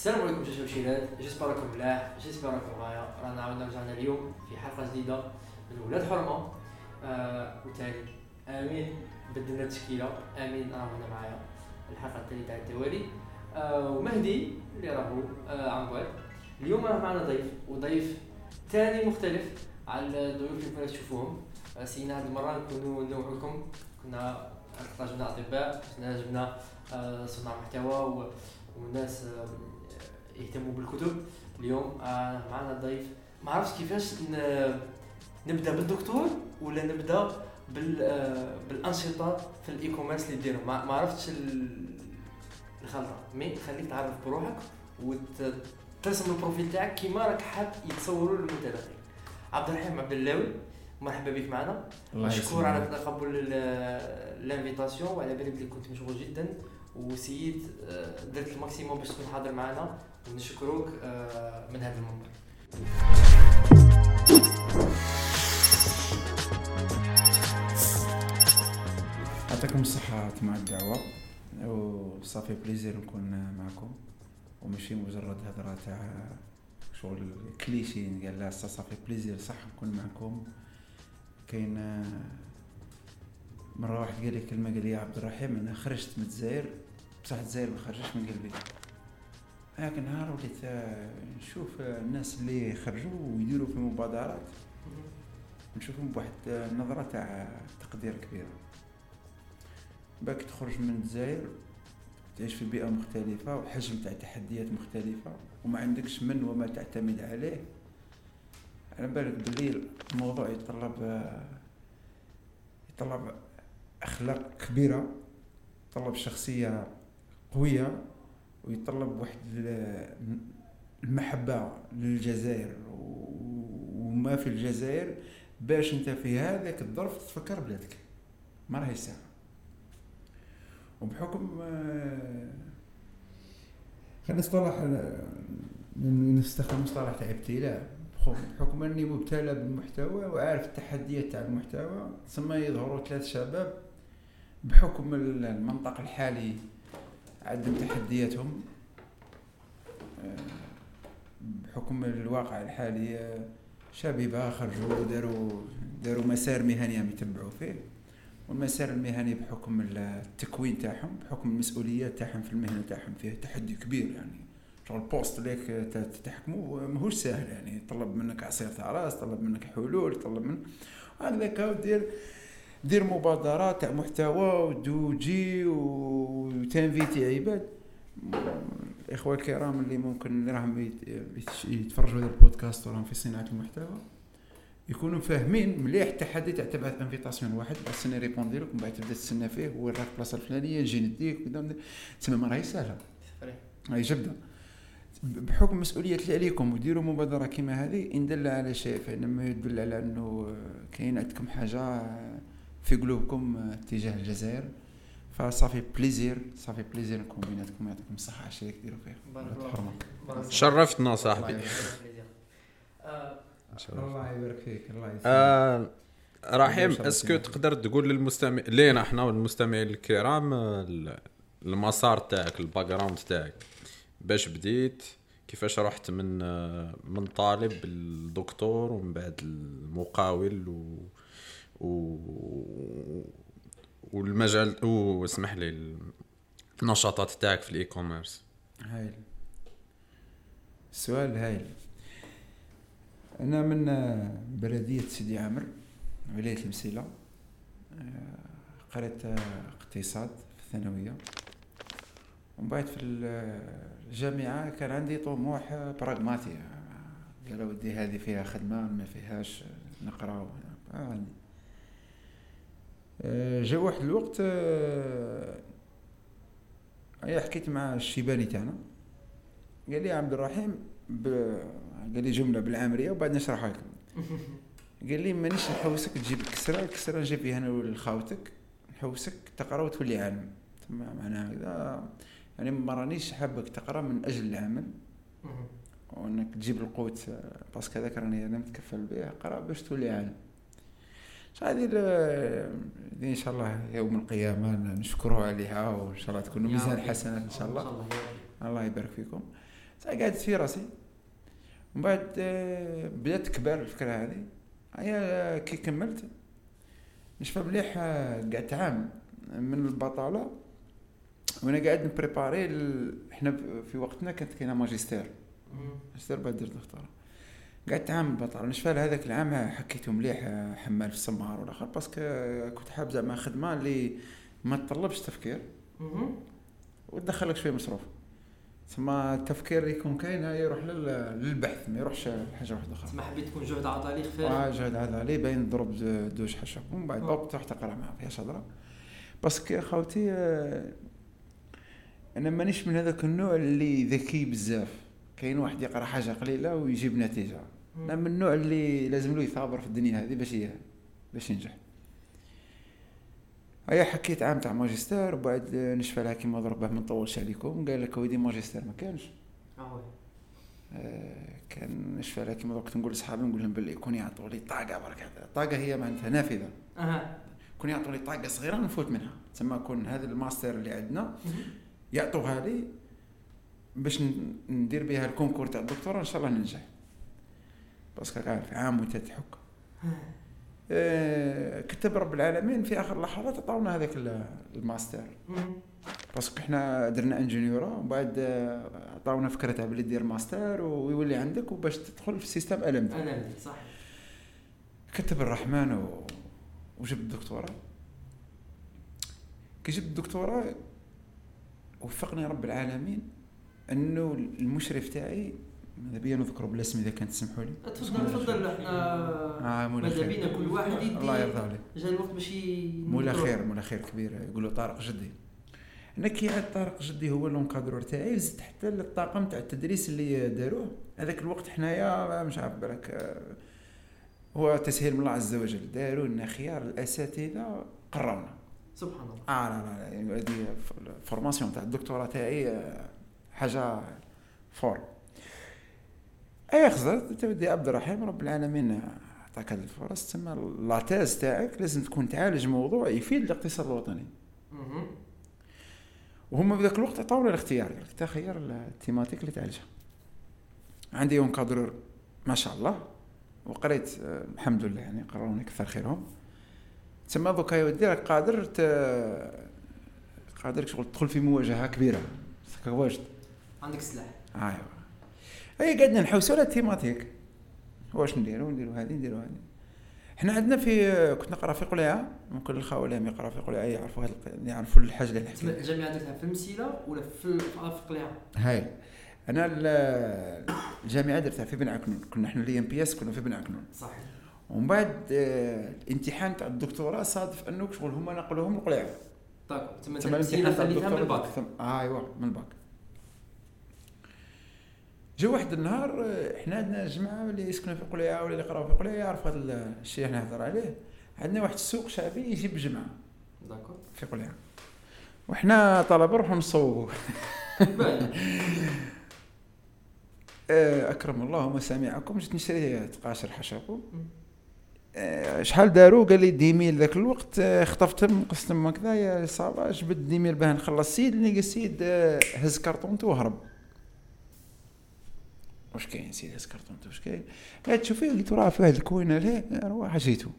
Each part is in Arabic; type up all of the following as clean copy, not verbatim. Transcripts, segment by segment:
السلام عليكم شاشة وشيلات، جيسبر راكم ملاح، جيسبر راكم معايا. رانا عاودنا رجعنا اليوم في حلقة جديدة من أولاد حرمة، وتاني آمين بدلنا التشكيلة، آمين راه هنا معايا الحلقة الثالثة على التوالي، ومهدي اللي راهو عن بعد. اليوم راه معنا ضيف، وضيف ثاني مختلف على الضيوف اللي كنا تشوفوهم. سينا هاد المرة نكونوا نوعو لكم، كنا احتاجنا أطباء، كنا جبنا صناع محتوى والناس يهتموا بالكتب. اليوم معنا ضيف ما عرفتش كيفاش نبدا بالدكتور ولا نبدا بالانشطه في الايكوميرس اللي ديرهم، ما عرفتش الخلطه. مي خليك تعرف بروحك وترسم البروفيل تاعك كيما راك حاب يتصوروا المتابعين. عبد الرحيم عبد اللوي، مرحبا بك معنا، مشكور على تقبل الانفيتاسيون، وعلى بالي بلي كنت مشغول جدا وسيد درت الماكسيموم باش تكون حاضر معنا، ونشكروك من هذا المنبر. يعطيكم الصحة مع الدعوة، وصافي بليزير نكون معكم، وماشي مجرد هضرة تاع شغل كليشي قال لا، صافي بليزير صح نكون معكم. كاين مرة واحد قال لي كلمة، قال لي عبد الرحيم أنا خرجت من الجزائر بصح الجزائر ما خرجتش من قلبي. هاك النهار وليت نشوف الناس اللي خرجوا ويديروا في مبادرات، نشوفهم بواحد النظرة تاع تقدير كبيرة. باك تخرج من الجزائر تعيش في بيئة مختلفة وحجم تاع تحديات مختلفة وما عندكش من وما تعتمد عليه، على بالك باللي الموضوع يطلب أخلاق كبيرة، يطلب شخصية قوية، ويطلب واحد المحبة للجزائر وما في الجزائر باش انت في هذاك الظرف تفكر بلادك، ما راهي سهلة. وبحكم خلينا نصطلح، نستخدم مصطلح تاع ابتلاء، بحكم اني مبتلى بالمحتوى وعارف التحديات تاع المحتوى، ثم يظهروا ثلاث شباب بحكم المنطق الحالي عندهم تحدياتهم، بحكم الواقع الحالي شباب خرجوا داروا مسار مهني يتبعوا فيه، والمسار المهني بحكم التكوين تاعهم بحكم المسؤوليات تاعهم في المهنه تاعهم فيه تحدي كبير. يعني شغل بوست ليك تحكموا ماهوش سهل، يعني يطلب منك عصير تاع راس، طلب منك حلول، طلب من هذاك، دير مبادرات تاع محتوى ودوجي وتنفيتي عباد. الاخوه الكرام اللي ممكن راهم يتفرجوا هذا البودكاست وراهم في صناعه المحتوى يكونوا فاهمين مليح التحدي تاع تبعث انفيتاسيون واحد باش نريبوندي لكم، بعد تبدا تستنى فيه وراك بلاصه الفلانيه نجي نديك كذا، تسمى ما راهي سهله، راهي جبده بحكم مسؤوليه اللي عليكم. وديروا مبادره كيما هذه ان دل على شيء فانما يدل على انه كاين عندكم حاجه في قلوبكم تجاه الجزائر، فصافي بليزير، صافي بليزير نكون بيناتكم، يعطيكم الصحه على الشيء اللي ديروا فيه. شرفتنا صاحبي، الله يبارك فيك، الله يسلمك. رحيم، اسكو تقدر تقول للمستمع لينا احنا والمستمعين الكرام المسار تاعك، الباك جراوند تاعك، باش بديت كيفاش رحت من طالب للدكتور ومن بعد المقاول والمجال واسمح لي النشاطات تاعك في الاي كوميرس. هايل السؤال، هايل. انا من بلديه سيدي عامر ولايه المسيله، قريت اقتصاد في الثانويه، ومن بعد في الجامعه كان عندي طموح براغماتي، قالوا ودي هذه فيها خدمه ما فيهاش نقرا. جا واحد الوقت حكيت مع الشيباني تاعنا، قال لي عبد الرحيم، قال لي جمله بالعامريه وبعد نشرحها لكم. قال لي مانيش نحوسك تجيب الكسره نجيب فيها انا لخاوتك، نحوسك تقرا وتولي عالم، تمام؟ معناها هذا يعني ما رانيش حابك تقرا من اجل العمل وانك تجيب القوت، باسكو هذاك راني انا متكفل به، اقرا باش تولي عالم. هذه ان شاء الله يوم القيامه نشكره عليها، وان شاء الله تكونوا ميزان حسنات ان شاء الله. الله يبارك فيكم. قعدت في راسي. من بعد بدات تكبر الفكره هذه. هي كي كملت نشفى مليح قعدت عام من البطاله وانا قاعد نبريباري احنا في وقتنا كانت كاينه ماجستير بعد درت الدكتوراه. قعدت عام بالبطاله نشفى هذاك العام حكيته مليح حمال في السمهار والاخر باسكو كنت حاب زعما خدمه اللي ما تطلبش تفكير وتدخلك شويه مصروف تما التفكير يكون كاين يروح للبحث ما يروحش لحاجه واحده اخرى. تما حبيت تكون جهد عضلي خفيف جهد عضلي باين ضرب دوج حشا ومن بعد ضبط تحت قرا معها فيها شجره باسكو خوتي انا مانيش من هذاك النوع اللي ذكي بزاف. كاين واحد يقرا حاجه قليله ويجيب نتيجه. انا من النوع اللي لازم له يثابر في الدنيا هذه باش ينجح. هيا حكيت عام تاع ماجستير وبعد نشفى لها كيما ضربه ما نطولش عليكم قال لك ودي ماجستير ما كانش كان نشفى لها كيما درك نقول لصحابي نقول لهم باللي كون يعطوا لي طاقه برك طاقه هي معناتها نافذه كون يعطوا لي طاقه صغيره نفوت منها تسمى كون هذا الماستر اللي عندنا يعطوها لي باش ندير بها الكونكور تاع الدكتوراه ان شاء الله ننجح باسكو عارف عام وانت تحك كتب رب العالمين في اخر لحظات عطاونا هذاك الماستر باسكو حنا درنا انجينيورا وبعد عطاونا فكره تاع بلي دير ماستر ويولي عندك وباش تدخل في السيستم المدي صح. كتب الرحمن وجبت الدكتوراه. كي جبت الدكتوراه وفقني رب العالمين انه المشرف تاعي ماذا بيا نذكروا بلا اسم اذا كان تسمحوا لي تفضل احنا ماذا بينا كل واحد يدي الله يرضى عليك جا الوقت باش مولا خير كبير يقولوا طارق جدي. انا كي عاد طارق جدي هو لونكادرور تاعي زدت حتى للطاقم تاع التدريس اللي داروه هذاك الوقت حنايا مش عارف بالك هو تسهيل من الله عز وجل داروا لنا خيار الاساتذه قررنا سبحان الله لا يعني هذه الفورماسيون تاع الدكتوراه تاعي حاجه فور خزرت انت بدي عبد الرحيم رب العالمين عطاك هذه الفرص تسمى اللاتاز تاعك لازم تكون تعالج موضوع يفيد الاقتصاد الوطني وهم بذاك الوقت عطاونا الاختيار قلت خير التيماتيك اللي تعالجها. عندي يوم كادرور ما شاء الله وقريت الحمد لله يعني قرروني كثر خيرهم تسمى دوكا يودي راك قادر شغل تدخل في مواجهه كبيره واجد عندك سلاح ايوا اي قعدنا نحوسوا على التيماتيك واش نديروا هذه حنا عندنا في كنت نقرا في قليعه ممكن الخاوه اللي يقرا في قليعه يعرفوا هذا يعرفوا الحاجه اللي نحكي الجامعه درتها في مسيله ولا في قليعه. هاي انا الجامعه درتها في بن عكنون كنا حنا لي ام بي اس كنا في بن عكنون صحيح. ومن بعد الامتحان تاع الدكتوراه صادف انه شغل هما نقلوهم لقليعه داك تما الامتحان تاع الدكتوراه ايوا من الباك. جا واحد النهار حنا عندنا جماعه اللي يسكنوا في قليعه ولا اللي يقراو في قليعه يعرفوا هذا الشيء اللي نهضر عليه. عندنا واحد السوق شعبي يجي بجمعه داكور في قليعه وحنا طلبه نروحوا نصوبوا اكرم الله مسامعكم جيت نشري تقاشر حشاكم شحال داروا قال لي ديميل ذاك الوقت خطفتهم قسم هكذا يا صابا جبد ديميل باه نخلص السيد اللي السيد هز كرطونته وهرب. واش كاين سيدي سكرتونتو واش كاين قعدت تشوفيه قلت راه فيه الكوينه ليه راه حاجيته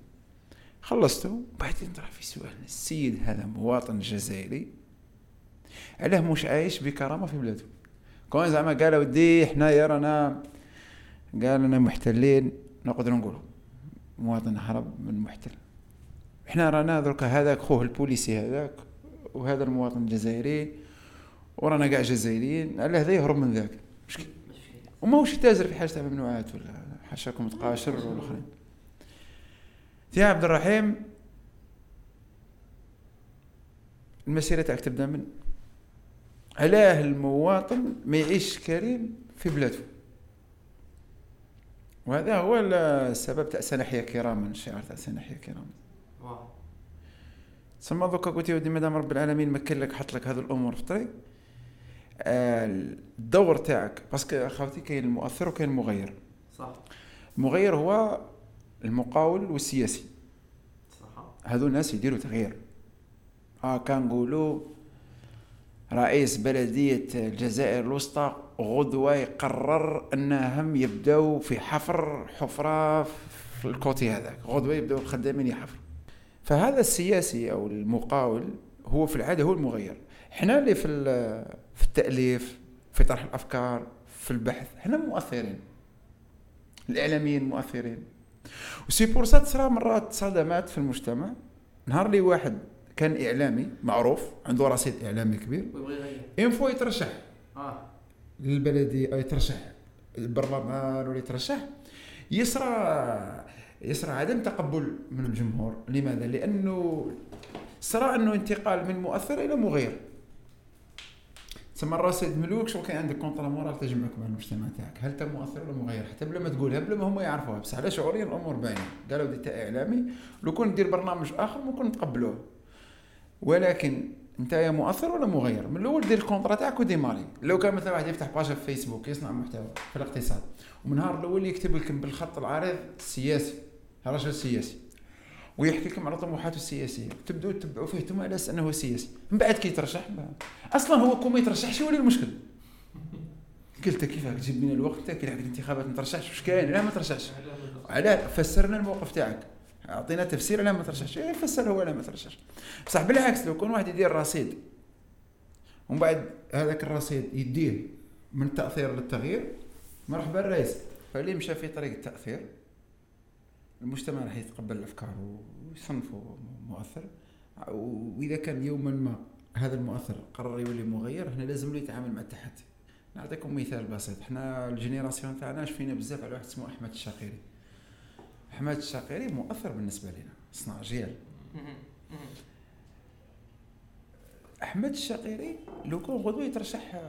خلصته. بعدين طرح في سؤال السيد هذا مواطن جزائري علاه مش عايش بكرامه في بلاده كون زعما قال ودي حنايا رانا قالنا محتلين نقدروا نقولوا مواطن هرب من محتل حنا رانا درك هذاك خوه البوليسي هذاك وهذا المواطن الجزائري ورانا كاع جزائريين علاه هذا يهرب من ذاك وماوش تازر في حاجه تاع ممنوعات ولا حاشاكم تقاشر ولا الاخرين. يا عبد الرحيم المسيره تاعك تبدا من علاه المواطن ما يعيش كريم في بلاده وهذا هو السبب تاع سنحيا كراما الشعار تاع سنحيا كراما واه تسمى دوكا قلت يا ودي مدام رب العالمين مكن لك حط لك هذه الامور في طريق الدور تاعك باسكو خوتي كاين المؤثر وكاين المغير صح. المغير هو المقاول والسياسي صح. هذو الناس يديروا تغيير كنقولوا رئيس بلدية الجزائر الوسطى غدوة قرر أنهم يبدأوا في حفرة في الكوتي هذاك، غدوة يبدأوا الخدامين يحفر. فهذا السياسي أو المقاول هو في العادة هو المغير. إحنا اللي في التأليف، في طرح الأفكار، في البحث، إحنا مؤثرين، الإعلاميين مؤثرين. وسي بورسا تصرى مرات صدمات في المجتمع. نهار لي واحد كان إعلامي معروف عنده رصيد إعلامي كبير إنفو يترشح للبلدية، يترشح البرلمان ولا يترشح، يسرى عدم تقبل من الجمهور. لماذا؟ لأنه صرا أنه انتقال من مؤثر إلى مغير. تسمى الرصيد ملوك شو كان عندك كونترا مورال تجمعك مع المجتمع تاعك، هل انت مؤثر ولا مغير؟ حتى بلا ما تقولها، بلا ما هما يعرفوها، بس على شعوريا الأمور باينة. قالوا دي تا إعلامي، لو كنت دير برنامج آخر ممكن نتقبلوه، ولكن انت يا مؤثر ولا مغير؟ من الاول دير الكونترا تاعك وديماري. لو كان مثلا واحد يفتح باجا في فيسبوك يصنع محتوى في الاقتصاد، ومن نهار الاول يكتب لكم بالخط العريض السياسي، رجل سياسي، ويحكي لكم على طموحاته السياسيه، تبداو تتبعوا فيه انتم على اساس انه سياسي. من بعد كي يترشح، اصلا هو كون ما يترشحش ولا المشكل. قلت كيف راك تجيب لنا الوقت تاع كي نحكي الانتخابات ما ترشحش؟ واش كاين؟ لا ما ترشحش. علاه؟ فسرنا الموقف تاعك، اعطينا تفسير على ما ترشحش. فسر هو على ما ترشحش. بصح بالعكس، لو كون واحد يدير رصيد ومن بعد هذاك الرصيد يديه من التاثير للتغيير، مرحبا الرئيس. فاللي مشى في طريق التاثير، المجتمع راح يتقبل الافكار ويصنفه مؤثر. واذا كان يوما ما هذا المؤثر قرر يولي مغير، احنا لازم نتعامل مع التحدي. نعطيكم مثال بسيط. احنا الجينيراسيون تاعنا شفينا بزاف على واحد اسمه احمد الشقيري. أحمد الشقيري مؤثر بالنسبة لنا، صنع جيل. أحمد الشقيري لو كان غدوة يترشح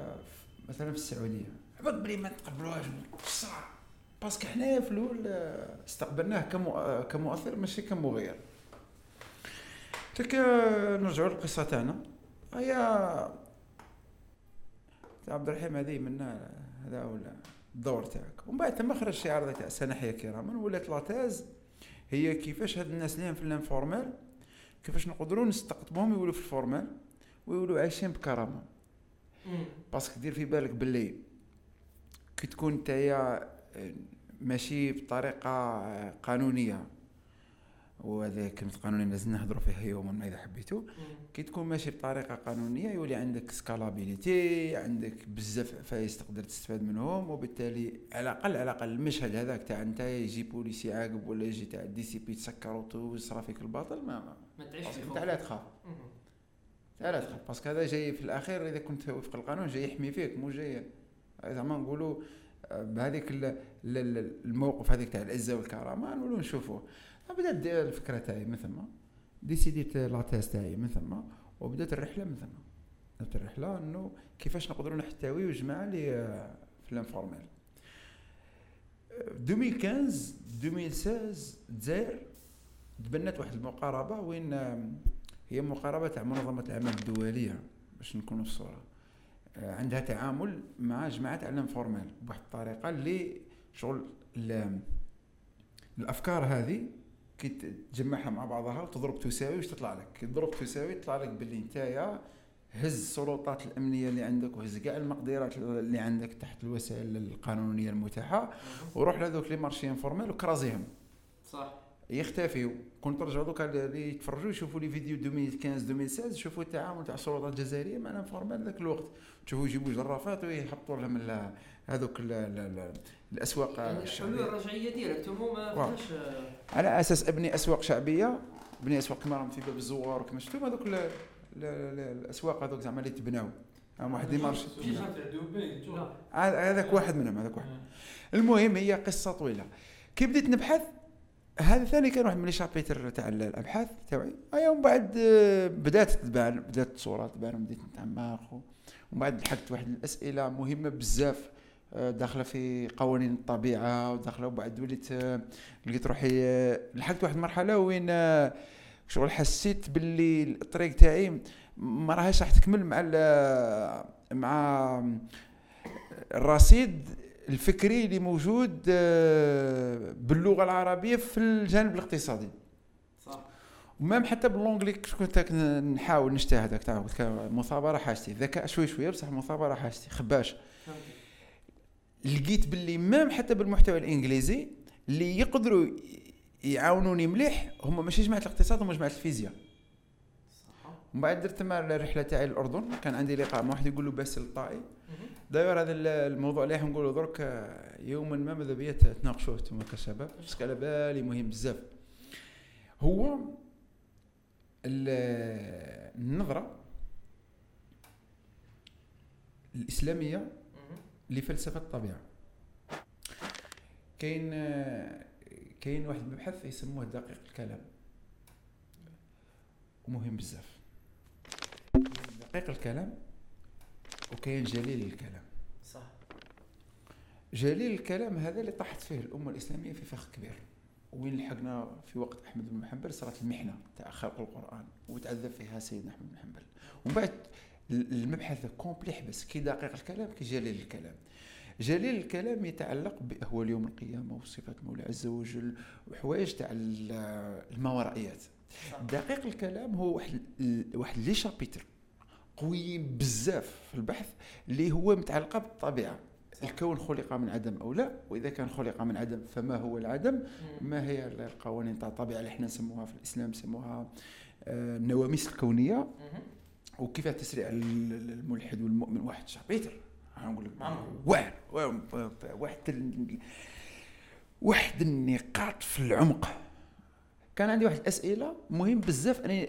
مثلا في السعودية، عبد بلي ما تقبلوهاش بسرعة، باسكو حنايا في الأول استقبلناه كمؤثر ماشي كمغير. تلك نرجعوا للقصة تاعنا. هي عبد الرحيم هذه منا هذا ولا الدور تاعك. ومن بعد تم خرج شي عرضه تاع سنحيا كراما، ولات لاتاز هي كيفاش هاد الناس اللي في الانفورمال كيفاش نقدروا نستقطبهم يولوا في الفورمال ويولوا عايشين بكرامه. باسكو دير في بالك باللي كي تكون نتايا ماشي بطريقه قانونيه، وهذا كلمه قانونيه لازم نهضروا فيها يوما ما اذا حبيتو. كي تكون ماشي بطريقه قانونيه يولي عندك سكالابيليتي، عندك بزاف فايس تقدر تستفاد منهم، وبالتالي على الاقل المشهد هذاك تاع انت يجي بوليس يعاقب ولا يجي تاع دي سي بي تسكر ويصرى فيك الباطل، ما تعيش انت على تخاف باسكو هذا جاي في الاخير. اذا كنت وفق القانون جاي يحمي فيك، مو جاي زعما نقولوا بهذيك الموقف هذاك تاع العزه والكرامه. نولوا نشوفوه. بدات الفكره تاعي من ثم، ديسيديت لاتاس تاعي من ثم، وبدات الرحله من ثم. بدات الرحله انه كيفاش نقدروا نحتويو جماعه اللي في الانفورمال. 2015 2016 الجزائر تبنت واحد المقاربه، وين هي مقاربه تاع منظمه العمل الدوليه باش نكونوا في الصوره، عندها تعامل مع جماعه الانفورمال بواحد الطريقه اللي شغل الافكار هذه كي تجمعها مع بعضها وتضرب تساوي واش تطلع لك. كي تضرب تساوي تطلع لك باللي نتايا هز السلطات الامنيه اللي عندك، وهز كاع المقدرات اللي عندك تحت الوسائل القانونيه المتاحه، وروح لهذوك لي مارشي انفورمال وكرازيهم صح يختفيوا. كون ترجعوا دوك اللي يتفرجوا يشوفوا لي فيديو 2015 2016 يشوفوا التعامل تاع السلطات الجزائريه مع الانفورمال ذاك الوقت، تشوفوا يجيبوا جرافات ويحطوا لهم هذوك الاسواق الشعبيه. الرجعيه ديالك انتم ما على اساس ابني اسواق شعبيه، ابني اسواق كما راهم في باب الزوار وكما شفتوا هذوك الاسواق هذوك زعما اللي تبناو واحد ديمارش هذاك واحد منهم هذاك واحد. المهم هي قصه طويله. كي بديت نبحث هذا ثاني كان واحد من لي شابيتر تاع الابحاث تاعي. ومن بعد بدات تبان، بدات الصوره تبان، وبديت نتعمق. ومن بعد لحقت واحد الاسئله مهمه بزاف داخله في قوانين الطبيعه وداخله. وبعد وليت لقيت روحي لحقت واحد المرحله وين شغل حسيت باللي الطريق تاعي ما راهيش راح تكمل مع الرصيد الفكري اللي موجود باللغه العربيه في الجانب الاقتصادي صح. ومام حتى باللونجلي كنت نحاول نجتهد هكا قلت مثابره حاجتي ذكاء شوي شويه بصح مثابره حاجتي خباش لقيت باللي مام حتى بالمحتوى الانجليزي اللي يقدروا يعاونوني مليح هما ماشي جماعه الاقتصاد ومجموعه الفيزياء. من بعد درت مع الرحله تاعي للاردن كان عندي لقاء مع واحد يقول له باسل الطائي داير هذا الموضوع اللي نقولوا درك يوما ما ماذا بيا تناقشوه انتما كشباب باسكو على بالي مهم بزاف. هو النظرة الإسلامية لفلسفة الطبيعة. كاين واحد المبحث يسموه دقيق الكلام ومهم بزاف. دقيق الكلام وكاين جليل الكلام. صح. جليل الكلام هذا اللي طاحت فيه الأمة الإسلامية في فخ كبير وين لحقنا في وقت أحمد بن حنبل صارت المحنة تاع خلق القرآن وتعذب فيها سيدنا أحمد بن حنبل. ومن بعد المبحث كومبلي حبس كي دقيق الكلام كي جليل الكلام. جليل الكلام يتعلق هو اليوم القيامة وصفات مولى عز وجل وحوايج تاع الماورائيات. دقيق الكلام هو واحد لي شابيتر قوي بزاف في البحث اللي هو متعلقة بالطبيعة. الكون خلق من عدم أو لا، وإذا كان خلق من عدم فما هو العدم، ما هي القوانين تاع الطبيعة اللي احنا نسموها في الإسلام نسموها النواميس الكونية، وكيف تسرع الملحد والمؤمن واحد شابيتر نقول لك واحد النقاط في العمق. كان عندي واحد الأسئلة مهم بزاف أنا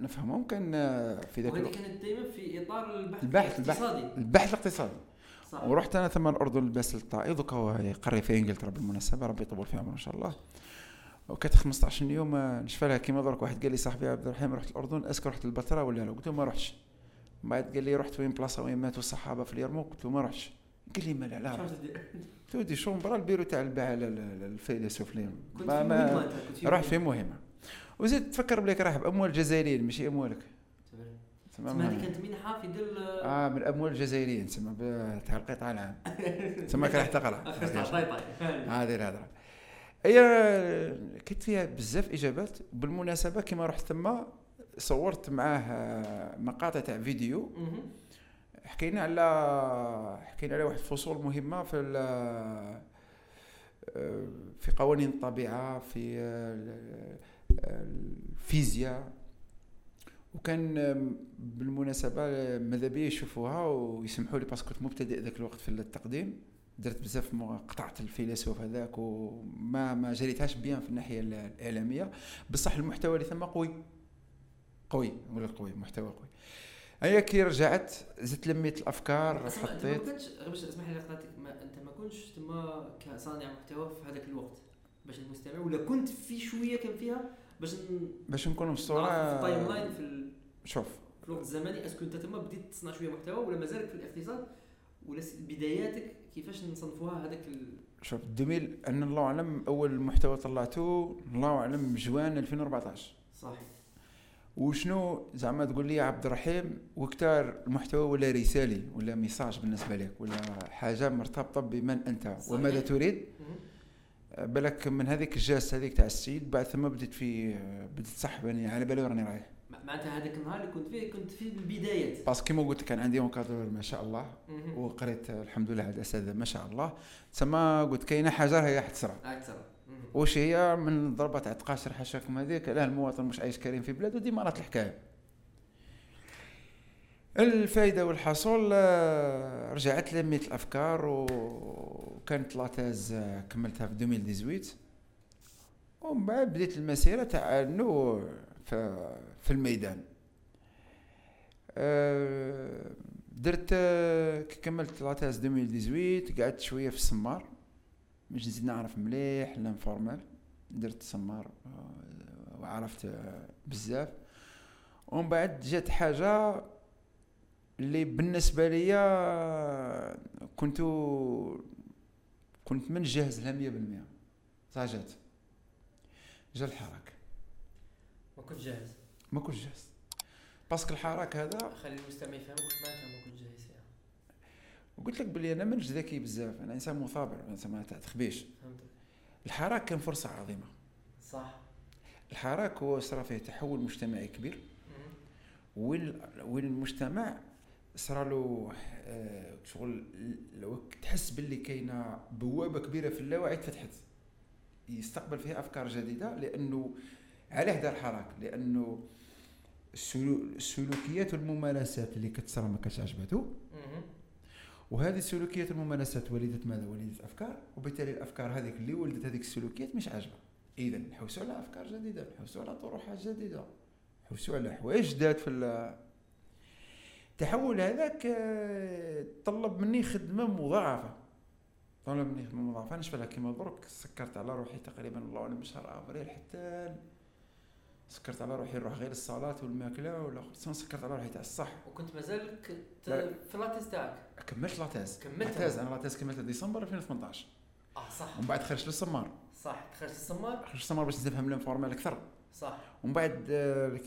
نفهمهم كان في ذاك الوقت كانت دائما في اطار البحث الاقتصادي. صحيح. ورحت انا ثم الاردن لباسل الطائي دوك هو يقري في انجلترا بالمناسبه ربي يطول في عمره ان شاء الله. وكانت 15 يوم نشفى لها كيما درك واحد قال لي صاحبي عبد الرحيم رحت الاردن اسكو رحت البتراء ولا لا؟ قلت له ما رحتش. من بعد قال لي رحت وين بلاصه وين ماتوا الصحابه في اليرموك؟ قلت له ما رحتش. قال لي ما لا لا تودي شون برا البيرو تاع البعاله الفيلسوف لي ما راح في مهمه. وزيد تفكر بليك راح بأموال الجزائريين ماشي أموالك. تمام. هذه كانت منحة في دل من أموال الجزائريين تسمى تاع القطاع العام. تسمى راح تقرا. هذه الهضرة. هي كنت فيها بزاف إجابات. بالمناسبة كما رحت ثم صورت معاه مقاطع تاع فيديو. حكينا على واحد فصول مهمة في قوانين الطبيعة في الفيزياء. وكان بالمناسبه ماذا بيا يشوفوها ويسمحوا لي باسكو كنت مبتدئ ذاك الوقت في التقديم درت بزاف قطعت الفيلسوف هذاك وما جريتهاش بيان في الناحيه الاعلاميه بصح المحتوى اللي ثم قوي محتوى قوي. هيا كي رجعت زدت لميت الافكار حطيت باش اسمح لي قطعتك. انت ما كنتش تما كصانع محتوى في هذاك الوقت باش المستمع ولا كنت في شويه كان فيها باش نكونوا في الصوره التايم لاين شوف في الوقت الزمني. اسكو انت تما بديت تصنع شويه محتوى ولا مازالك في الاقتصاد ولا بداياتك كيفاش نصنفوها هذاك شوف الدميل ان الله اعلم اول محتوى طلعته الله اعلم جوان 2014 صحيح. وشنو زعما تقول لي يا عبد الرحيم وكتار المحتوى ولا رسالي ولا ميساج بالنسبه لك ولا حاجه مرتبطه بمن انت صحيح. وماذا تريد بالك من هذيك الجاس هذيك تاع السيد بعد ثم بدت صح يعني على بالي راني رايح معناتها هذاك النهار اللي كنت في البدايات باسكو كيما قلت لك كان عندي اونكادور ما شاء الله وقريت الحمد لله على الاساتذه ما شاء الله. تما قلت كاينه حجر هي حتسرى واش هي من ضربه تاع تقاشر حشاكم هذيك لا المواطن مش عايش كريم في بلاده ديما راه الحكايه الفائده والحصول. رجعت لميت الافكار وكانت لاتاز كملتها في 2018 ومن بعد بديت المسيره تاع انه في الميدان. درت كملت لاتاز 2018 قعدت شويه في السمار باش نزيد نعرف مليح لانفورمال. درت السمار وعرفت بزاف ومن بعد جات حاجه اللي بالنسبه ليا كنت من جاهز لها 100% صح. جا الحراك ما كنت جاهز باسكو الحراك هذا خلي المستمع يفهم ما كنت جاهز يعني. وقلت لك بلي انا مانيش ذكي بزاف انا انسان مثابر ما تخبيش. الحراك كان فرصه عظيمه صح. الحراك هو صار فيه تحول مجتمعي كبير، والمجتمع صار له شغل تحس باللي كاينه بوابه كبيره في اللاوعي تفتحت يستقبل فيها افكار جديده، لانه على هذا الحراك، لانه السلوكيات والممارسات اللي كتصرا ما كانتش عجبته، وهذه السلوكيات والممارسات ولدت ماذا؟ ولدت افكار، وبالتالي الافكار هذيك اللي ولدت هذيك السلوكيات مش عاجبه. اذا نحوسوا على افكار جديده، نحوسوا على طروحات جديده، نحوسوا على حوايج جداد. في التحول هذاك طلب مني خدمه مضاعفه، طلب مني خدمه مضاعفه. انا شفالها كيما درك، سكرت على روحي تقريبا والله انا من شهر ابريل حتى سكرت على روحي نروح غير الصلاه والماكله ولا سكرت على روحي تاع الصح. وكنت مازال في لاتيز تاعك؟ كملت لاتيز، انا لاتيز كملت ديسمبر 2018. صح. ومن بعد خرجت للسمار. صح، خرجت للسمار، باش نفهم الانفورمال اكثر. صح. ومن بعد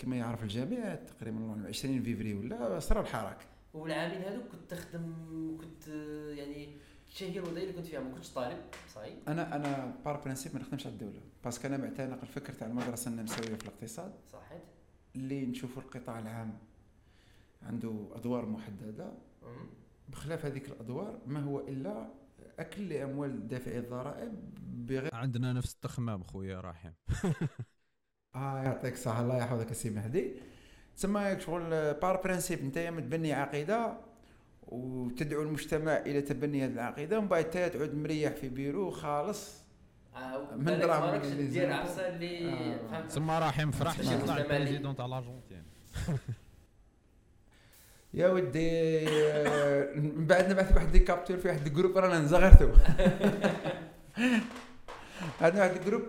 كما يعرف الجميع تقريبا 20 فيفري ولا صار الحراك. والعامين هذوك كنت تخدم، كنت يعني الشهير والداير اللي كنت فيها ما كنتش طالب صحيح. انا بار برينسيب ما نخدمش على الدوله، باسكو انا معتنق الفكر تاع المدرسه النمساويه في الاقتصاد. صحيح. اللي نشوفوا القطاع العام عنده ادوار محدده، بخلاف هذيك الادوار ما هو الا اكل اموال دافعي الضرائب بغير. عندنا نفس التخمام خويا رحيم. يعطيك صحه الله يحفظك السي مهدي. تسمى شغل بار برينسيب نتايا متبني عقيده وتدعو المجتمع الى تبني هذه العقيده، ومن بعد تعود مريح في بيرو خالص من دراهم ديال عفسه اللي ثم رايحين فرح طلع بريزيدون تاع الارجنتين. يا ودي من بعد نبعث واحد دي كابتور في واحد الجروب رانا نزغرتو. هذا واحد الجروب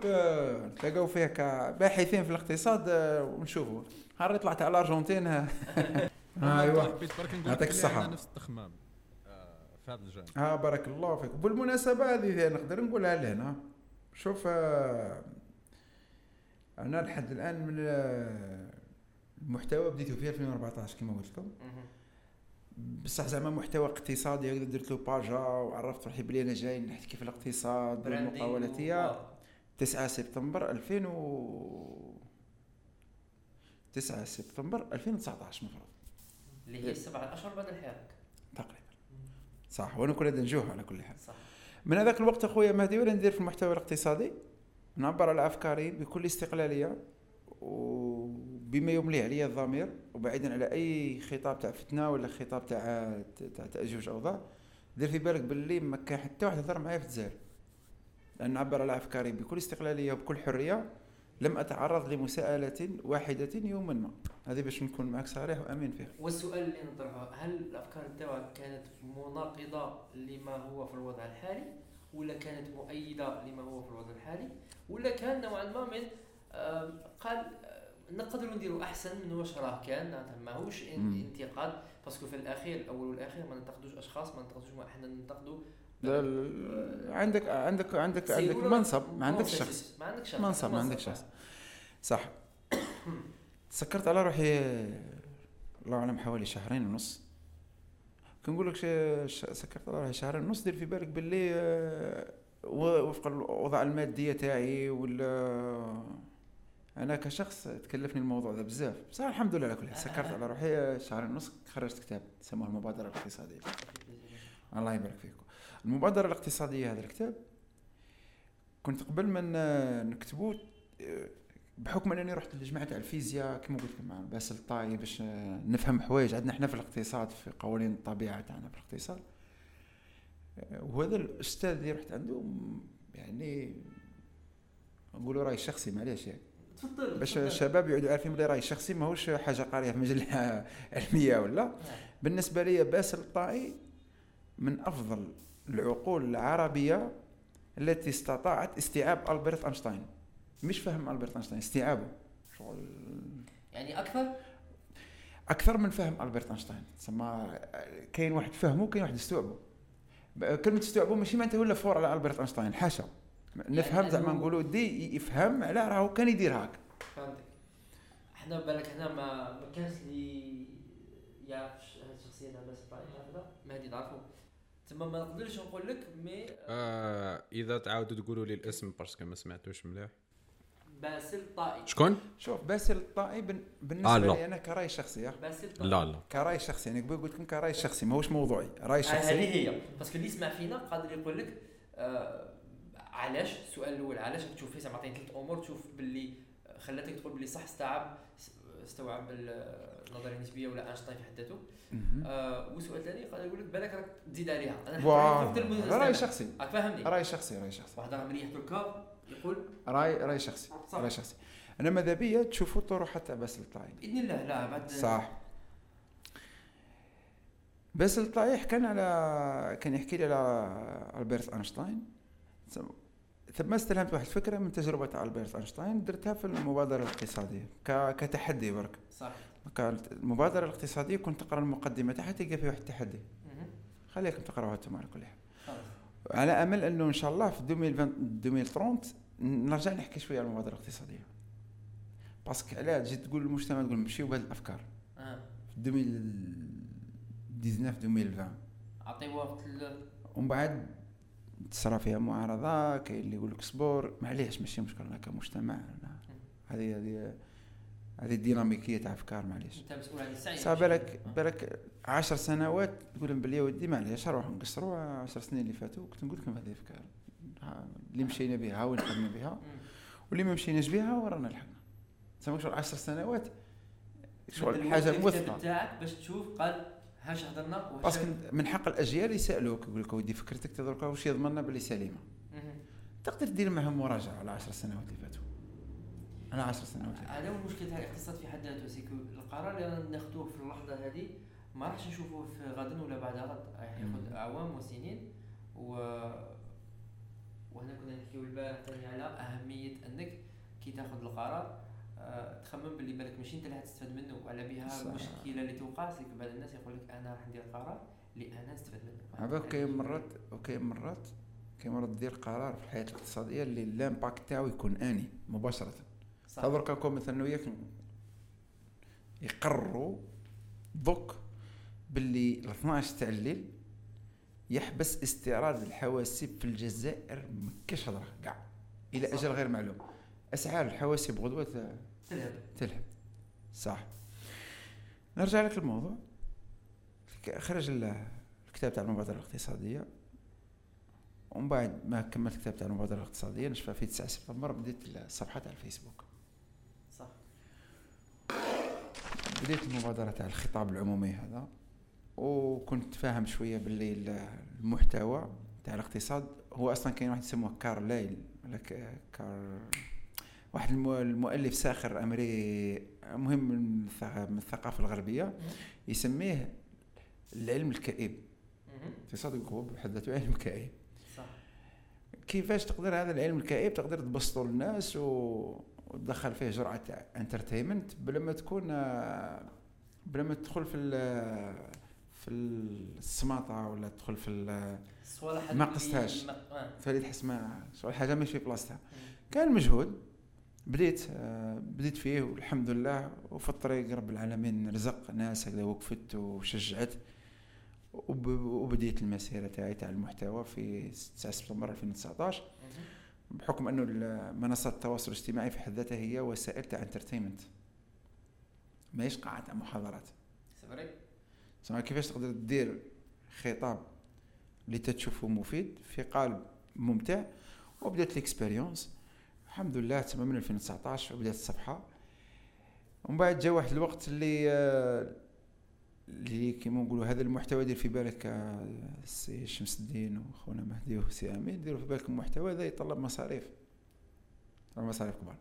تلاقوا فيه كباحثين في الاقتصاد ونشوفوا هاري طلعت على الارجنتين. ايوه يعطيك الصحه، نفس التخمام في هذا الجانب. بارك الله فيك. بالمناسبه هذه نقدر نقولها لهنا، شوف انا لحد الان من المحتوى بديتو فيه 2014 كما قلت لكم، بصح زعما محتوى اقتصادي هكذا درت له باجا وعرفت روحي بلي انا جاي نحكي في الاقتصاد والمقاولاتيه. 9 سبتمبر 2019 المفروض اللي هي 7 أشهر بعد الحراك تقريبا. صح. وانا كنا نجوه على كل حال. صح. من هذاك الوقت اخويا مهدي ولا ندير في المحتوى الاقتصادي، نعبر على افكاري بكل استقلاليه وبما يملي عليا الضمير، وبعيدا على اي خطاب تاع فتنه ولا خطاب تاع تأجيج اوضاع. دير في بالك باللي ما كان حتى واحد هضر معايا في الجزائر، لان نعبر على افكاري بكل استقلاليه وبكل حريه، لم أتعرض لمساءلة واحدة يوما ما. هذه باش نكون معك صريح وأمين فيها. والسؤال اللي نطرحه، هل الأفكار تاعك كانت مناقضة لما هو في الوضع الحالي، ولا كانت مؤيدة لما هو في الوضع الحالي، ولا كان نوعا ما من قال نقدروا نديروا أحسن من واش راه كان؟ ماهوش انتقاد، باسكو في الأخير الأول والأخير ما ننتقدوش أشخاص، ما ننتقدوش احنا، ننتقدوا عندك منصب، ما عندكش شخص، منصب ما عندكش شخص. صح. تسكرت على روحي الله اعلم حوالي 2.5 شهر. كنقول لك سكرت على روحي 2.5 شهر. دير في بالك باللي وفق الوضع الماديه تاعي ولا انا كشخص تكلفني الموضوع هذا بزاف، بصح الحمد لله على كل حال سكرت على روحي 2.5 شهر. خرجت كتاب سموه المبادرة الاقتصادية. الله يبارك فيكم. المبادرة الاقتصادية هذا الكتاب كنت قبل من نكتبه، بحكم أنني رحت للجماعة تاع الفيزياء كما قلت لكم مع باسل الطائي باش نفهم حوايج عندنا احنا في الاقتصاد، في قوانين الطبيعة تاعنا في الاقتصاد. وهذا الأستاذ اللي رحت عنده يعني نقولوا رأي شخصي، معليش يعني باش الشباب يعودوا عارفين بلي رأي شخصي ماهوش حاجة قارية في مجلة علمية ولا. بالنسبة لي باسل الطائي من أفضل العقول العربية التي استطاعت استيعاب ألبرت أينشتاين. مش فهم ألبرت أينشتاين، استيعابه شغل يعني أكثر من فهم ألبرت أينشتاين. تسمى كاين واحد فهمه كاين واحد استوعبه. كلمة استوعبه ماشي معناتها ولا فور على ألبرت أينشتاين، حاشا. نفهم يعني زعما نقولوا دي يفهم على راهو كان يدير هاك. فهمتك. احنا بالك هنا ما كانش لي يعرفش هاد الشخصية تاع باسل الطائي هكذا مهدي تعرفو تمام. ما نقدرش نقول لك مي اذا تعاودوا تقولوا لي الاسم باسكو ما سمعتوش مليح. باسل الطائي. شكون؟ شوف باسل الطائي بالنسبه لي انا كراي شخصي. لا كراي شخصي يعني قلت لكم كراي شخصي ماهوش موضوعي، راي شخصي. هذه هي باسكو اللي يسمع فينا قادر يقول لك علاش. السؤال الاول علاش تشوف فيه سمعتين ثلاث امور تشوف باللي خلاتك تقول باللي صح استوعب النظريه النسبيه ولا اينشتاين في حد ذاته. وسؤال ثاني قادر يقول لك بالك راك تزيد عليها. انا راي شخصي فهمني، راي شخصي واحد راه مريح تركا يقول راي شخصي. انا ماذا بيا تشوفوا الطروحه تاع باسل الطائي باذن الله. لا بعد صح باسل الطائي كان يحكي لي على ألبرت أينشتاين. ثم استلهمت واحد الفكره من تجربه ألبرت أينشتاين درتها في المبادره الاقتصاديه كتحدي برك. صح كانت المبادره الاقتصاديه كنت تقرا المقدمه تاعها تلقى فيها واحد التحدي خليكم تقراوها انتم على كل حال، على امل انه ان شاء الله في 2020 نرجع نحكي شويه على المبادره الاقتصاديه. باسكو علاه جيت تقول للمجتمع تقول نمشيو بهذه الافكار في 2019 2020 اعطي وقت ومن بعد تصرا فيها معارضه. كاين اللي يقول لك اصبر معليش ماشي مشكل انا كمجتمع هذه الديناميكيه تاع افكار معليش انت مسؤول على السعي بالك 10 سنوات تقول بلي ودي معليش نروح نقصروا 10 سنين اللي فاتوا كنت نقول لكم هذه الافكار اللي مشينا بها ونحلمنا بها واللي ما مشيناش بها ورانا لحقنا. تسمعوا شغل 10 سنوات شغل حاجه موثقه تاعك باش تشوف قال هاش هضرنا باسكو من حق الاجيال يسالوك يقول لك ودي فكرتك تدركها واش يضمننا باللي سليمه. تقدر دير معهم مراجعه على 10 سنوات اللي فاتوا. انا 10 سنوات هذا المشكل تاع الاقتصاد في حد ذاته سيكو القرار اللي ناخذوه في اللحظه هذه ما راحش نشوفوه في غدا ولا بعد غد، ياخذ اعوام وسنين. وهنا كنا نحكيو البارح ثاني على اهميه انك كي تاخذ القرار تخمم باللي بالك ماشي انت اللي هتستفاد منه وعلى بها المشكله اللي توقع سيك بعض الناس يقول لك انا راح ندير قرار اللي انا نستفاد منه. عباك كاين مرات دير قرار في الحياه الاقتصاديه اللي الامباكت تاعو يكون اني مباشره. تذكر كم مثلا وياك يقرروا دوك باللي 12 تاع الليل يحبس استيراد الحواسيب في الجزائر مكاش هضره كاع الى اجل غير معلوم. اسعار الحواسيب غدوه تلهب. صح نرجع لك الموضوع. خرج الكتاب تاع المبادره الاقتصاديه ومن بعد ما كملت الكتاب تاع المبادره الاقتصاديه نشفى في 9 سبتمبر بديت الصفحه تاع الفيسبوك. صح بديت المبادره تاع الخطاب العمومي هذا وكنت فاهم شويه باللي المحتوى تاع الاقتصاد هو اصلا كاين واحد يسموه كارلايل ولا كار واحد المؤلف ساخر امريكي مهم من الثقافه الغربيه يسميه العلم الكئيب. الاقتصاد هو بحد ذاته علم كئيب. كيفاش تقدر هذا العلم الكئيب تقدر تبسطه للناس وتدخل فيه جرعه انترتينمنت بلا ما تدخل في السماطه ولا تدخل في ما قصتهاش فريد تحس ما شغل حاجه ماشي في بلاصتها. كان مجهود بديت فيه والحمد لله وفي الطريق رب العالمين رزق ناس هكذا وقفت وشجعت وبديت المسيرة تاعي تاع المحتوى في 9 سبتمبر 2019 بحكم انه منصات التواصل الاجتماعي في حد ذاتها هي وسائل تاع انترتينمنت ماهيش قاعة تاع محاضرات. سمعت كيفاش تقدر تدير خطاب اللي تشوفه مفيد في قالب ممتع وبدات الاكسبيريونس الحمد لله تمام من 2019 وبدات الصفحه. ومن بعد جاء واحد الوقت اللي كيما نقولوا هذا المحتوى دير في بالك سي شمس الدين وخونا مهدي وسي امين ديروا في بالك المحتوى هذا يطلب مصاريف كبار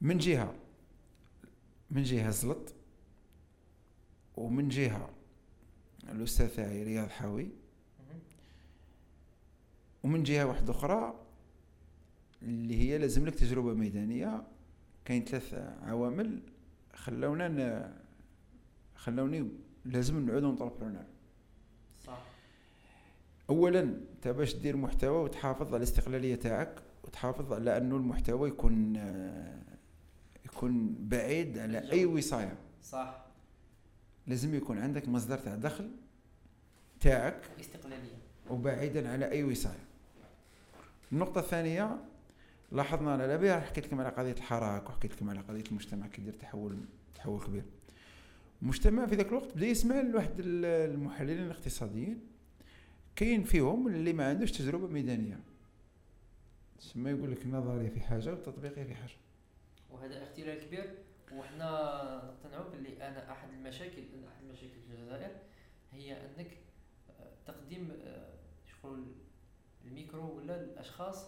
من جهه زلط ومن جهه الاستاذ تاعي رياض حاوي ومن جهه واحده اخرى اللي هي لازم لك تجربه ميدانيه. كاين 3 عوامل خلوني لازم نعود انتربرونور. صح اولا تا باش دير محتوى وتحافظ على الاستقلاليه تاعك وتحافظ على انه المحتوى يكون بعيد على اي وصايه. صح لازم يكون عندك مصدر تاع دخل تاعك استقلاليه وبعيدا على اي وصايه. النقطه الثانيه لاحظنا على البيع. حكيت لكم على قضية الحراك وحكيت لكم على قضية المجتمع كيدير تحول كبير. المجتمع في ذاك الوقت بدا يسمع لواحد المحللين الاقتصاديين كاين فيهم اللي ما عندوش تجربة ميدانية، تسمى يقول لك النظرية في حاجة والتطبيقية في حاجة، وهذا اختلال كبير. وحنا نقتنعوا باللي انا احد المشاكل الجزائر هي انك تقديم شغل الميكرو ولا الاشخاص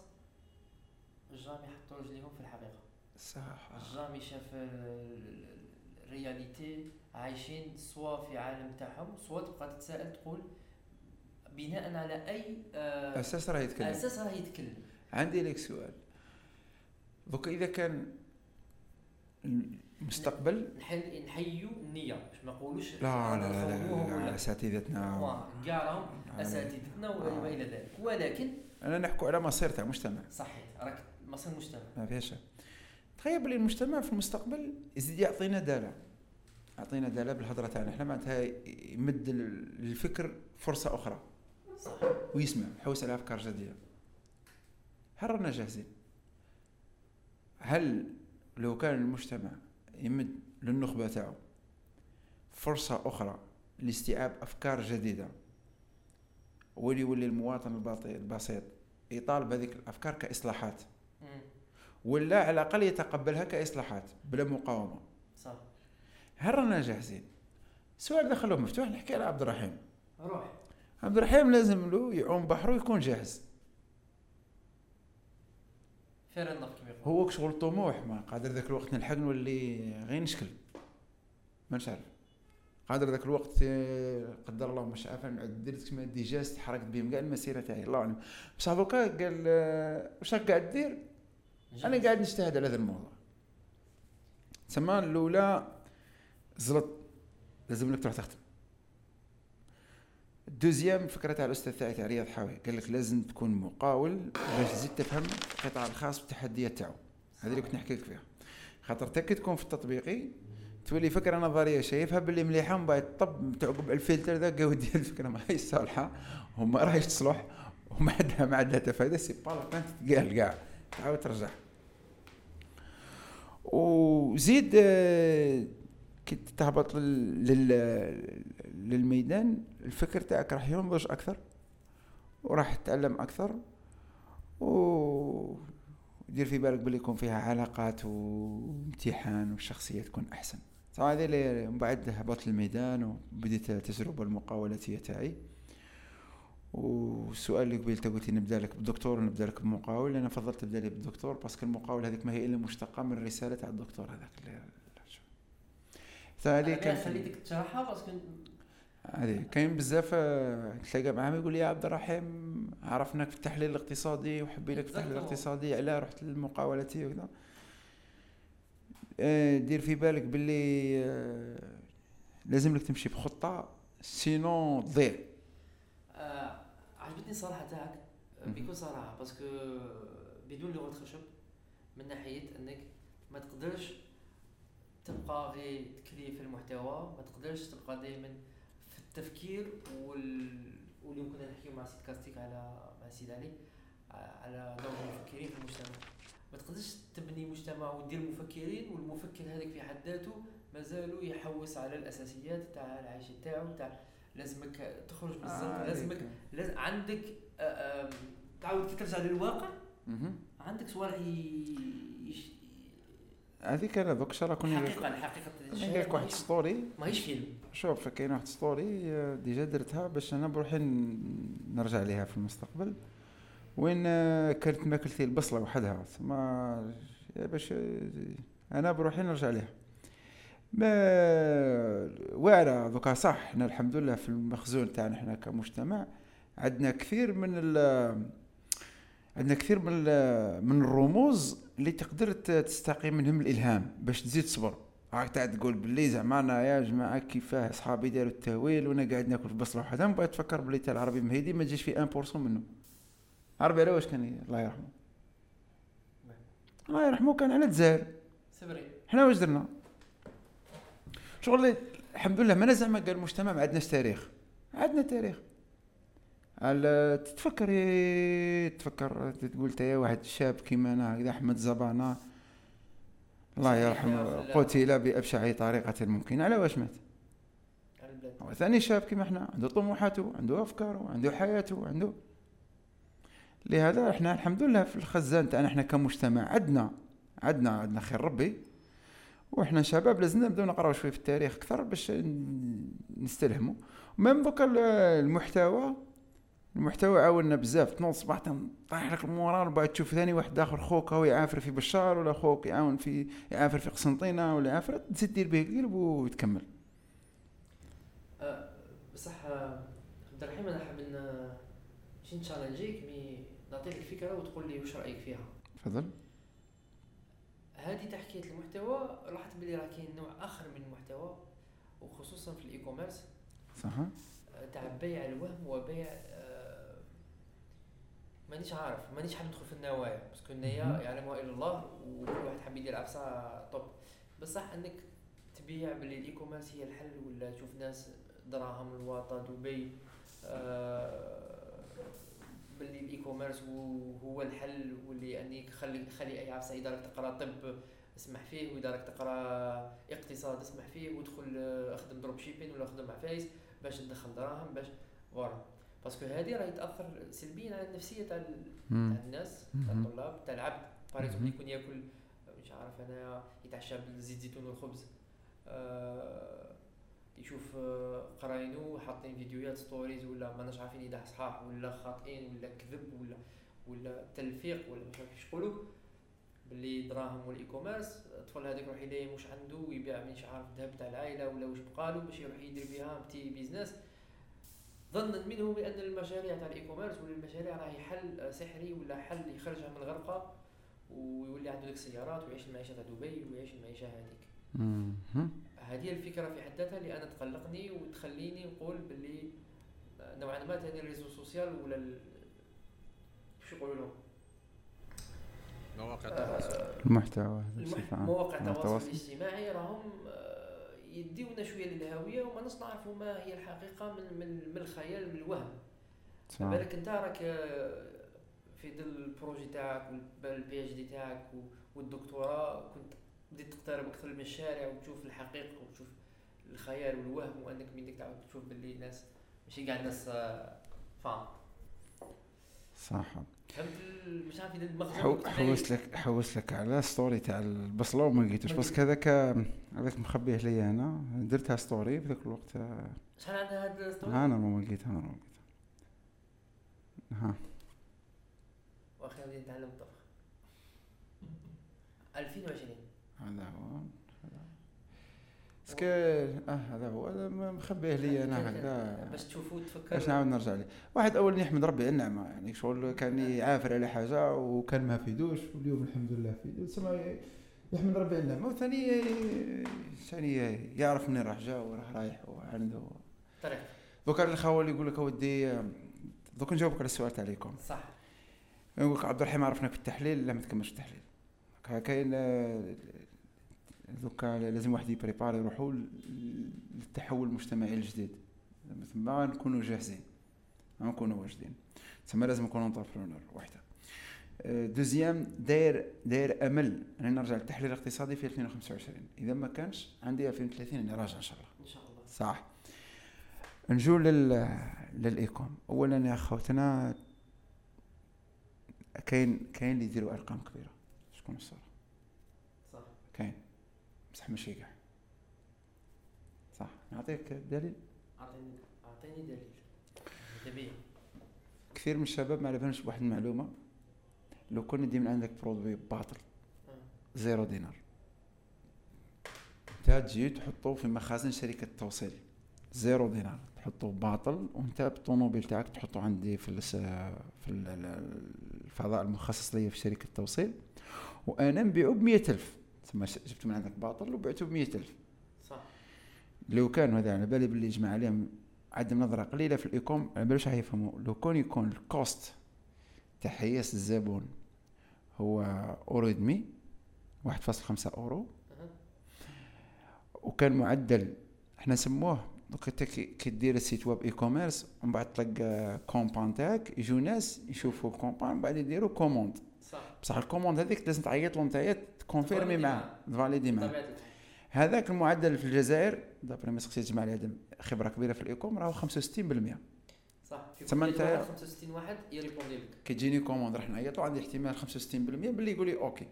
جامي حطوا رجليهم في الحقيقه. صح، جامي شاف الرياليتي، عايشين سوا في عالم تاعهم، سوا تبقى تتساءل تقول بناء على اي اساس راه يتكلم عندي لك سؤال دوك، اذا كان المستقبل نحيوا النية، باش ما نقولوش لا اساتذتنا كاع اساتذتنا وما الى ذلك، ولكن انا نحكوا على مصير تاع المجتمع. صحيح، راك مصير المجتمع ما فيهاش. تخيل بلي المجتمع في المستقبل يزيد يعطينا داله، يعطينا داله بالهضره تاعنا حنا، معناتها يمد للفكر فرصه اخرى. صحيح، ويسمع حوس على افكار جديده. هل رانا جاهزين؟ هل لو كان المجتمع يمد للنخبة تاعو فرصة أخرى لاستيعاب أفكار جديدة، ولي المواطن البسيط يطالب هذه الأفكار كإصلاحات، ولا على الأقل يتقبلها كإصلاحات بلا مقاومة. صح، هل رانا جاهزين؟ سؤال دخله مفتوح. نحكي على عبد الرحيم. عبد الرحيم لازم له يعوم بحره يكون جاهز. هو كشغل طموح، ما قادر ذاك الوقت نلحق نولي غير نشكل، ما نعرف قادر ذاك الوقت قدر الله مش عارف درت كما ديجاست تحركت بهم كاع المسيره تاعي الله اعلم. بصح دوكا قال واش راك قاعد دير؟ انا قاعد نجتهد على هذا الموضوع. تسمى الاولى زلط، لازم لك تروح تخدم. الدوزيام فكرة تاع الأستاذ تاعي تاع رياض حاوي، قال لك لازم تكون مقاول باش تزيد تفهم القطاع الخاص بالتحديات تاعو. هذه اللي كنت نحكي لك فيها، خاطر تاكي تكون في التطبيقي تولي فكرة نظرية شايفها باللي مليحة، من بعد طب تعقب الفلتر ذا قاو ديال الفكرة ماهيش صالحة وما راهيش تصلح وما عندها تفايدة، سي با لا فان تتقال كاع تعاود ترجع. وزيد كي تهبط للميدان الفكر تاعك راح ينضج اكثر وراح تتعلم اكثر، ودير في بالك بلي يكون فيها علاقات وامتحان والشخصيه تكون احسن. صراحه هذه اللي من بعد هبطت للميدان وبديت التجربه المقاولاتيه تاعي. والسؤال اللي قبل تقولت نبدا لك بالدكتور ونبدا لك بمقاول، انا فضلت نبدا لي بالدكتور باسكو المقاول هذيك ما هي الا مشتقه من الرساله تاع الدكتور هذاك. ثاني كان خليتك تشرحها باسكو هذه كاين بزاف تلاقى معهم يقول لي يا عبد الرحيم عرفناك في التحليل الاقتصادي وحبي لك التحليل الاقتصادي، علاه رحت للمقاولاتي وكذا. دير في بالك باللي لازم لك تمشي بخطه سينو ضيع. عجبتني صراحه تاعك بكل صراحه باسكو بدون لغه خشب، من ناحيه انك ما تقدرش تبقى غير تكري في المحتوى، ما تقدرش تبقى دائما في التفكير. واليوم كنا نحكي مع سيد كاستيك مع سيد علي على دور المفكرين في المجتمع. ما تقدرش تبني مجتمع ودير مفكرين والمفكر هذاك في حد ذاته مازالوا يحوس على الاساسيات تاع العيش تاعو. لازمك تخرج من الزنقه، لازم عندك تعاود ترجع للواقع. عندك صوالح هذيك انا دوك شرا كوني الحقيقه واحد ستوري ماهيش فيلم. شوف كاين واحد ستوري ديجا درتها باش انا بروحي نرجع ليها في المستقبل، وين كلت ماكلتي البصله وحدها ما باش انا بروحي نرجع ليها ما واعره دوكا. صح، احنا الحمد لله في المخزون تاعنا احنا كمجتمع عندنا كثير من عندنا كثير من الرموز اللي تقدر تستقي منهم الالهام باش تزيد صبر. راك قاعد تقول باللي زعما انا يا جماعه كيفاه اصحابي داروا التهويل وانا قاعد ناكل البصله وحده، من بعد تفكر باللي تاع العربي مهيدي ما تجيش في 1% منه. عربي على واش كان؟ الله يرحمه الله يرحمه كان على الجزائر صبري. حنا واش درنا شغل الحمد لله ما زعما قال المجتمع ما عندناش تاريخ، عندنا تاريخ على تفكر تقول تا واحد شاب كيما انا هكذا احمد زبانه الله يرحمه قتل بابشع طريقه ممكن. على واش مات؟ هو ثاني شاب كيما احنا عنده طموحاته عنده افكاره عنده حياته عنده. لهذا احنا الحمد لله في الخزان تاعنا احنا كمجتمع عندنا خير ربي، واحنا شباب لازمنا نبداو نقراو شويه في التاريخ اكثر باش نستلهموا. ومن دوك المحتوى عاوننا بزاف. تنوض صباح طايح لك المورال، وبعد تشوف ثاني واحد اخر خوك هو يعافر في بشار، ولا خوك يعافر في قسنطينه، ولا يعافر تزيد دير به قلب وتكمل. بصح عبد الرحيم انا حاب نمشي نتشالنجيك مي نعطيك الفكره وتقول لي واش رايك فيها. تفضل. هذه تحكية المحتوى لاحظت بلي راه كاين نوع اخر من المحتوى وخصوصا في الاي كوميرس، صح؟ تاع بيع الوهم وبيع مانيش حاب ندخل في النوايا باسكو النية يعلمها الا الله وكل واحد حاب يدير عفسه. طب بصح انك تبيع بلي الاي كوميرس هي الحل، ولا تشوف ناس دراهم الواطا دبي باللي الاي كوميرس هو الحل، واللي انك خلي اي عفسه يدارك تقرا طب اسمح فيه، ويدارك تقرا اقتصاد اسمح فيه، ودخل اخدم دروب شيبين ولا اخدم عفايس باش تدخل دراهم باش فوالا. باسكو هذه راهي تاثر سلبيا على النفسيه تاع الناس تاع الطلاب تاع العبد. باريزوم يكون ياكل مش عارف انا يتعشى بالزيت زيتون والخبز، يشوف قراينو حاطين فيديوهات ستوريز ولا ما ناش عارفين اذا صحاح ولا خاطئين ولا كذب ولا تلفيق ولا مش عارف يشقولوا باللي دراهم والاي كوميرس. الطفل هذاك روح يديه واش عنده ويبيع مش عارف الذهب تاع العائله ولا واش بقالو باش يروح يدير بها بتي بيزنس، ظنا منهم بان المشاريع تاع الاي كوميرس ولا المشاريع راهي حل سحري ولا حل يخرجها من الغرفه ويولي عنده ديك السيارات ويعيش المعيشه تاع دبي ويعيش المعيشه هذيك. هذه الفكره في حد ذاتها اللي انا تقلقني وتخليني نقول باللي نوعا ما ثاني الريزو سوسيال ولا شو يقولوا لهم مواقع التواصل مواقع التواصل الاجتماعي راهم يديونا شويه للهويه وما نعرفوا ما هي الحقيقه من الخيال من الوهم. بالك انت راك في ظل البروجي تاعك والبي اتش دي تاعك والدكتوراه كنت بديت تقترب اكثر من الشارع وتشوف الحقيقه وتشوف الخيال والوهم، وانك بدك تعاود تشوف باللي الناس ماشي كاع الناس فاهم. صح. فهمت مش عارف المخزون. حوست لك على ستوري تاع البصله وما لقيتوش باسكو هذاك مخبيه ليا. انا درتها ستوري في ذاك الوقت. شحال عندها هاد الستوري؟ انا ما لقيتها. ها واخا غادي نتعلم الطبخ 2020 هذا هو مخبيه لي انا هكذا باش تشوفوا تفكروا باش نعاود نرجع ليه. واحد اول يحمد ربي النعمه، يعني شغل كان يعافر على حاجه وكان ما فيدوش واليوم الحمد لله فيدو، تسمى يحمد ربي النعمه. وثاني يعرف منين راه جا وراه رايح وعنده طريق. دوك الخوال اللي يقول لك اودي دوك نجاوبك على السؤال تاع عليكم. صح. نقول لك عبد الرحيم عرفنا في التحليل لا ما تكملش التحليل كاين دوكا لازم واحد يبريباري يروحوا للتحول المجتمعي الجديد تما نكونوا جاهزين نكونوا واجدين تما لازم نكونوا انتربرونور. وحده دوزيام داير امل انا نرجع للتحليل الاقتصادي في 2025، اذا ما كانش عندي 2030 انا راجع ان شاء الله. ان شاء الله. صح. نجول للايكوم. اولا يا خوتنا كاين اللي يديروا ارقام كبيره شكون الصراحه كاين بصح ماشي كاع. صح. نعطيك دليل. اعطيني دليل طبيعي. كثير من الشباب ما عرفناش بواحد المعلومه، لو كنا ديما عندك برودوي باطل زيرو دينار نتا تجي تحطوه في مخازن شركه التوصيل زيرو دينار، تحطوه باطل ونتا بالطوموبيل تاعك تحطوه عندي في الفضاء المخصص ليا في شركه التوصيل وانا نبيعو ب100,000 ثم جبتو من عندك باطل وبعتو ب100,000. صح. لو كان هذا على بالي باللي يجمع عليهم عندهم نظره قليله في الايكوم على بالوش راح يفهموا. لو كان يكون الكوست تاع حياس الزبون هو اورو دمي 1.5 €، وكان معدل احنا نسموه دوك انت كدير السيت ويب اي كوميرس ومن بعد تلقى كومبان تاعك يجو ناس يشوفوا كومبان بعد يديروا كوموند صح بصح الكوموند هذيك لازم تعيط لهم نتايا تكونفيرمي معاه فاليدي معاه. هذاك المعدل في الجزائر دابا ما سقسيت جماعه هذا خبره كبيره في الايكوم راهو 65% صح تما نتايا 65 واحد يريبوندي لك كتجيني كوموند راح نعيط وعندي احتمال 65% باللي يقول لي اوكي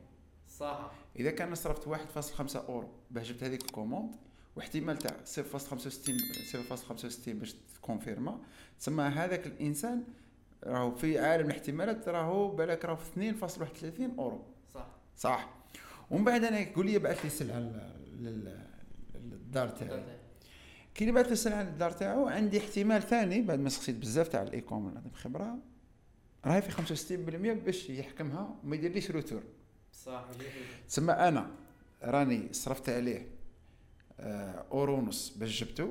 صح. اذا كان صرفت 1.5 اورو باش جبت هذيك الكوموند واحتمال تاع 0.65 باش تكونفيرما تسمى هذاك الانسان راهو في عالم الاحتمالات راهو بالك راهو 2.31 اورو صح صح. ومن بعد انا يقول لي بعث لي سلعه للدار تاعي كي اللي بعث لي سلعه للدار تاعو عندي احتمال ثاني بعد ما سقسيت بزاف تاع الايكوم نعطي خبره راهي في 65% باش يحكمها وما يديرليش روتور صح. تسمى انا راني صرفت عليه اورو ونص باش جبتو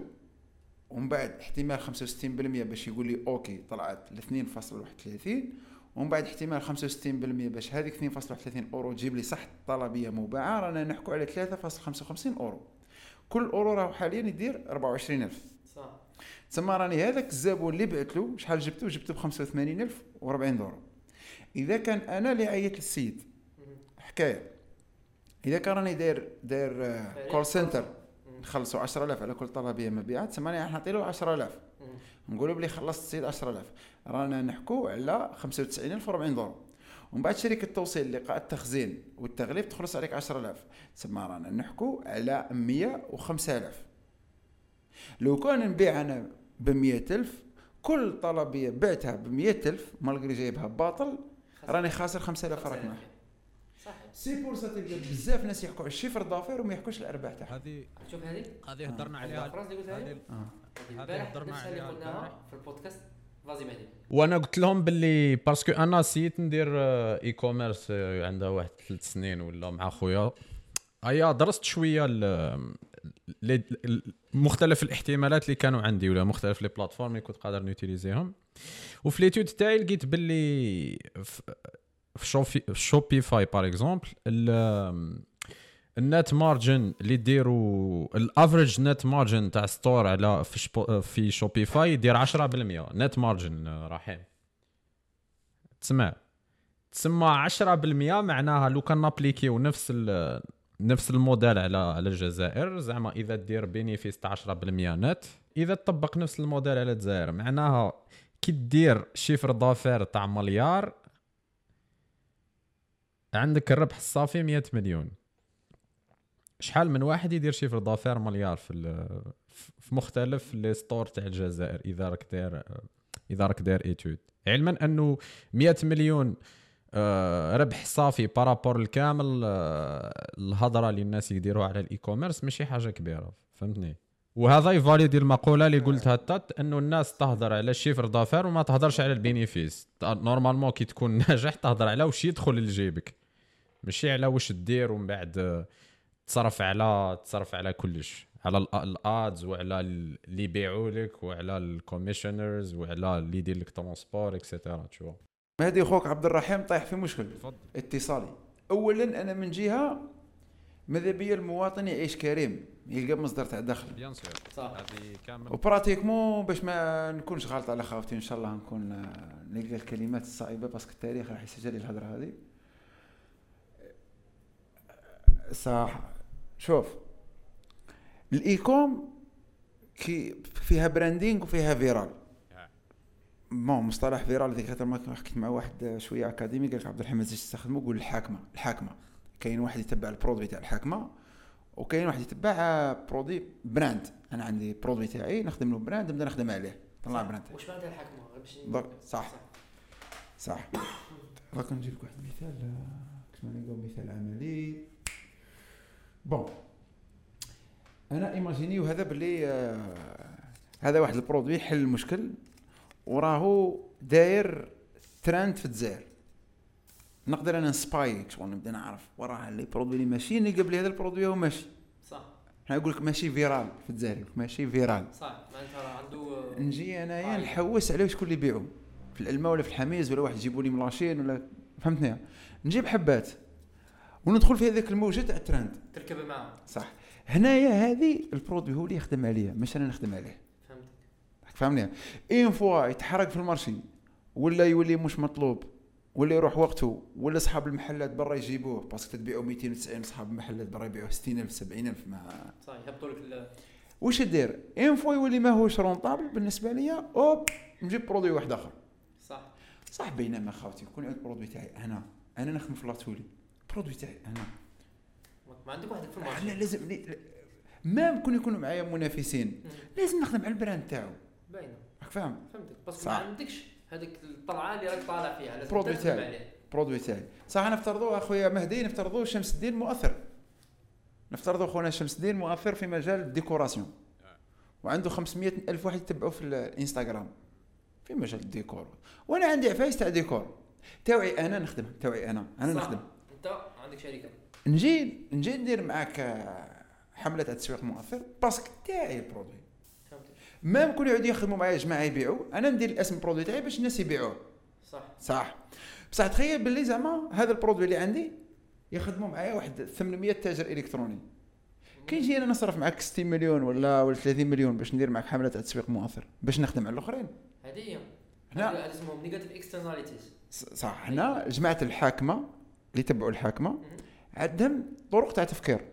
ومن بعد احتمال 65% باش يقول لي اوكي طلعت ل 2.31 ومن بعد احتمال 65% باش هذيك 2.31 اورو تجيب لي صح الطلبيه مباعه رانا نحكوا على 3.55 اورو. كل اورو راه حاليا يدير 24,000 صح. تما راني هذاك الزبون اللي بعتلو شحال جبتو جبتو ب 85,040 دولار. اذا كان انا اللي عيطت للسيد حكايه اذا كان راني داير كول سنتر نخلصوا 10,000 على كل طلبيه مبيعات ثمانيه راح نعطي له 10,000 نقولوا بلي خلصت السيد 10,000 رانا نحكوا على 95,040 دولار. ومن بعد شركه التوصيل اللي قاعد التخزين والتغليف تخلص عليك 10,000 تما رانا نحكوا على 105,000. لو كان نبيع انا ب 100,000 كل طلبيه بعتها ب 100,000 مالغري جايبها باطل راني خاسر 5,000 ركنه سي بور سا تلقى بزاف ناس يحكوا على الشيفر ضافير وما يحكوش الارباح تاعها. هذه هضرنا عليها هذه هضرنا عليها في البودكاست لازم هذه. وانا قلت لهم باللي باسكو انا سيت ندير اي كوميرس عندها واحد 3 سنين ولا مع خويا ايا درست شويه مختلف الاحتمالات اللي كانوا عندي ولا مختلف لي بلاتفورم اللي كنت قادر نوتيليزيهم وفي ليتود تاعي لقيت باللي في شوبيفاي باغ اكزومبل النت مارجن اللي ديروا الافريج نت مارجن تاع ستور على في شوبيفاي يدير 10% نت مارجن رحيم تسمى 10% معناها لو كان نابليكيو نفس الموديل على الجزائر زعما اذا دير بينيفيس تاع 10% نت اذا تطبق نفس الموديل على الجزائر معناها كي دير شيفر دافير تاع مليار عندك الربح الصافي 100 مليون. شحال من واحد يدير شيفر ضافر مليار في مختلف لي ستور تاع الجزائر اذا راك داير ايتود علما انه 100 مليون ربح صافي بارابور الكامل الهضره اللي الناس يديروها على الاي كوميرس ماشي حاجه كبيره فهمتني. وهذا يفاليدي المقوله اللي قلتها تات انه الناس تهضر على الشيفر ضافر وما تهضرش على البينيفيس. نورمالمون كي تكون ناجح تهضر على واش يدخل لجيبك ماشي على واش دير ومن بعد تصرف على كلش على الادز وعلى اللي يبيعوا لك وعلى الكوميشنرز وعلى اللي يدير لك ترونسبور اكسيتيرا. شو هادي خوك عبد الرحيم طايح في مشكل اتصالي. اولا انا من جهه ماذا بيا المواطن يعيش كريم يلقى مصدر تاع دخل بيان سور صح هذه كامل وبراتيكمون باش ما نكونش غلط على خاوتي ان شاء الله نكون نلقى الكلمات الصعيبه باسكو التاريخ راح يسجل الهضره هذه صح. شوف الايكوم كي فيها براندينغ وفيها فيرال مصطلح فيرال ذيك خاطر ما حكيت مع واحد شويه اكاديمي قال لك عبد الرحمن زيد تستخدمه قول الحاكمه كاين واحد يتبع البرودوي تاع الحاكمه وكاين واحد يتبع برودوي براند. انا عندي برودوي تاعي نخدم له براند نبدا نخدم عليه طلع براند واش معناتها الحاكمه غير صح. راك نجيب لك واحد المثال كما نلقاو مثال عملي بون انا ايماجينيو هذا بلي هذا واحد البرودوي حل المشكل وراهو داير ترند في الجزائر نقدر انا نسبايك شغل نبدا نعرف وراه لي برودوي لي ماشي اللي قبل هذا البرودوي هو ماشي صح. انا نقول لك ماشي فيرال في الجزائر ماشي فيرال صح معناتها راه عنده نجي انايا نحوس عليه شكون اللي يبيعو في الالمه ولا في الحميز ولا واحد يجيبوا لي ملاشين ولا فهمتني نجيب حبات وندخل في هذاك الموجه تاع الترند تركب معاه صح. هنايا هذه البرودوي هو اللي يخدم عليها مش انا نخدم عليه. فهمتك فهمني. اين فوا يتحرك في المارشي ولا يولي مش مطلوب ولا يروح وقته ولا اصحاب المحلات برا يجيبوه باسكو تبيعوا 290 اصحاب المحلات برا يبيعوا 60000 70000 مع صحيح يهبطوا لك. واش دير اين فوا يولي ماهوش رونطابل بالنسبه ليا اوب نجيب برودوي واحد اخر. صح بينما خاوتي يكون عند البرودوي تاعي انا نخدم في لاطولي البرودوي تاعي انا ما عندك واحد في المارشي. انا لازم ما يمكن يكونوا معايا منافسين لازم نخدم على البراند تاعو باينه راك فاهم. فهمتك بس ما عندكش هذيك الطلعه اللي راك طالع فيها لازم تخدم عليه البرودوي تاعي. صح نفترضوا اخويا مهدي نفترضوا شمس الدين مؤثر نفترضوا خونا شمس الدين مؤثر في مجال الديكوراسيون وعنده 500,000 واحد يتبعوه في الانستغرام في مجال الديكور وانا عندي عفايس تاع ديكور توعي انا نخدم توعي انا نخدم. انت عندك شركه نجي ندير معاك حمله تاع تسويق مؤثر باسكو تاعي البرودوي ما يمكن يعود يخدموا معايا جماعه يبيعوا انا ندير الاسم البرودوي تاعي باش الناس يبيعوه. صح بصح تخيل باللي زعما هذا البرودوي اللي عندي يخدموا معايا واحد 800 تاجر الكتروني كي نجي انا نصرف معاك 60 مليون ولا 30 مليون باش ندير معاك حمله تاع تسويق مؤثر باش نخدم على الاخرين. هذه هنا اسمهم نيجاتيف اكسترناليتيز. صح هنا جماعه الحاكمه اللي تبعوا الحاكمه عندهم طرق تاع تفكير.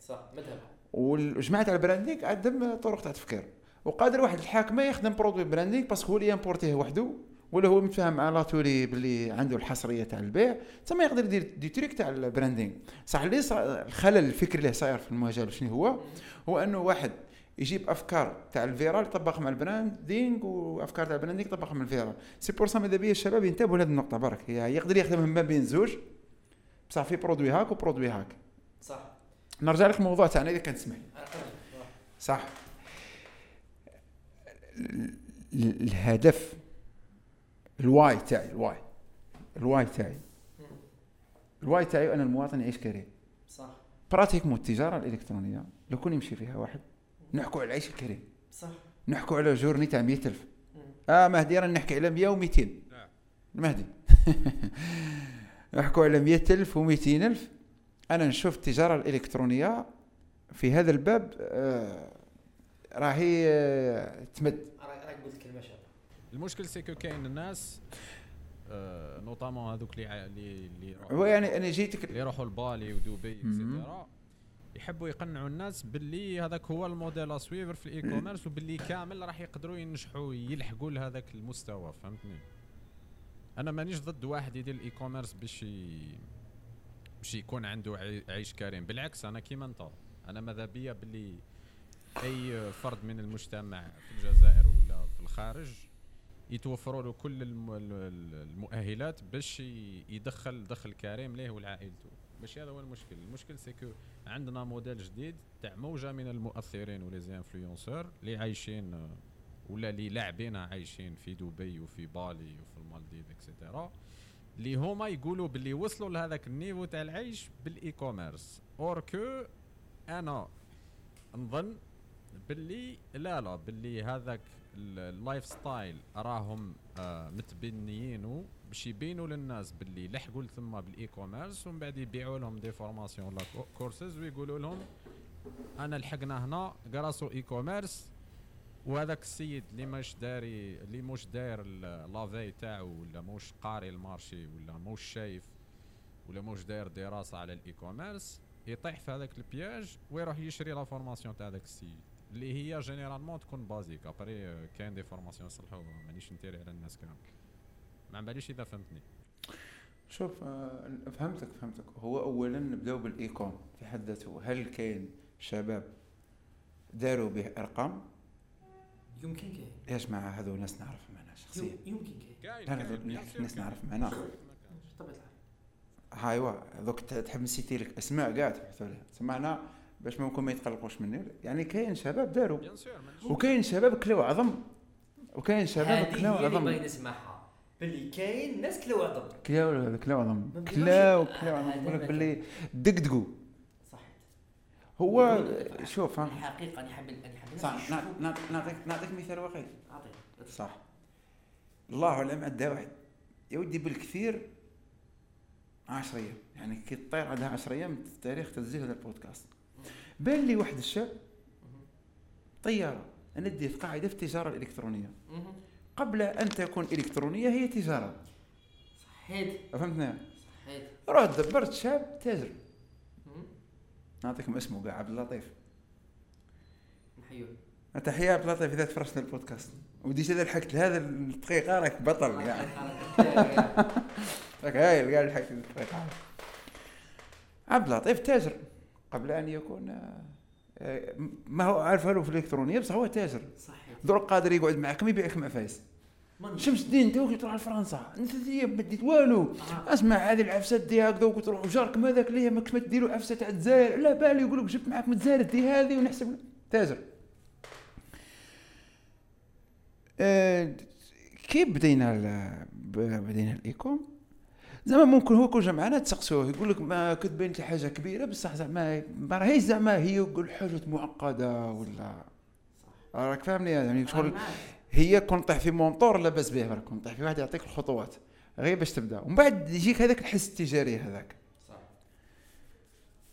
صح مذهب. والجماعه تاع البراندينغ عندهم طرق تاع تفكير وقادر واحد الحاكم ما يخدم برودوي براندينغ باسكو هو اللي يامبورتيه وحده ولا هو متفاهم مع لاتوري باللي عنده الحصريه تاع البيع تما يقدر يدير دي تريك تاع البراندينغ. صح اللي الخلل الفكري اللي صاير في المجال شنو هو انه واحد يجيب افكار تاع الفيرال طبق مع البراندينغ وافكار تاع البراندينغ طبق مع الفيرال سي بور سا ماذا بيا الشباب ينتبهوا لهذه النقطه برك هي يقدر يخدمهم ما بين زوج بصح في برودوي هاك وبرودوي هاك. صح نرجع لك الموضوع تاعنا اذا كان تسمح لي. صح الهدف الواي تاعي انا المواطن يعيش كريم. صح براتيكمون التجاره الالكترونيه لو كون يمشي فيها واحد نحكوا على العيش الكريم. صح نحكوا على جورني تاع 100,000 مهدي راه نحكي على 100 و200 المهدي نحكوا على 100,000 و200,000. انا نشوف التجاره الالكترونيه في هذا الباب راهي تمد راك قلت كلمه شابه. المشكل سيكو كاين الناس نوطامون هذوك اللي يعني انا جيتك اللي يروحوا لبالي ودبي اكسيتيرا يحبوا يقنعوا الناس باللي هذاك هو الموديل اسويفر في الاي كوميرس وباللي كامل راح يقدروا ينجحوا يلحقوا لهذاك المستوى. فهمتني انا مانيش ضد واحد يدير الاي كوميرس باش يكون عنده عيش كريم. بالعكس انا كيما انت انا ماذا بيا باللي اي فرد من المجتمع في الجزائر ولا في الخارج يتوفروا له كل المؤهلات باش يدخل دخل كريم ليه ولعائلته. ماشي هذا هو المشكل. المشكل سيكو عندنا موديل جديد تاع موجه من المؤثرين ولي انفلونسور اللي عايشين ولا اللي لاعبين عايشين في دبي وفي بالي وفي المالديف اكسيتيرا اللي هما يقولوا باللي وصلوا لهذاك النيفو تاع العيش بالاي كوميرس اوركو انا نظن باللي لا باللي هذاك اللايف ستايل راهم متبنيينو باش يبينوا للناس باللي لحقوا ثم بالاي كوميرس ومن بعد يبيعوا لهم دي فورماسيون ولا كورسز ويقولوا لهم انا لحقنا هنا غراسو اي كوميرس. وهذاك السيد اللي مش داير لافاي تاعو ولا مش قاري المارشي ولا مش شايف ولا مش داير دراسه على الاي كوميرس يطيح في هذاك البياج ويروح يشري لا فورماسيون تاع هذاك السيد اللي هي جينيرالمون تكون بازيك ابري كاين دي فورماسيون صلحو مانيش نتيري على الناس كامل ما باليش اذا فهمتني. شوف فهمتك هو اولا نبداو بالايكون في حد ذاته. هل كاين شباب داروا به ارقام؟ يمكن كاين. ايش مع هذو ناس نعرف معنا شخصيا يمكن كاين ناس نعرف معنا طبعا هايوا دوك تحب نسيتي لك اسماء قاع تبحثوا لها سمعنا باش ممكن ما يتقلقوش مني. يعني كاين شباب داروا وكاين شباب كلاو عظم وكاين شباب كلاو عظم باين نسمعها باللي كاين ناس كلاو عظم نقول لك باللي دقدقوا. صح هو شوف الحقيقه انا حابب صح نعطيك مثال واقعي. صح الله لم ادى واحد يودي بالكثير 10 ايام يعني كي تطير عندها 10 ايام تاريخ تسجيل هذا البودكاست بان لي واحد الشاب طياره، انا ديت قاعده في التجاره الالكترونيه، قبل ان تكون الكترونيه هي تجاره. صحيت، فهمتنا؟ صحيت. راه دبرت شاب تاجر، نعطيكم اسمه كاع، عبد اللطيف. نحيوه، تحيه عبد اللطيف اذا تفرجنا البودكاست وديجا لحقت لهذا الدقيقه راك بطل يعني. راك هايل، قال لحقت الدقيقه. عبد اللطيف تاجر قبل ان يكون ما هو عارف هلو في الالكترونيه، بصح هو تاجر. صحيح. درك قادر يقعد معكم يبيعكم عفايس. شمس الدين انت وكي تروح لفرنسا انت ما ديت والو، اسمع هذه العفسه دي هكذا، وكي تروح جاركم هذاك اللي ما كنت ديروا عفسه تاع الجزائر، لا بالي يقول لك جبت معاك من الجزائر دي هذه، ونحسب تاجر. كي بدينا الايكوم زعما ممكن هو كون جا معنا تسقسوه يقول لك ما كتبين لي حاجه كبيره، بصح زعما راهي زعما هي يقول حاجه معقده ولا صح، راك فاهمني يعني شغل هي كون طيح في مونطور لاباس به، راك كون طيح في واحد يعطيك الخطوات غير باش تبدا، ومن بعد يجيك هذاك الحس التجاري هذاك.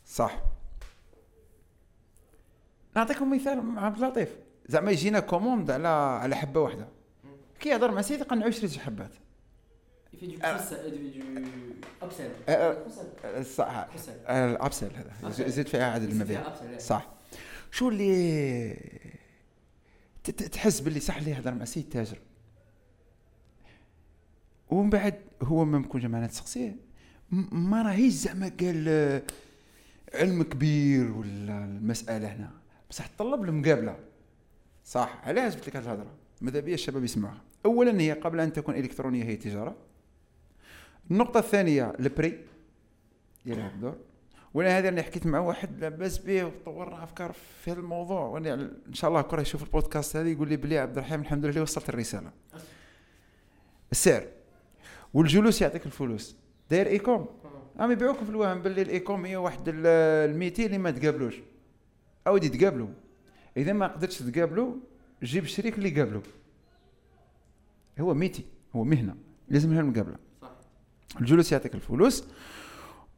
صح. نعطيكم مثال عبد اللطيف، زعما يجينا كوموند على حبه واحده، كي يهضر مع سيدي قنعوا 20 حبات في ابسل. صح، الابسل هذا زيد فيها عدد المبيع. صح. شو اللي تحس باللي صح اللي يهضر مع سيد تاجر، ومن بعد هو ما يكون جمعنا تسقسيه ما راهيش زعما قال علم كبير ولا المساله هنا، بصح تطلب المقابله. صح. علاش قلت لك هذه الهضره؟ ماذا بيا الشباب يسمعوها. اولا هي قبل ان تكون الكترونيه هي تجاره. النقطه الثانيه البري يلعب دور، وانا هذا اللي حكيت مع واحد لاباس به وطور افكار في هذا الموضوع، وانا ان شاء الله كره يشوف البودكاست هذه يقول لي بلي عبد الرحيم الحمد لله وصلت الرساله. السعر والجلوس يعطيك الفلوس، داير ايكوم عم يبيعوك في الوهم باللي الايكوم هي واحد الميتي اللي ما تقابلوش او دي تقابلوا، اذا ما قدرتش تقابلوا جيب الشريك اللي قابله، هو ميتي، هو مهنه لازم لها المقابله. صح. الجلوس يعطيك الفلوس،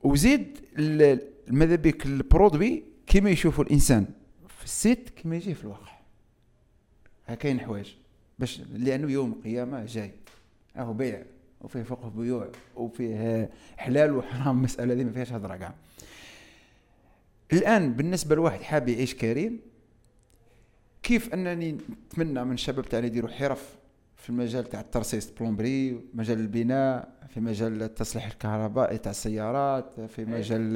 وزيد ماذا بك البرودوي كيما يشوفوا الانسان في السيت كيما يجي في الواقع، ها كاين حوايج باش لانه يوم القيامه جاي، راهو بيع وفيه فقه بيوع وفيه حلال وحرام، مساله هذه ما فيهاش هضره كاع. الان بالنسبه لواحد حاب يعيش كريم، كيف انني نتمنى من الشباب تاعنا يديروا حرف في المجال تاع الترصيص بلومبري، مجال البناء، في مجال تصليح الكهرباء تاع السيارات، في مجال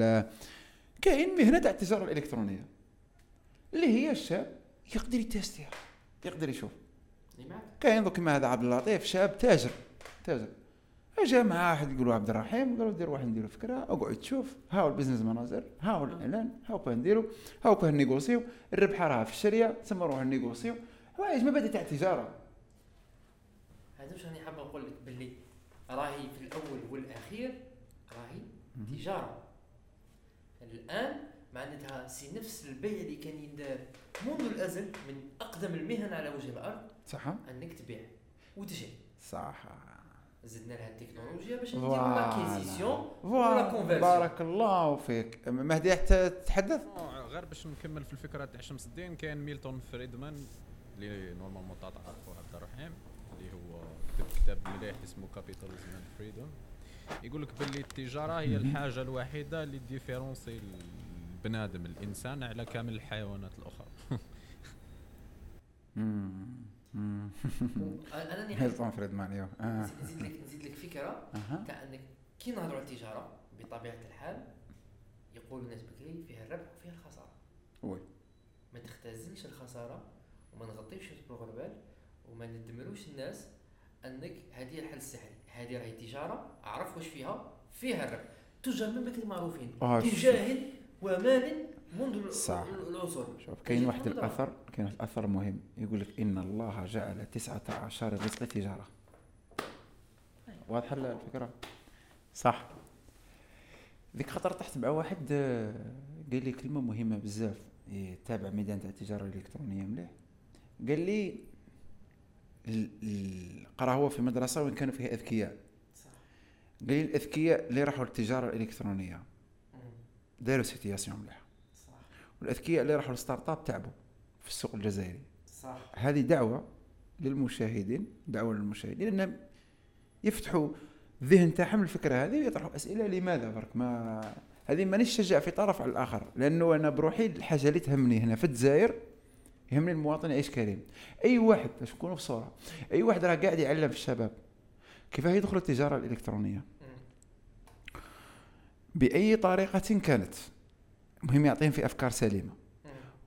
كاين مهنه تاع التجاره الالكترونيه اللي هي الشاب يقدر يتستير يقدر يشوف. كاين دوك كيما هذا عبد اللطيف شاب تاجر اجا مع واحد يقولوا عبد الرحيم قالوا دير واحد نديروا فكره، اقعد تشوف هاو البيزنس ماناجر، هاو الاعلان، هاو كان نديروا، هاو كان نيغوسيو، الربحه راه في الشريه، تما نروح نيغوسيو، حوايج مبادئ تاع التجاره. هذا واش راني حاب نقول لك باللي راهي في الاول والاخير راهي تجاره. الان معناتها سي نفس البيع اللي كان يندار منذ الازل من اقدم المهن على وجه الارض. صح. انك تبيع وتشري. صح. زدنا لها التكنولوجيا باش نديرو لاكيزيسيون ولا كونفيرسيون. بارك الله فيك مهدي، حتى تتحدث غير باش نكمل في الفكره تاع شمس الدين. كان ميلتون فريدمان اللي نورمالمون تعرفوا عبد الرحيم، اللي هو كتب كتاب مليح اسمه كابيتاليزم اند فريدم، يقول لك باللي التجاره هي الحاجه الوحيده اللي ديفيرونسي البنادم الانسان على كامل الحيوانات الاخرى. انا نحب فريدمان يا نزيد لك فكره تاع انك كي نهضروا على التجاره بطبيعه الحال يقول الناس بكري فيها الربح وفيها الخساره، وي ما تختزلش الخساره وما نغطيوش البروغربال وما ندمروش الناس انك هذه الحل السحري، هذه راهي تجاره، اعرف واش فيها الربح. تجار من بكري معروفين، تجاهل ومال منذ العصور. شوف كاين واحد الاثر، كاين اثر مهم يقول لك ان الله جعل 19 رزق تجاره. واضحه الفكره؟ صح. ديك خطر تحت مع واحد قال لي كلمه مهمه بزاف، يتابع ميدان تاع التجاره الالكترونيه مليح، قال لي قرا هو في مدرسه وين كانوا فيها اذكياء. صح. قال لي الاذكياء اللي راحوا للتجاره الالكترونيه داروا سيتياسيون مليح، والاذكياء اللي راحوا للستارت اب تعبوا في السوق الجزائري. صح. هذه دعوه للمشاهدين، دعوه للمشاهدين انهم يفتحوا ذهن تاعهم الفكره هذه ويطرحوا اسئله لماذا برك ما هذه ما نشجع في طرف على الاخر، لانه انا بروحي الحاجه اللي تهمني هنا في الجزائر يهمني المواطن يعيش كريم. اي واحد باش نكونوا في صوره، اي واحد راه قاعد يعلم في الشباب كيفاه يدخل التجاره الالكترونيه باي طريقه كانت، مهم يعطيهم في افكار سليمه،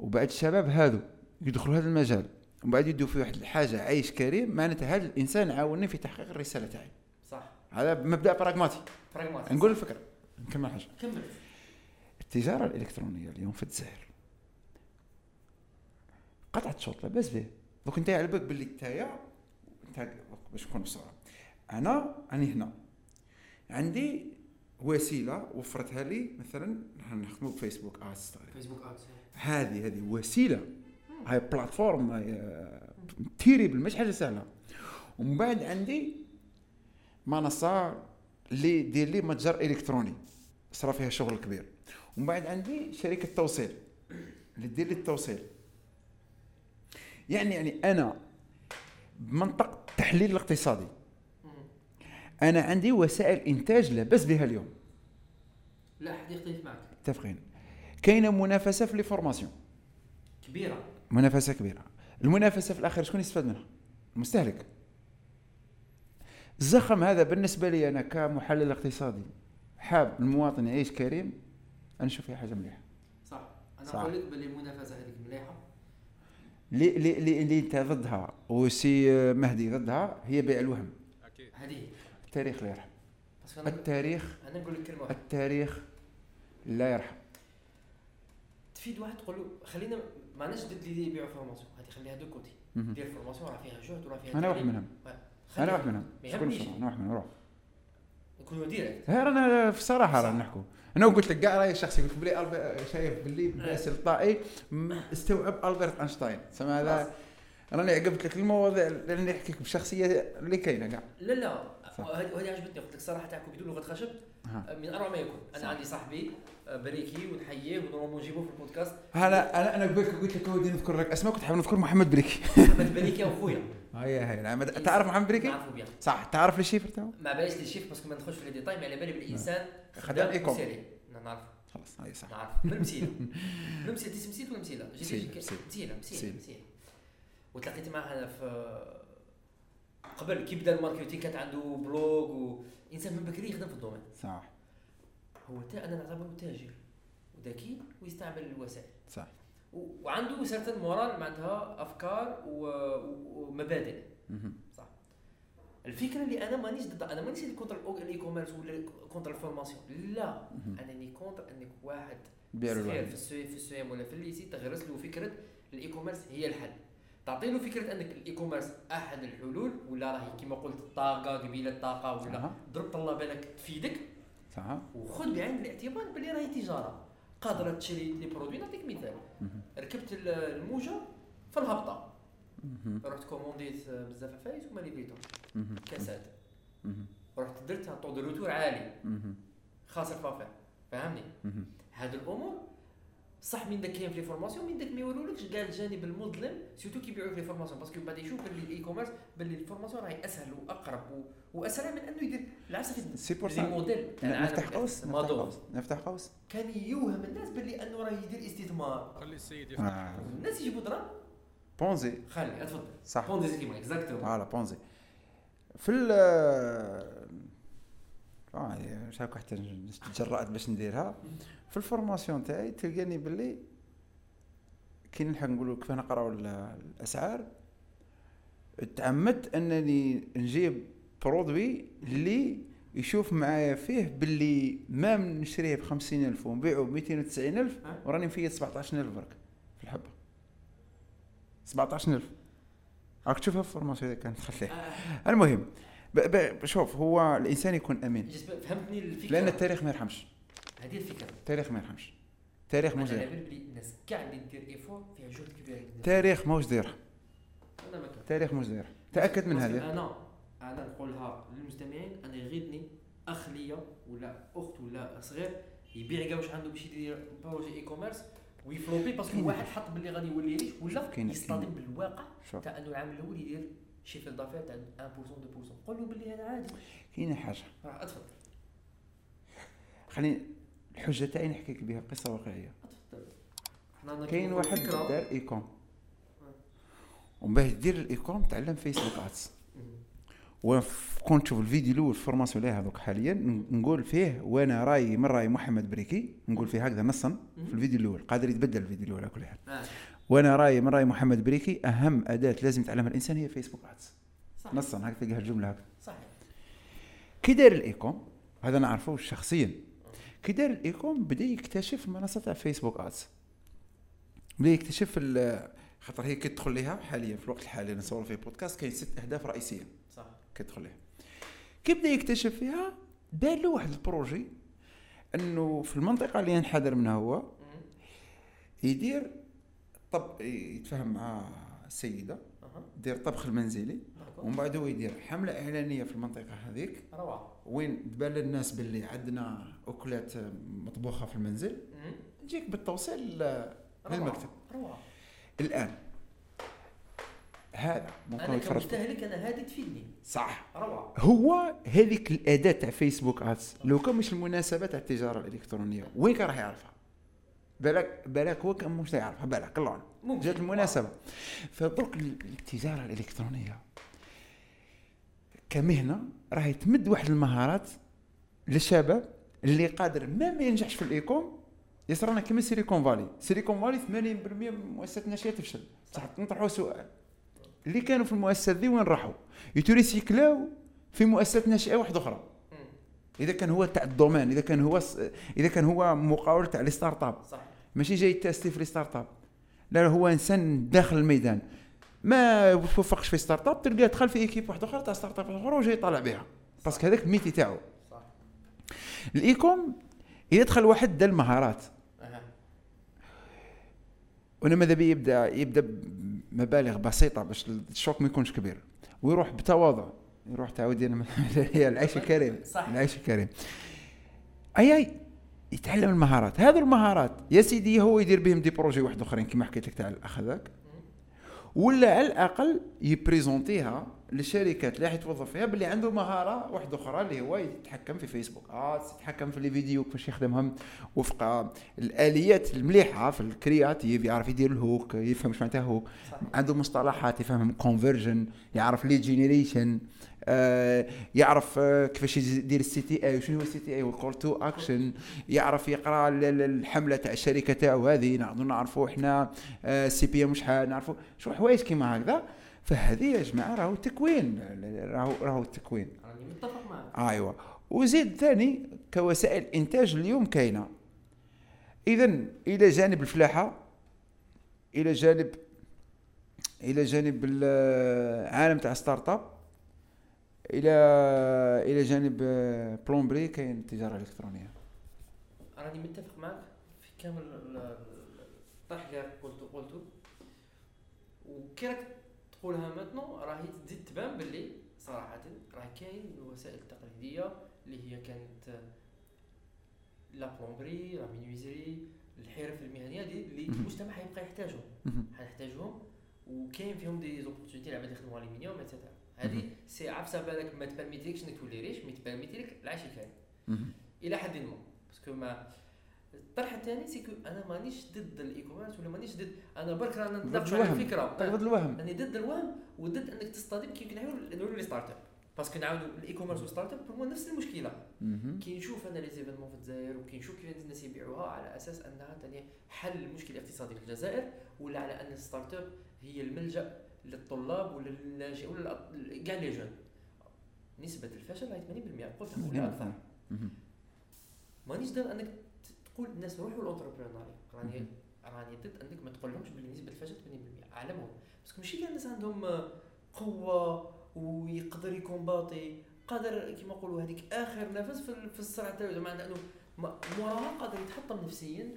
وبعد الشباب هادو يدخلوا هذا المجال وبعد يدوا في واحد الحاجه عيش كريم، معناتها هذا الانسان عاونني في تحقيق الرساله تاعي. صح. هذا مبدا براغماتي. نقول الفكره نكمل حاجه. كمل. التجاره الالكترونيه اليوم في الجزائر قطعه شوط لاباس به، دوك انت على بالك باللي نتايا انت باش نكون بصراحه، انا راني هنا عندي وسيله وفرتها لي، مثلا نحن نخدموا بفيسبوك ادز. هذه وسيله، هاي بلاتفورم، هاي تيريبل، مش حاجه سهله. ومن بعد عندي منصه اللي دير لي متجر الكتروني صرا فيها شغل كبير، ومن بعد عندي شركه توصيل اللي دير لي التوصيل. يعني انا بمنطق التحليل الاقتصادي انا عندي وسائل انتاج لا باس بها اليوم. لا حد يختلف معك. متفقين. كاينه منافسه في لي فورماسيون كبيره، منافسه كبيره. المنافسه في الاخر شكون يستفاد منها؟ المستهلك. الزخم هذا بالنسبه لي انا كمحلل اقتصادي حاب المواطن يعيش كريم، انا نشوف فيها حاجه مليحه. صح. انا نقول لك باللي المنافسه هذيك مليحه. اللي انت ضدها وسي مهدي ضدها هي بيع الوهم. اكيد. هذه التاريخ لا يرحم. التاريخ انا نقول لك كلمه واحده، التاريخ لا يرحم. تفيد واحد تقول له خلينا ما ناش ضد اللي يبيعوا فورماسيون، هذه خليها دو كوتي. دير فورماسيون راه فيها جهد وراه فيها، انا واحد منهم. انا واحد منهم. شكون واحد منهم؟ روح نكونوا ديريكت. رانا في صراحه رانا نحكوا. انا قلت لك كاع راي شخصي، قلت بلي شايف بلي باسل الطائي استوعب ألبرت أينشتاين. سما هذا راني عجبت لك المواضيع اللي نحكي لك بشخصيه اللي كاينه كاع. لا هذه عجبتني، قلت لك صراحه تاعكم بدون لغه خشب من اروع ما يكون. انا عندي صاحبي بريكي ونحييه ونروحو نجيبوه في البودكاست. انا قلت لك ودي نذكر لك اسماء، كنت حاب نذكر محمد بريكي. محمد بريكي اخويا. هاي تعرف محمد بريكي؟ صح. تعرف لي شيفر تاعو؟ ما باليش لي شيفر باسكو ما ندخلش في لي ديتاي، على بالي بالانسان خدام ايكوم. نعرف خلاص. هاي صح. نعرف بالمسيله تسمسيت ولا مسيله مسيله وتلاقيت معها في قبل كي بدا الماركتينغ، كانت عنده بلوغ وانسان من بكري يخدم في الدومين. صح. هو تاع انا نعتبره تاجر وذكي ويستعمل الوسائل. صح. وعنده سيرتن مورال، عندها افكار ومبادئ. صح. الفكره اللي انا مانيش ضد، انا مانيش كونتر الاي كوميرس ولا كونتر الفورماسيون، لا انا ني كونتر انك واحد صغير في السويم ولا في الليسي تغرس له فكره الاي كوميرس هي الحل، تعطيله فكره انك الاي كوميرس احد الحلول، ولا راهي كيما قلت الطاقه قبيله الطاقه ولا ضربت الله بالك تفيدك. صح. وخذ بعين الاعتبار بلي راهي تجاره قادره تشري لي برودوي. نعطيك مثال، ركبت الموجه في الهبطه، رحت كومونديت بزاف عفايس وما ليبيتهم كاسات، رحت درتها طو دو روتور عالي، خاسر فافير. فهمني هذه الامور. صح. من داك كاين في لي فورماسيون، من داك ما يورولكش كاع الجانب المظلم، سيتو كيبيعوا في لي فورماسيون باسكو بعد يشوف بلي الاي كوميرس بلي الفورماسيون راهي اسهل واقرب واسرع من انه يدير العسل في الموديل. نفتح قوس كان يوهم الناس بلي انه راه يدير استثمار. خلي السيد يفتح الناس يجيبوا درام بونزي. خلي اتفضل. صح. بونزي كيما اكزاكتومون. فوالا بونزي في ال مش هاك حتى تجرأت باش نديرها في الفورماسيون تاعي، تلقاني باللي كي نلحق نقولوا كيفاه نقراو الاسعار، تعمدت انني نجيب برودوي اللي يشوف معايا فيه باللي ما نشريه ب 50,000 ونبيعه ب 290,000 وراني مفيد 17,000 برك في الحبه. 17,000 راك تشوفها في الفورماسيون اللي كانت خليه. المهم شوف، هو الانسان يكون امين. فهمتني الفكره؟ لان التاريخ ما يرحمش. هذه الفكره، التاريخ ما يرحمش. التاريخ موجود الناس كاع اللي دير ايفور فيها جهد كبير. التاريخ موجود يرحم. انا ماك التاريخ موجود يرحم. تاكد من هذا. انا نقولها للمستمعين، انا يغيدني اخليه ولا اخت ولا صغير يبيع كاع واش عنده باش يدير بروجي اي كوميرس ويفلوبي باسكو واحد حط باللي غادي يولي يعيش ولا يصطدم بالواقع تاع انه العام الاول يدير شي في الضفير تاع 1% 2%. قول له باللي هذا عادي. كاينه حاجه راه اتفضل خليني الحجه تاعي نحكي لك بها قصه واقعيه. اتفضل. كاين واحد دار ايكوم ومن بعد دير الايكوم تعلم فيسبوك ادز وكنت شوف الفيديو الاول الفورماسيون ليه هذوك حاليا نقول فيه وانا رايي من راي محمد بريكي نقول فيه هكذا نصا في الفيديو الاول قادر يتبدل الفيديو الاول على كل حال. وانا رايي من راي محمد بريكي اهم اداه لازم يتعلمها الانسان هي فيسبوك ادز نصا هكذا تلقى الجمله هكذا صحيح. كي دار الايكوم هذا نعرفوه شخصيا. كي دار الايكوم بدا يكتشف المنصه تاع فيسبوك ادز بدا يكتشف خطر هي كتدخل لها حاليا في الوقت الحالي نصور في بودكاست كاين 6 أهداف رئيسيه صح كتدخل لها. كي بدا يكتشف فيها دار له واحد البروجي انه في المنطقه اللي ينحدر منها هو يدير طب يتفاهم مع السيده يدير طبخ المنزلي ومن بعد هو يدير حمله اعلانيه في المنطقه هذيك روعه وين تبان للناس باللي عندنا اكلات مطبوخه في المنزل تجيك بالتوصيل للمكتب. روعه. الان هذا ممكن يتفرج انا هذه تفيدني صح روعه. هو هذيك الاداه تاع فيسبوك ادز لو كان مش المناسبه تاع التجاره الالكترونيه وين كان راح يعرفها؟ بالك هو كان مش يعرفها بالك الله جات المناسبه. فبرك التجاره الالكترونيه كمهنه راهي تمد واحد المهارات للشباب اللي قادر ما ينجحش في الايكوم يصرانا كيما سيليكون فالي. سيليكون فالي 80% من مؤسسات الناشئه تفشل صح. نطرحوا سؤال اللي كانوا في المؤسسه دي وين راحوا؟ يتريسيكلاو في مؤسسات ناشئه واحده اخرى. اذا كان هو تاع الدومين اذا كان هو مقاول تاع لي ستارت اب ماشي جاي تيستي في لي ستارت اب لا هو انسان داخل الميدان ما توفقش في ستارت اب تلقاه دخل في ايكيب واحده اخرى تاع ستارت اب اخرى وجاي طالع بها باسكو هذاك الميتي تاعو صح. الايكوم يدخل واحد دا المهارات وانا ماذا بي يبدا مبالغ بسيطه باش الشوك ما يكونش كبير ويروح بتواضع يروح تعاودي انا العيش الكريم صح. العيش الكريم اي يتعلم المهارات. هذو المهارات يا سيدي هو يدير بهم دي بروجي واحد اخرين كما حكيت لك تاع الاخ هذاك ولا على الاقل يبريزونتيها للشركات اللي راح يتوظف فيها باللي عنده مهاره واحده اخرى اللي هو يتحكم في فيسبوك يتحكم في لي فيديو كيفاش يخدمهم وفق الاليات المليحه في الكرياتيف يعرف يدير الهوك يفهم واش معناتها هوك عنده مصطلحات يفهم كونفرجن يعرف لي جينيريشن يعرف كيفاش يدير السي تي اي وشنو هو السي تي اي والكول تو اكشن يعرف يقرا الحمله تاع الشركه تاعو هذه نعرفوا احنا سي بي ام شحال نعرفوا شو حوايج كيما هكذا. فهذه يا جماعه راهو تكوين راهو التكوين راني متفق معاك ايوا. وزيد ثاني كوسائل انتاج اليوم كاينه اذا الى جانب الفلاحه الى جانب العالم تاع ستارت اب الى جانب بلومبري كاين التجاره الالكترونيه. راني متفق معاك في كامل الطرح اللي قلته وكيراك تقولها ماتنو راهي تزيد تبان باللي صراحه راه كاين الوسائل التقليديه اللي هي كانت لا بلومبري لا مينويزري الحرف المهنيه دي اللي المجتمع حيبقى يحتاجهم وكاين فيهم دي زوبورتونيتي العباد يخدموا على المينيوم مثلا هذه سي عفسه بالك ما تبرميتلكش انك تولي ريش ما تبرميتلك العيش الكريم الى حد ما باسكو ما الطرح الثاني سيكو انا مانيش ضد الايكوميرس ولا مانيش ضد انا برك رانا نطلقوا على الفكره ضد الوهم. انا ضد الوهم وضد انك تصطدم كي نعاودوا لي ستارت اب باسكو نعاودوا الايكوميرس والستارت اب هما نفس المشكله. كي نشوف انا لي زيفينمون في الجزائر وكي نشوف كيف الناس يبيعوها على اساس انها ثاني حل المشكل الاقتصادي في الجزائر ولا على ان الستارت اب هي الملجا للطلاب ولا للاجئين ولا كاع لي جون نسبه الفشل هي 80% قلت ولا اكثر. مانيش ضد انك تقول الناس روحوا للانتربرونير راني ضد انك ما تقولهمش باللي نسبه الفشل 80% علمهم باسكو ماشي كاع الناس عندهم قوه ويقدر يكومباطي قادر كيما نقولوا هذيك اخر نفس في الصراع تاعو زعما انه مراهق قادر يتحطم نفسيا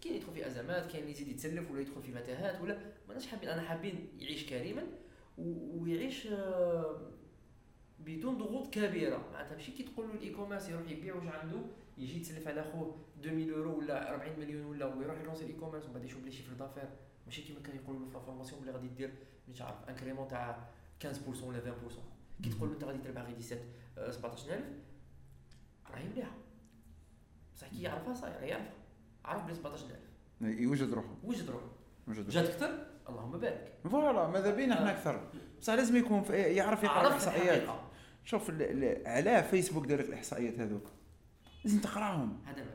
كاين يدخل في ازمات كاين يزيد يتسلف ولا يدخل في متاهات ولا ماناش حابين انا حابين يعيش كريما ويعيش بدون ضغوط كبيره. معناتها ماشي كي تقول له الاي كوميرس يروح يبيع واش عنده يجي يتسلف على خوه 2000 € ولا 40 مليون ولا ويروح يلونسي الاي كوميرس ومن بعد يشوف لي شيفر دافير ماشي كيما كان يقولوا له في الفورماسيون اللي غادي دير مش عارف انكريمون تاع 15% ولا 20%. كي تقول له انت غادي تربح غير 17 17000 راهي مليحه بصح كي يعرفها صاير يعرفها عارف بلي 17000 يوجد روحه جات اكثر اللهم بارك فوالا ماذا بينا احنا اكثر بصح لازم يكون يعرف يقرا الاحصائيات. شوف على فيسبوك داير الاحصائيات هذوك لازم تقراهم هذا معك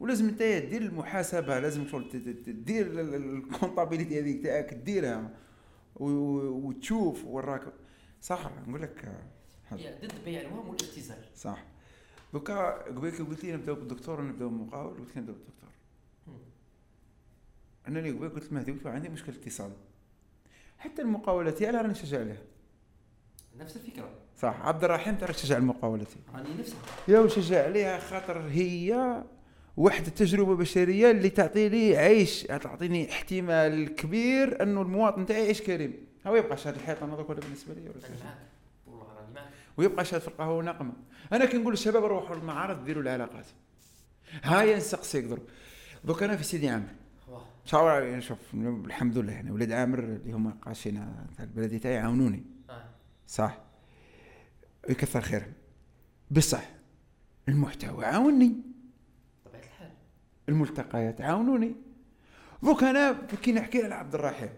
ولازم انت دير المحاسبه لازم دير الكونطابيليتي هذيك تاعك ديرها وتشوف وراك صح. نقول لك ضد بيع الوهم والابتزال صح. دوكا قلت لي نبداو بالدكتور ونبداو بالمقاول قلت لي نبداو بالدكتور. انا اللي قلت مهدي قلت له عندي مشكل اقتصادي حتى المقاولات على راني نشجع عليها نفس الفكره صح. عبد الرحيم ترى شجع المقاولات راني نفسها يا وشجع عليها خاطر هي واحد التجربه بشريه اللي تعطي لي عيش تعطيني احتمال كبير انه المواطن تاعي يعيش كريم هو يبقى شاد الحيط انا دوك ولا بالنسبه لي ولا والله راني معاك ويبقى شاد في القهوه نقمه. انا كنقول للشباب روحوا للمعارض ديروا العلاقات هاي نسقسيك دوك انا في سيدي عامر شاور علي نشوف الحمد لله يعني ولاد عامر اللي هما قاشينا تاع البلديه تاعي عاونوني صح يكثر خيرهم بصح المحتوى عاوني طبيعه الحال الملتقيات عاونوني. دوك انا كي نحكي على عبد الرحيم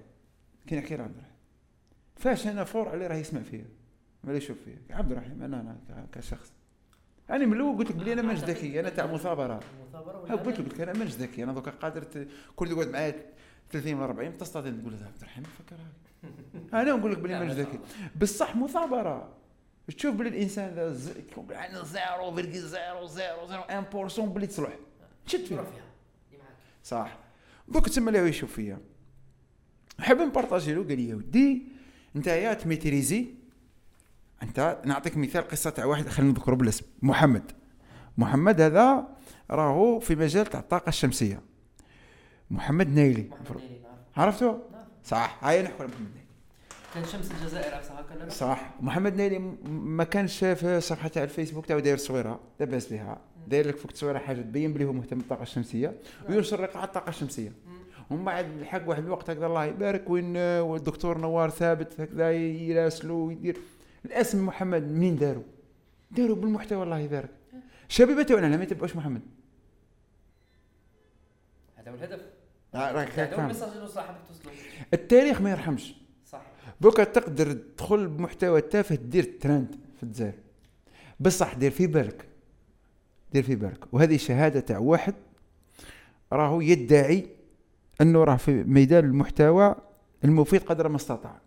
فاش انا فور عليه راه يسمع فيا ما يشوف فيا عبد الرحيم انا كشخص يعني من الاول قلت لك بلي انا مانيش ذكي انا تاع مثابره قلت لك انا مانيش ذكي انا دوكا قادر كل اللي يقعد معايا 30 ولا 40 تستطيع تقول له عبد الرحيم فكر هاك انا نقول لك بلي مانيش ذكي بصح مثابره تشوف بلي الانسان ذا يقول انا 0.001% بلي تصلح تشد فيها صح. دوك تما اللي يشوف فيا حاب نبارطاجي له قال لي يا ودي نتايا تميتريزي انت. نعطيك مثال قصه تاع واحد خلينا نذكروا بالاسم محمد هذا راهو في مجال تاع الطاقه الشمسيه محمد نيلي عرفتو صح هاي نحكوا محمد نيلي كان شمس الجزائر عرفت هكا صح. محمد نيلي ما كانش في صفحه تاع الفيسبوك تاعو داير صويره لاباس بها داير لك فوق تصويره حاجه تبين بلي هو مهتم بالطاقه الشمسيه وينشر قاع الطاقه الشمسيه ومن بعد الحق واحد الوقت هكذا الله يبارك وين والدكتور نوار ثابت هكذا يراسلو ويدير الاسم محمد منين داروا بالمحتوى الله يبارك الشباب تاعنا لا ما يتبعوش محمد هذا هو الهدف هذا هو الميساج اللي صاحبك توصلوا التاريخ ما يرحمش صح. دوكا تقدر تدخل بمحتوى تافه دير ترند في الجزائر بصح دير في بالك وهذه شهاده تاع واحد راهو يدعي انه راه في ميدان المحتوى المفيد قدر ما استطاع.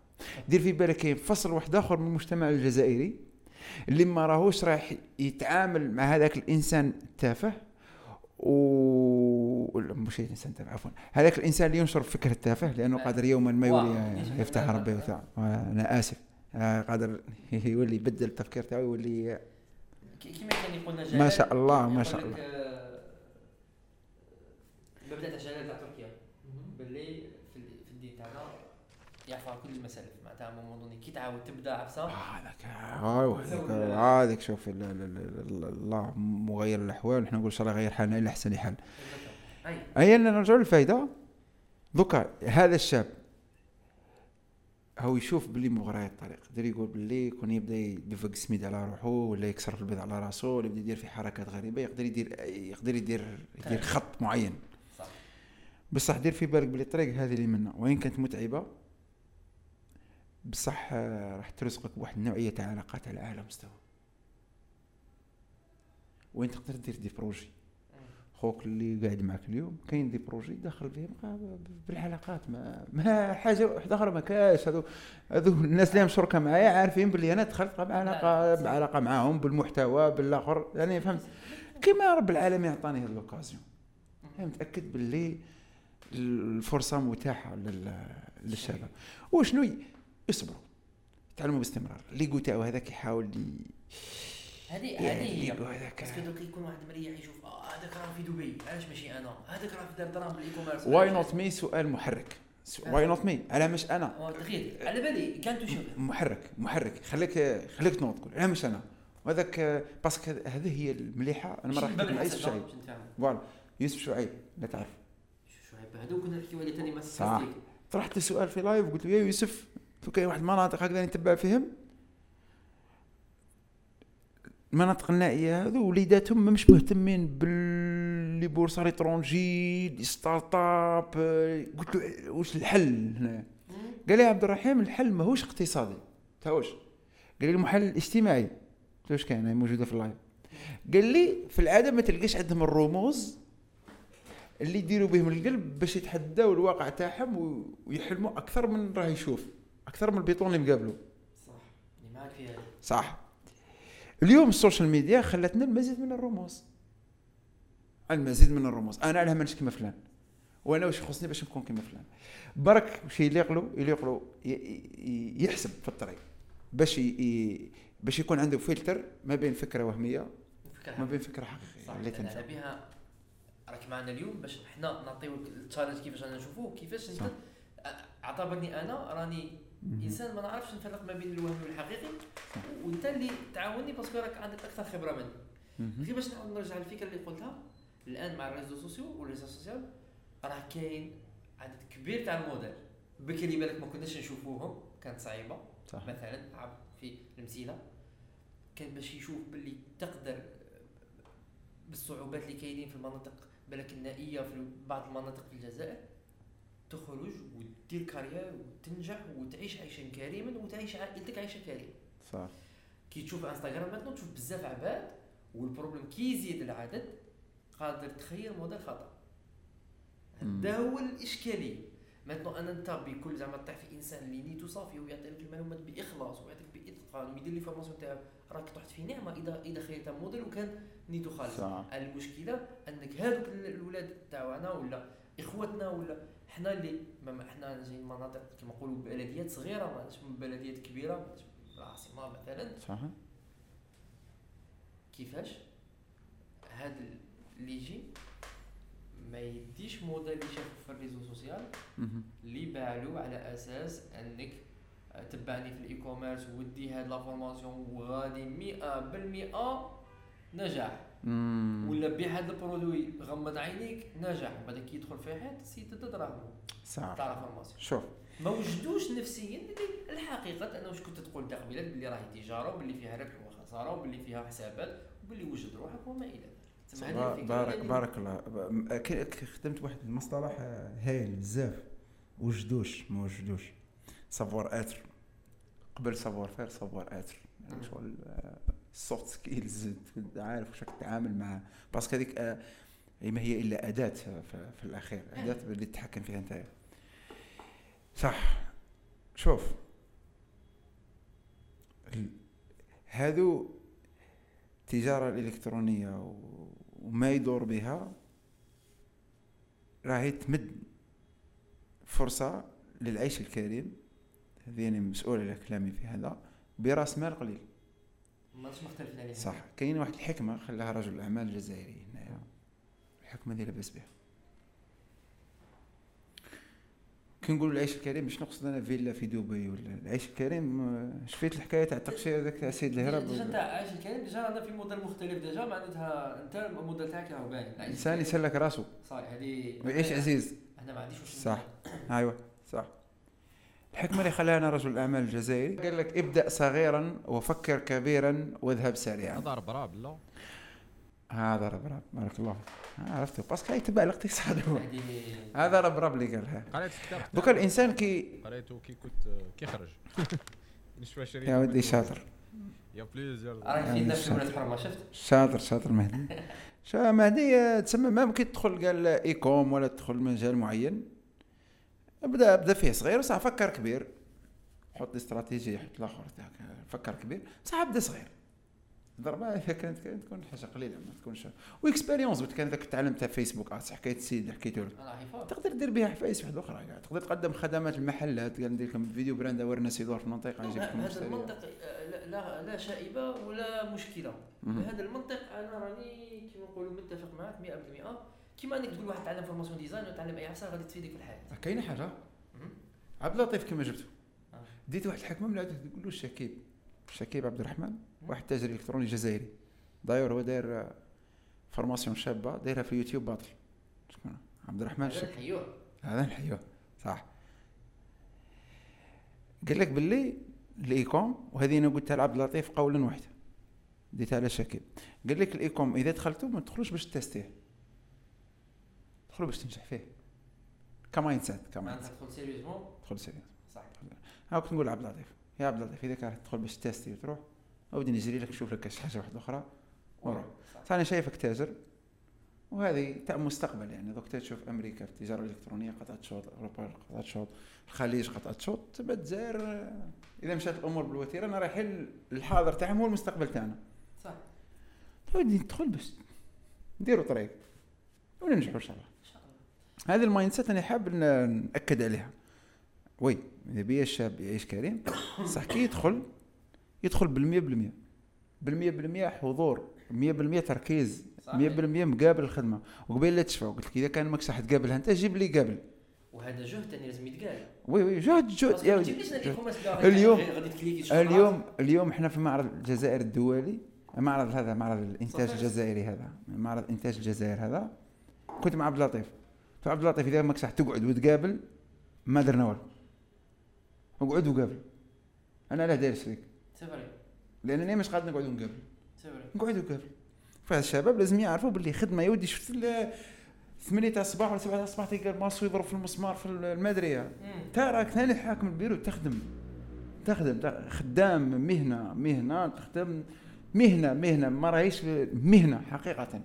دير في بالك كاين فصل واحد اخر من المجتمع الجزائري اللي ما راهوش رايح يتعامل مع هذاك الانسان التافه مش الانسان تافه عفوا هذاك الانسان اللي ينشر الفكر التافه لانه قادر يوما ما يولي يفتح ربي وتاع انا اسف قادر يولي يبدل التفكير تاعو يولي كيما كان يقولنا ما شاء الله مبدا تاع الجلاله تاع تركيا باللي في الدين تاعنا يعفر كل المسالف معناتها مونوني كي تعاود تبدا عفسه هذاك شوف الله مغير الاحوال احنا نقول ان شاء الله غير حالنا الى احسن حال. اي نرجعوا للفائده دوكا هذا الشاب هو يشوف باللي مغرى الطريق يقدر يقول باللي كون يبدا يدفق السميد على روحه ولا يكسر في البيض على راسه ولا يبدا يدير في حركات غريبه يقدر يدير خط معين صح. بصح دير في بالك باللي الطريق هذه اللي منا وين كانت متعبه بصح راح ترزقك بواحد النوعيه تاع علاقات على اعلى مستوى وين تقدر دير دي بروجي. خوك اللي قاعد معك اليوم كاين دي بروجي داخل فيهم بالعلاقات ما حاجه واحده اخرى ما كاش هذو الناس اللي مشاركه معايا عارفين باللي انا دخلت بعلاقه معاهم بالمحتوى بالاخر يعني فهمت كيما رب العالمين عطاني هذه لوكازيون انا متاكد باللي الفرصه متاحه للشباب وشنو يصبروا يتعلموا باستمرار اللي قوتاو هذاك يحاول هذه باسكو دوك يكون واحد مريح يشوف هذاك راه في دبي علاش ماشي انا هذاك راه في دار درهم بالإيكوميرس واي نوت مي سؤال محرك واي نوت مي؟ على مش انا تغيير على بالي كان تشوف محرك خليك تنوض تقول على مش انا. وهذاك باسكو هذه هي المليحه. انا مره حكيت مع يوسف شعيب فوالا يوسف شعيب لا تعرف شعيب هذو كنا نحكيو عليه ثاني ما صدقت. طرحت سؤال في لايف وقلت له يا يوسف كاين واحد المناطق هكذا نتبع فيهم المناطق النائيه هذو وليداتهم مش مهتمين باللي بورصه ليترونجي دي ستارت اب. قلت له واش الحل هنا؟ قال لي عبد الرحيم الحل ماهوش اقتصادي تاوش. قال لي المحل الاجتماعي توش كان موجوده في اللايف. قال لي في العاده ما تلقاش عندهم الرموز اللي يديروا بهم القلب باش يتحداو الواقع تاعهم ويحلموا اكثر من راه يشوف اكثر من البيطون اللي مقابلو. صح اللي معاك فيها صح. اليوم السوشيال ميديا خلتنا المزيد من الرموز انا علاه مانيش كيما فلان وانا واش خصني باش نكون كيما فلان. برك باش يليقلو يحسب في الطريق باش يكون عنده فلتر ما بين فكره وهميه ما بين فكره حقيقيه اللي تنفع بها. راك معنا اليوم باش حنا نعطيو التشالنج كيفاش انا نشوفوه كيفاش انت اعتبرني انا راني انسان ما نعرفش نفرق ما بين الوهم والحقيقي وانت اللي تعاوني باسكو راك عندك اكثر خبره مني. غير باش نرجع للفكره اللي قلتها الان مع الريزو سوسيو والريزو سوسيال راه كاين عدد كبير تاع الموديل بكري بالك ما كناش نشوفوهم كانت صعيبه. مثلا في المثيله كان باش يشوف باللي تقدر بالصعوبات اللي كاينين في المناطق بالك النائيه في بعض المناطق في الجزائر تخرج ودير كارير وتنجح وتعيش عيشا كريما وتعيش عائلتك عيشه كريمه. صح كي تشوف انستغرام مثلا تشوف بزاف عباد والبروبليم كي يزيد العدد قادر تخير موديل خطا. هذا هو الاشكاليه مثلا انا انت بكل زعما تطيح في انسان اللي نيته صافي ويعطيك المعلومات باخلاص ويعطيك باتقان ويدير لي فورماسيون تاعك راك طحت في نعمه اذا خيرت موديل وكان نيته خالص. المشكله انك هذوك الاولاد تاعنا ولا اخوتنا ولا حنا اللي حنا جايين مناطق كما نقولوا بلديات صغيره ماش من بلديات كبيره العاصمه مثلا. صح كيفاش هذا اللي يجي ما يديش موديل اللي شافه في الريزو سوسيال اللي باعلو على اساس انك تبعني في الاي كوميرس ودي هاد لا فورماسيون وغادي 100% نجاح ولا بيع هاد البرودوي غمض عينيك نجاح بعد كي يدخل في حيط سيت تضربو تاع لا فورماسيون. شوف ما وجدوش نفسيا الحقيقه انه واش كنت تقول قبيله باللي راهي تجاره باللي فيها ربح وخساره وباللي فيها حسابات وباللي وجد روحك وما الى ذلك. بارك الله. خدمت واحد المصطلح هايل بزاف وجدوش ما وجدوش سافوار اتر قبل سافوار فير سافوار اتر شغل السوفت سكيلز عارف واش راك تتعامل مع باسكو هذيك ما هي الا اداه في الاخير اداه اللي تتحكم فيها انت. صح شوف هادو التجاره الالكترونيه وما يدور بها راهي تمد فرصه للعيش الكريم. هذه انا مسؤول على كلامي في هذا براس مال قليل ماش مختلفين عليها. صح كاين واحد الحكمه خلاها رجل الاعمال الجزائري هنايا الحكمه ديال لاباس بها. كي نقول العيش الكريم مش نقصد انا فيلا في دبي ولا العيش الكريم. شفت الحكايه تاع التقشير هذاك تاع سيد الهرب انت عايش الكريم ديجا انا في موديل مختلف ديجا معناتها انت الموديل تاعك راه باين الانسان يسلك راسه. صح هذه ويعيش عزيز انا ما عنديش واش. صح ايوا صح الحكمه اللي خلانا رجل الاعمال الجزائري قال لك ابدا صغيرا وفكر كبيرا واذهب سريعا. هذا براب لا هذا براب بارك الله عرفته باسكو يتبع الاقتصاد هو هذا براب اللي قالها. قريت الكتاب دوك الانسان كي قريته كي كنت كيخرج نشوف شريط يا ودي شاطر يا بليز يلا راه في نفس ولاد حرمه شفت شاطر مهدي مهدي تسمى ما ممكن تدخل قال ايكوم ولا تدخل مجال معين ابدا فيه صغير بصح فكر كبير حط استراتيجيه حط الاخر تاعك فكر كبير بصح ابدا صغير ضربه كانت تكون حاجه قليله ما تكونش واكسبيريونس بت كان داك تعلم تاع فيسبوك حكايه السيد حكيتو تقدر دير بها حفايس واحد اخرى كاع تقدر تقدم خدمات المحلات ندير لكم فيديو براند اورناس يدور في المنطقه نجيب لكم هذا المنطق لا شائبه ولا مشكله بهذا المنطق انا راني كيما نقولوا متفق معك 100% كيما انك تقول واحد تعلم فورماسيون ديزاين وتعلم اي حاجه غادي تفيدك في الحياه. كاينه حاجه عبد اللطيف كما جبته ديت واحد الحكمه من عاده تقول له الشكيب عبد الرحمن، واحد تاجر الكتروني جزائري داير، هو داير فورماسيون شابه دايرها في يوتيوب باطل، شكون عبد الرحمن الشاكيب هذا الحيوه صح. قال لك باللي الايكوم، وهذه انا قلتها لعبد اللطيف قولا واحدا ديتها على شاكيب، قال لك الايكوم اذا دخلتو ما تدخلوش باش تستيه، دخلوا باش تنجح فيه كما ينسات تدخل سيريوزمون صح. ها كنت نقول عبد اللطيف، يا عبد اللطيف اذا كان تدخل باش تستي وتروح اودي نجري لك نشوف لك حاجه واحده اخرى وروح. انا شايفك تاجر وهذه تاع مستقبل، يعني دوك تشوف امريكا التجاره الالكترونيه قطعه شوط، اوروبا قطعه شوط، الخليج قطعه شوط، تبا الجزائر اذا مشات الامور بالوتيره انا رايحين الحاضر تاعهم هو المستقبل تاعنا صح. تودي تدخل باش نديروا طريق وننجحوا ان شاء الله. هذه المايند سيت انا حاب ناكد عليها، وي اذا بيا الشاب يعيش كريم صح كي يدخل بالمية بالمية حضور، 100% تركيز، 100% مقابل الخدمه. وقبل لا تشفى قلت لك اذا كان ماكش راح تقابلها انت جيب لي قابل، وهذا جهد ثاني لازم يتقال. وي جهد يا ودي. اليوم احنا في معرض الجزائر الدولي، معرض الانتاج الجزائري، هذا معرض انتاج الجزائر هذا كنت مع عبد اللطيف. فعبد اللطيف اذا ماكش راح تقعد وتقابل ما درنا والو، اقعد وقابل. انا لا داير شريك صبري لانني مش قادر نقعد ونقابل نقعدوا. فهاد الشباب لازم يعرفوا باللي خدمه يودي. شفت 8 تاع الصباح ولا 7 تاع الصباح تلقى الماسو يضرب في المسمار في المدريه، تا راك ثاني حاكم البيرو تخدم خدام مهنه تخدم مهنه ما راهيش مهنه حقيقه،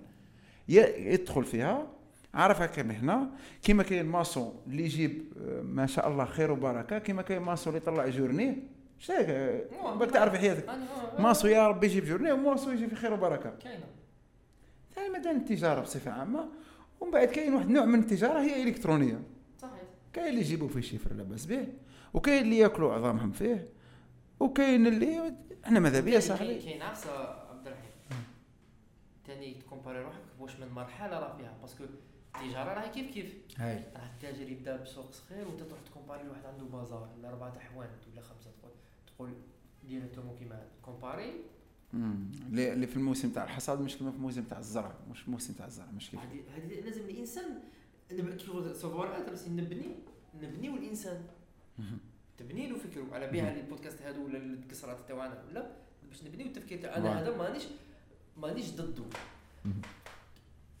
يدخل فيها عارفها كمهنه. كيما كاين ماسو اللي يجيب ما شاء الله خير وبركه، كيما كاين ماسو اللي يطلع جورنيه شاك بدك تعرف حياتك ماسو يا ربي يجيب جورنيه، وماسو يجي في خير وبركه. كاينه ثاني مدان التجاره بصفه عامه، ومن بعد كاين واحد نوع من التجاره هي الكترونيه صحيح. كاين اللي يجيبوا فيه شيفر لاباس به، وكاين اللي ياكلوا عظامهم فيه، وكاين اللي احنا ماذا بيا صاحبي كاين ناقصه عبد الرحيم ثاني تكومباري روحك واش من مرحله راه فيها، باسكو التجاره راه كيف هاي راه التاجر يبدا بسوق صغير وانت تروح تكومباري لواحد عنده بازار ولا 4 حوانت ولا 5 تقول ديريكتومون كيما كومباري اللي في الموسم تاع الحصاد مش كيما في الموسم تاع الزرع، مش الموسم تاع الزرع مش كيف هذه. لازم الانسان كيقول صوره بس نبنيو الانسان تبني له فكره على بها البودكاست هذا ولا الكسرات تاعنا ولا باش نبنيو التفكير تاع انا. هذا مانيش ضده،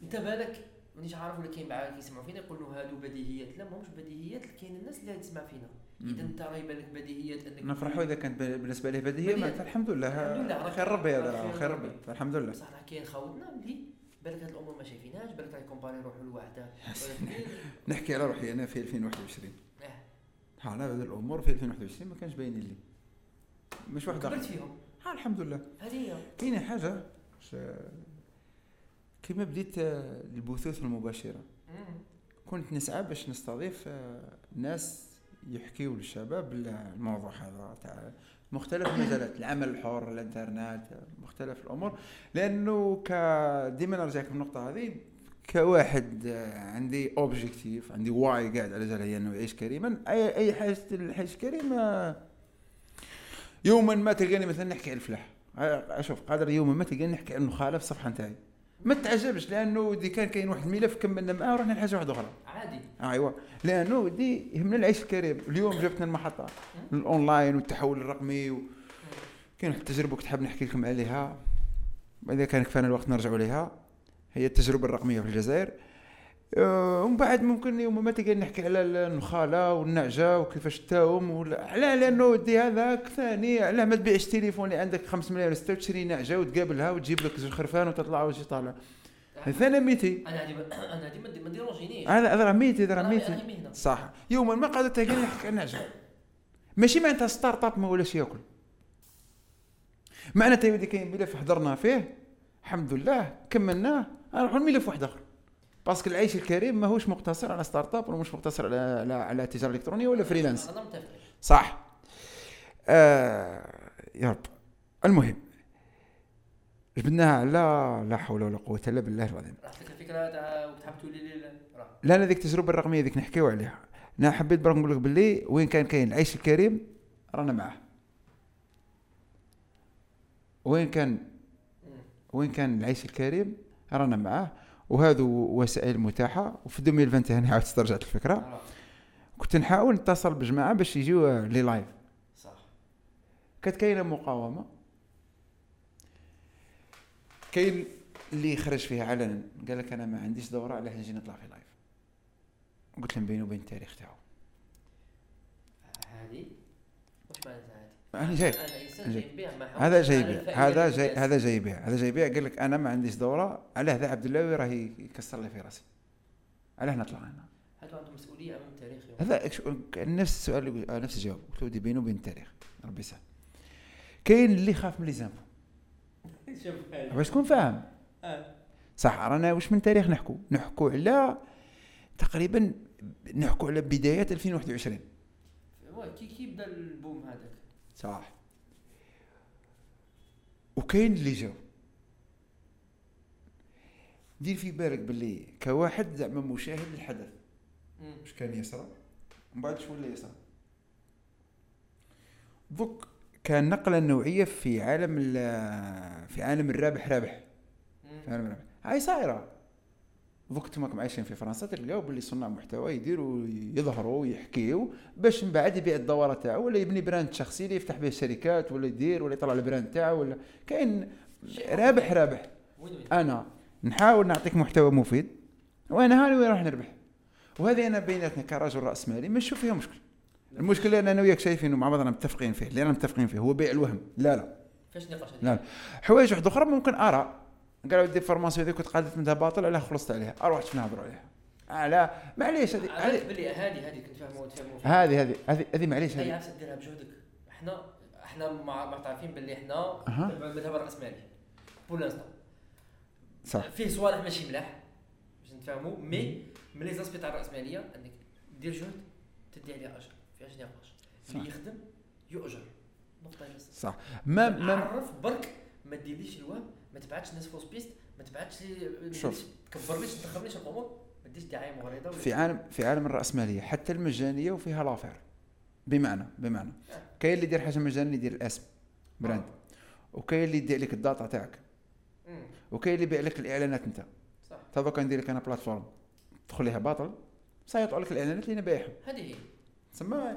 انت بالك مانيش عارف ولا كاين معايا كيسمعوا فينا يقولوا هادو بديهيات، لا ماهمش بديهيات. كاين الناس اللي تسمع فينا اذا انت راهي بالك بديهيات انك نفرحوا اذا كانت بالنسبه ليه بديهيه معناتها الحمد لله خير ربي، هذا خير ربي الحمد لله صح. كاين خاوتنا اللي بالك هاد الامور ما شايفينهاش، بالك راهي كومباري يروحوا لوحده. نحكي على روحي انا في 2021 انا هاد الامور في 2021 ما كانش باين لي، مش واحد قلت فيهم الحمد لله. هذه كاينه حاجه كيما بديت البثوث المباشره كنت نسعى باش نستضيف ناس يحكيوا للشباب الموضوع هذا تاع مختلف المجالات، العمل الحر، الانترنت، مختلف الامور. لانه ديما نرجعك للنقطه هذه، كواحد عندي اوبجيكتيف، عندي واي قاعد على جال هي انه يعيش كريما. اي حاجه الحاج كريمه يوما ما تلقاني مثلا نحكي على الفلاح، اشوف قادر يوما ما تلقاني نحكي على النخاله في الصفحه نتاعي، ما تعجبش لانه دي كان كاين واحد الملف كملنا معاه ورحنا لحاجه واحده اخرى عادي. ايوا لانه دي يهمنا العيش الكريم. اليوم جبتنا المحطه الاونلاين والتحول الرقمي كاين واحد التجربه كنت حاب نحكي لكم عليها، اذا كان كفانا الوقت نرجعوا ليها. هي التجربه الرقميه في الجزائر، ومن بعد ممكن يوم ما تلقى نحكي على النخاله والنعجه وكيفاش تاوم ولا لانه دي هذاك ثاني. علاه ما تبيعش التليفون اللي عندك 5 ملايين وتشري نعجه وتقابلها وتجيب لك خرفان وتطلع وتجي طالع ثاني ميتي. انا ديما ما ديروجينيش انا راه ميتي صح. يوما ما قعدت تلقى نحكي على نعجه، ماشي معناتها ستارت اب ما ولاش ياكل، معناتها يولي كاين ملف حضرنا فيه الحمد لله كملناه نروحوا لملف واحد اخر. باسكو العيش الكريم ماهوش مقتصر على ستارت اب ولا مش مقتصر على التجاره الالكترونيه ولا فريلانس صح. يا رب. المهم جبناها على لا حول ولا قوه الا بالله العظيم. راحت الفكره تاع وتحبتوا لي لا هذيك التجربه الرقميه هذيك نحكيو عليها. انا حبيت برك نقول لك باللي وين كان كاين العيش الكريم رانا معاه، وين كان العيش الكريم رانا معاه، وهذو وسائل متاحه. وفي 2020 هنا عاودت استرجعت الفكره، كنت نحاول نتصل بجماعه باش يجيو لي لايف، صح؟ كانت كاينه مقاومه، كاين اللي خرج فيها علنا قال لك انا ما عنديش دوره علاه نجي نطلع في لايف، قلت لهم بينو وبين التاريخ تاعو هذه واش معناتها هذه، انا جاي هذا جاي بها قال لك انا ما عنديش دوره علاه ذا عبد اللوي راه يكسر لي في راسي علاه نطلع هنا، هذو عندهم مسؤوليه امام التاريخ. هذا نفس السؤال نفس الجواب، قلت له دي بينو وبين التاريخ ربي يسهل. كاين اللي خاف من لي زامبو باش تكون فاهم، صح؟ رانا واش من تاريخ نحكو على تقريبا نحكو على بدايات 2021 كي بدا البوم هذاك، صح؟ وكاين اللي جاو. دير في بالك باللي كواحد زعما مشاهد للحدث واش كان يصرى من بعد شو اللي يصرى دوك، كان نقله نوعيه في عالم الرابح هاي صايره وقت ما كنا عايشين في فرنسا، تلقاو باللي صناع محتوى يديروا يظهروا ويحكيو باش من بعد يبيع الدوره تاعو ولا يبني براند شخصي اللي يفتح به شركات ولا يدير ولا يطلع البراند تاعو، ولا كاين رابح. انا نحاول نعطيك محتوى مفيد وانا هاني راح نربح، وهذه انا بيناتنا كراجل راس مالي ما نشوف فيها مشكل. المشكله اللي انا وياك شايفينه مع بعضنا متفقين فيه، اللي انا متفقين فيه هو بيع الوهم. لا فاش نقاش، لا حوايج واحده اخرى ممكن اراء قالوا دي فورماسيون هذيك كنت قالت منها باطل علاه خلصت عليها اروح شفنا نهضروا عليها على معليش هذه بلي هذه كنت فاهمه وتفهموها هذه معليش هذه علاش ديرها بجهدك. احنا ما عارفين باللي احنا تبع المذهب الراسمالي بول لانستون، صح؟ فيه صوالح ماشي ملاح باش نتفاهموا، مي من لي زاسبيت تاع الراسماليه انك دير جهد تدي عليه اجر، فيهاش نقاش، اللي يخدم يؤجر نقطه جس، صح؟ ما نعرف برك ما ديرليش الوهم، ما تبعتش ناس فوس بيست، ما تبعتش تكبرليش تدخلليش الامور، ما ديش دعايه مغرضه في عالم الراسماليه حتى المجانيه وفيها لافير. بمعنى كاين اللي يدير حاجه مجانيه يدير الاسم براند، وكاين اللي يدير لك الداتا تاعك، وكاين اللي يبيع لك الاعلانات انت، صح؟ تبقى كندير لك انا بلاتفورم تدخل ليها باطل سيطلع لك الاعلانات اللي انا بايعهم، هذه هي تسمى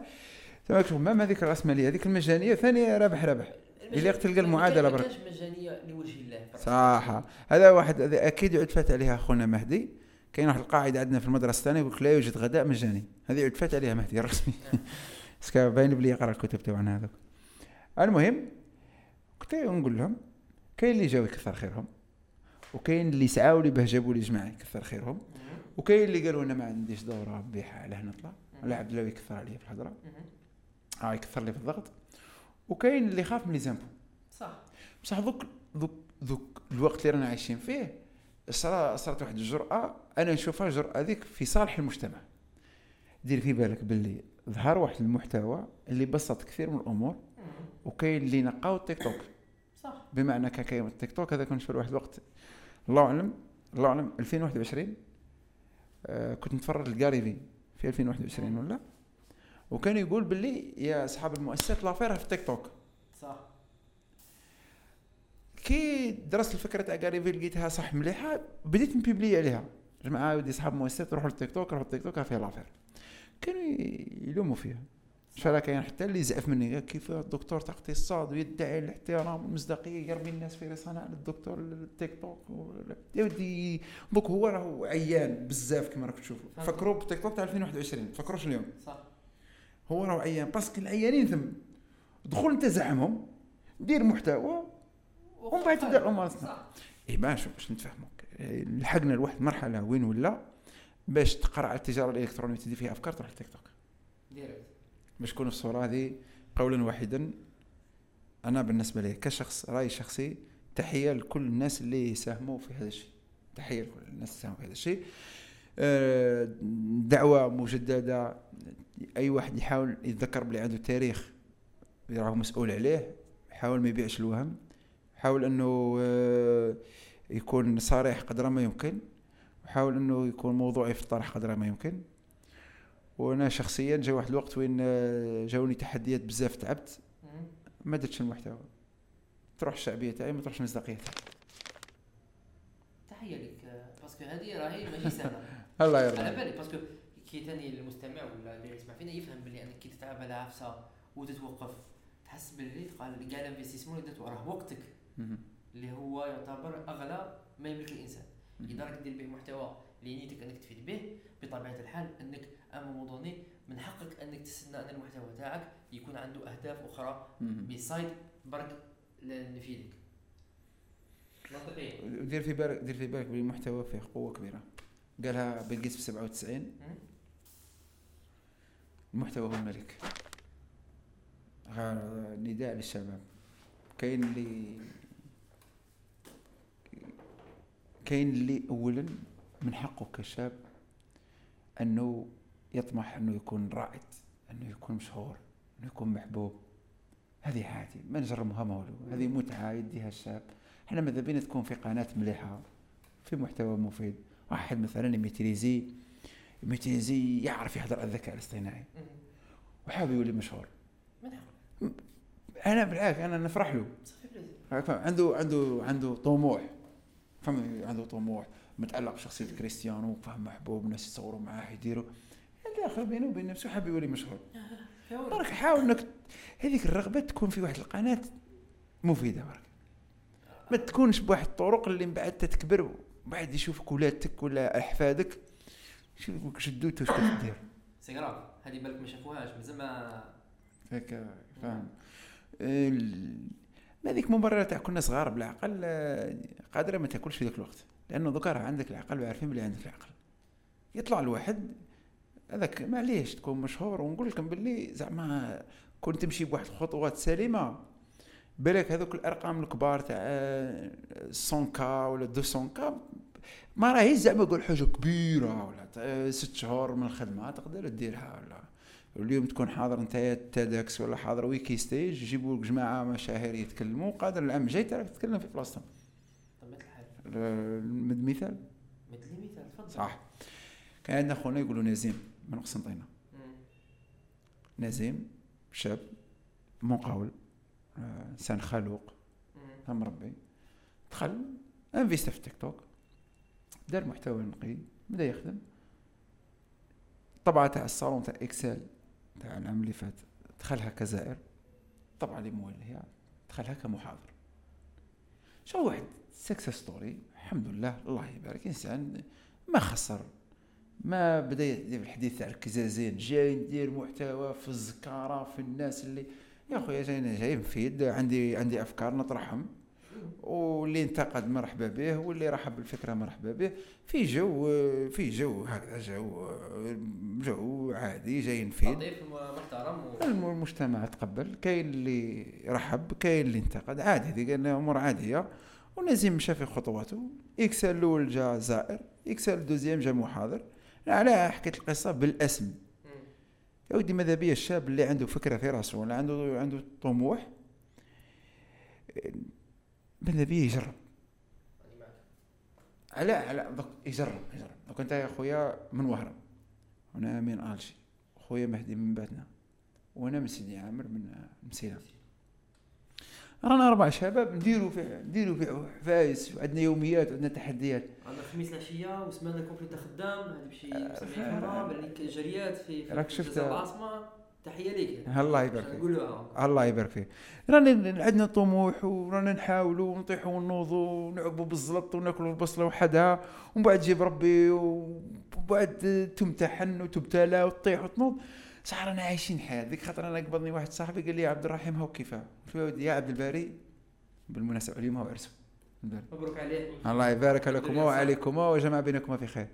ما ما هذيك الراسماليه، هذيك المجانيه ثانيه رابح اللي تلقى المعادله برك مجانيه لوجه الله، صح؟ هذا واحد اكيد عدفت عليها اخونا مهدي. كاين واحد القاعده عندنا في المدرسه الثانيه يقول لك لا يوجد غداء مجاني، هذه عدفت عليها مهدي الرسمي اسكا باين بلي يقرا الكتب تاعنا هذوك. المهم كنت نقول لهم كاين اللي جاو يكثر خيرهم، وكاين اللي سعاو لي باه جابوا لي جماعه يكثر خيرهم، وكاين اللي قالوا انا ما عنديش دوره ربيحه علاه نطلع على عبد اللوي يكثر عليا في الحضره يكثر لي في الضغط، وكاين اللي خاف من لي زامبو، صح؟ بصح دوك الوقت اللي رانا عايشين فيه صارت واحد الجرأة انا نشوفها الجرأة هذيك في صالح المجتمع. دير في بالك باللي ظهر واحد المحتوى اللي بسط كثير من الامور، وكاين اللي نقاو التيك توك، صح؟ بمعنى كاين التيك توك هذا كنشوف واحد الوقت الله اعلم 2021 كنت نتفرج لجاريفي في 2021 ولا، وكان يقول باللي يا اصحاب المؤسسات لافيرها في تيك توك، صح؟ كي درست الفكره تاع غاريفي لقيتها صح مليحه، بديت نبيبلي عليها جماعه ودي اصحاب المؤسسات روحوا للتيك توك فيها لافير، كانوا يلوموا فيها شحال كاين حتى اللي زعف مني كيف الدكتور تاع اقتصاد ويدعي الاحترام والمصداقيه يرمي الناس في راسها على الدكتور التيك توك يا ودي دوك هو راهو عيان بزاف كما راك تشوفوا. فكروا بالتيك توك تاع 2021 فكروش اليوم، صح؟ هو راهو عيان باسكو العيانين ثم دخل انت زعمهم دير محتوى ومن بعد تبدا الامور تصنع اي باش نتفاهموا. لحقنا لواحد مرحله وين ولا باش تقرا على التجاره الالكترونيه تدي فيها افكار تروح للتيك توك ديريكت باش تكون الصوره هذه قولا واحدا. انا بالنسبه لي كشخص راي شخصي تحيه لكل الناس اللي ساهموا في هذا الشيء، تحيه لكل الناس ساهموا في هذا الشيء. دعوه مجدده اي واحد يحاول يتذكر بلي عنده تاريخ راهو مسؤول عليه، يحاول ما يبيعش الوهم، يحاول انه يكون صريح قدر ما يمكن، ويحاول انه يكون موضوعي في الطرح قدر ما يمكن، وانا شخصيا جا واحد الوقت وين جاوني تحديات بزاف، تعبت ما درتش المحتوى، تروح الشعبيه تاعي ما تروحش المصداقيه. تحيه لك باسكو هذه راهي ماشي سهله. الله يرضى على بالي باسكو كي تاني المستمع ولا اللي يسمع فينا يفهم بلي انك كي تتعب على عفسه وتتوقف تحس باللي قال كاع الانفستيسمون اللي درت وراه وقتك اللي هو يعتبر اغلى ما يملك الانسان. اذا راك دير به محتوى اللي نيتك انك تفيد به، بطبيعه الحال انك اموضني من حقك انك تستنى ان المحتوى تاعك يكون عنده اهداف اخرى بسايد برك لنفيدك. منطقيه. دير في بالك بلي المحتوى فيه قوه كبيره، قالها بيل غيتس في 97، المحتوى هو الملك. نداء للشباب، كاين اللي اولا من حقه كشاب انه يطمح انه يكون رائد، انه يكون مشهور، انه يكون محبوب. هذه عادي ما نجرمها مولو، هذه متعه يديها الشاب. احنا ماذا بينا تكون في قناه مليحه في محتوى مفيد، واحد مثلا ميتريزي يعرف يهضر على الذكاء الاصطناعي وحاب يولي مشهور. انا بالعكس انا نفرح له، عنده طموح، فهم عنده طموح، متعلق بشخصية كريستيانو، فهم محبوب، الناس يتصوروا معاه يديروا، هذا آخر بينه وبين نفسه حاب يولي مشهور. برك حاول انك هذيك الرغبة تكون في واحد القناة مفيدة، برك ما تكونش بواحد الطرق اللي من بعد تتكبر بعد يشوفك ولادتك ولا احفادك يشوفوك شدوته واش كدير. سيغرا هذه بالك ما شافوهاش زعما هكا، فاهم؟ ما ذيك مبررة تاع كنا صغار بالعقل قادرة ما تاكلش في ذاك الوقت، لأنه ذكرها عندك العقل وعارفين بلي عندك العقل. يطلع الواحد هذاك معليش تكون مشهور، ونقول لكم باللي زعما كنت تمشي بواحد الخطوات سليمة، بالك هذوك الأرقام الكبار تاع 100K ولا 200K ما راهيش زعما نقول حاجة كبيرة، ولا 6 شهور من الخدمة تقدر تديرها. ولا اليوم تكون حاضر نتايا تيدكس ولا حاضر ويكي ستيج، يجيبوا لك جماعه مشاهير يتكلموا، قادر العام جاي تراك تتكلم في بلاصتهم. طبعا الحال مثال تفضل. صح، كان عندنا خونا يقولوا نازيم من قسنطينه. نازيم شاب مقاول، انسان خلوق، هم ربي دخل انفيست في تيك توك، دار محتوى نقي، بدا يخدم طبعا تاع الصالون تاع اكسل تاع العام اللي فات، دخلها كزائر طبعا اللي مولها، دخلها كمحاضر. شو واحد سكسس ستوري، الحمد لله الله يبارك، انسان ما خسر، ما بدا يدير الحديث تاع الكزازين، جاي ندير محتوى في الزكاره في الناس اللي يا خويا جاينا جاي نفيد، عندي افكار نطرحهم، واللي انتقد مرحبا به، واللي رحب بالفكره مرحبا به، في جو هكذا جو عادي جاي نفيد، لطيف محترم، المجتمع تقبل. كاين اللي رحب، كاين اللي انتقد، عادي هذه امور عاديه. ونازم مشى في خطواته، اكسل الاول جا زائر، اكسل الدوزيام جا محاضر. علاه حكيت القصه بالاسم يا ودي. ماذا بيا الشاب اللي عنده فكره في راسه ولا عنده طموح بدا بيه يجرب، على دوك يجرب. دوك انت يا خويا من وهران، انا من الجي، خويا مهدي من باتنا، وانا من سيدي عامر من مسيله، رانا 4 شباب نديروا في فايس، وعندنا يوميات وعندنا تحديات. انا الخميس العشيه وسمعنا لكم في الخدام، هذا بشي مسميها حرام اللي جريات في العاصمه. تحيه ليك، الله يبارك فيك، الله يبارك فيك. رانا عندنا طموح، ورانا نحاولوا ونطيحوا ونوضوا ونعبوا بالزلط وناكلوا البصله وحدها، ومن بعد جيب ربي، ومن بعد تمتحن وتبتلى وتطيح وتنوض. صح رانا عايشين حياه. ديك خاطر انا قبضني واحد صاحبي قال لي عبد الرحيم هاو كيفاه، يا عبد الباري بالمناسبه اليوم هاو عرسه، مبروك عليه، الله يبارك لكم وعليكم وجمع بينكم في خير.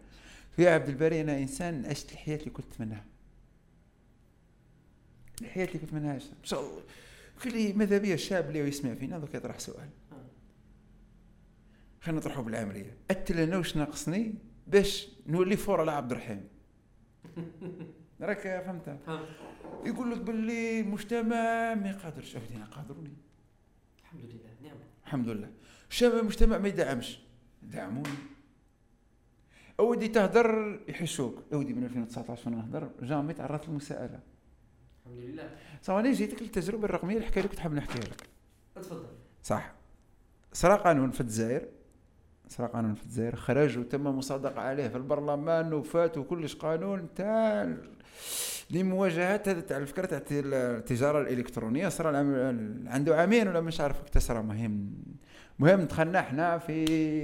يا عبد الباري انا انسان عشت الحياه اللي كنت نتمناها، الحياة اللي كنت منهاش ان شاء الله. كلي ماذا بيا الشاب اللي يسمع فينا دوك يطرح سؤال، خلينا نطرحه بالعمليه، انا واش ناقصني باش نولي فور على عبد الرحيم؟ راك فهمت؟ يقول لك باللي المجتمع ما يقدرش. انا قادروني الحمد لله، نعمه الحمد لله. الشباب المجتمع ما يدعمش، دعموني. اودي تهدر يحشوك. اودي من 2019 وانا نهضر جامي تعرضت للمساءله الحمد لله. صواني جيتك للتجربه الرقميه اللي حكايه لك تحب نحكيها لك. تفضل. صح. صرا قانون في الجزائر، خرج وتم مصادقه عليه في البرلمان وفات وكلش، قانون تاع لمواجهه هذا تاع الفكره تاع التجاره الالكترونيه. صرا عنده عامين ولا مش عارف اكتسر. مهم دخلنا احنا في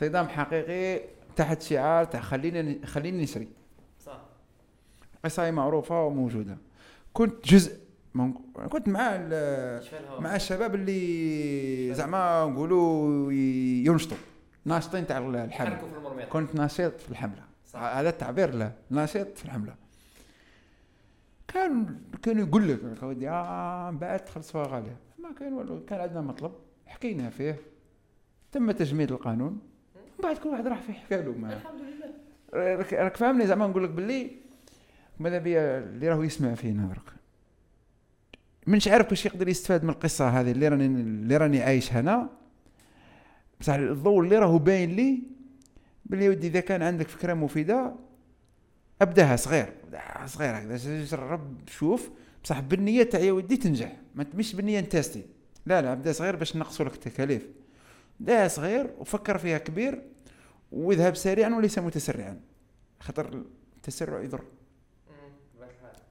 صدام حقيقي تحت شعار تاع خليني نشري. صح. قصاي معروفه وموجوده. كنت جزء كنت مع الشباب اللي زعما نقولوا ينشطوا، ناشطين تاع الحمله. كنت ناشط في الحمله. هذا التعبير له، ناشط في الحمله. كان يقول لك ودي بعد خلصوا غاليه، ما كان عندنا مطلب حكينا فيه، تم تجميد القانون ومن بعد كل واحد راح في حكاله. الحمد لله. راك فاهمني زعما نقول لك باللي ماذا بيا اللي راهو يسمع فينا درك منش عارف واش يقدر يستفاد من القصه هذه اللي راني عايش هنا، بصح الضوء اللي راهو باين لي بلي ودي اذا كان عندك فكره مفيده ابداها صغير هكذا جرب شوف، بصح بالنيه تاع يا ودي تنجح، ما مش بالنيه نتاستي، لا ابدا صغير باش نقصوا لك التكاليف. دا صغير وفكر فيها كبير وذهب سريعا وليس متسرعا، خطر التسرع يضر.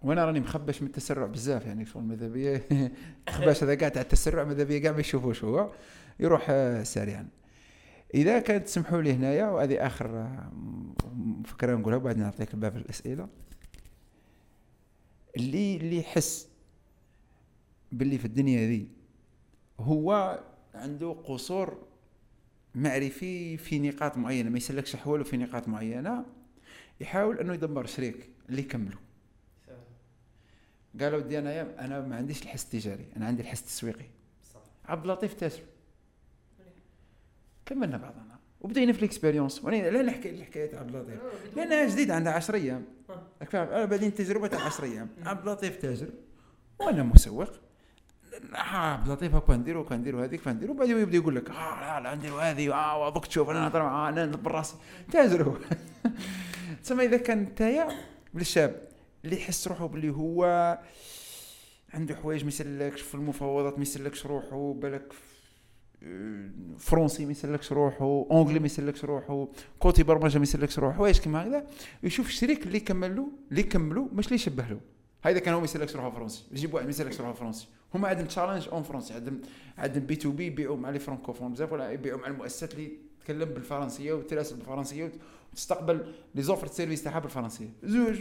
وانا راني مخبش من التسرع بزاف، يعني شغل مذهبيه خباش هذا قاع تاع التسرع مذهبيه قاع ما يشوفوش، هو يروح سريعا. اذا كانت تسمحوا لي هنايا، وهذه اخر فكره نقولها بعد نعطيك الباب الاسئله، اللي يحس باللي في الدنيا هذه هو عنده قصور معرفي في نقاط معينه، ما يسلكش حواله في نقاط معينه، يحاول انه يدمر شريك اللي يكملوا. قالوا دي انا ما عنديش الحس التجاري، انا عندي الحس التسويقي. صح. عبد اللطيف تاجر، كملنا بعضنا وبدينا في الاكسبيريونس. وانا لا نحكي الحكايه عبد اللطيف لانها جديد، عندها 10 ايام فاهم، انا بادين تجربه تاع 10 ايام. عبد اللطيف تاجر وانا مسوق. عبد اللطيف هاكا نديرو هذيك فنديرو، بعد يبدا يقول لك لا نديرو هذه وضك تشوف انا نهضر مع انا براسي تاجر. تسمى اذا كان نتايا بالشاب اللي يحس روحه باللي هو عنده حوايج ميسلكش في المفاوضات، ميسلكش روحه، بالك فرنسي ميسلكش روحه، انجلي ميسلكش روحه، كوتي برمجه ميسلكش روحه، حوايج كيما هكذا، يشوف الشريك اللي كملوا مش اللي يشبه له. هذا كان هو ميسلكش روحه فرنسي، يجيب واحد ميسلكش روحه فرنسي، هما عندهم تشالنج اون فرنسي، عندهم بي تو بي يبيعوا مع لي فرانكوفون بزاف، ولا يبيعوا مع المؤسسات اللي تتكلم بالفرنسيه وتراسل بالفرنسيه وتستقبل لي زوفر سيرفيس تاعها بالفرنسيه. زوج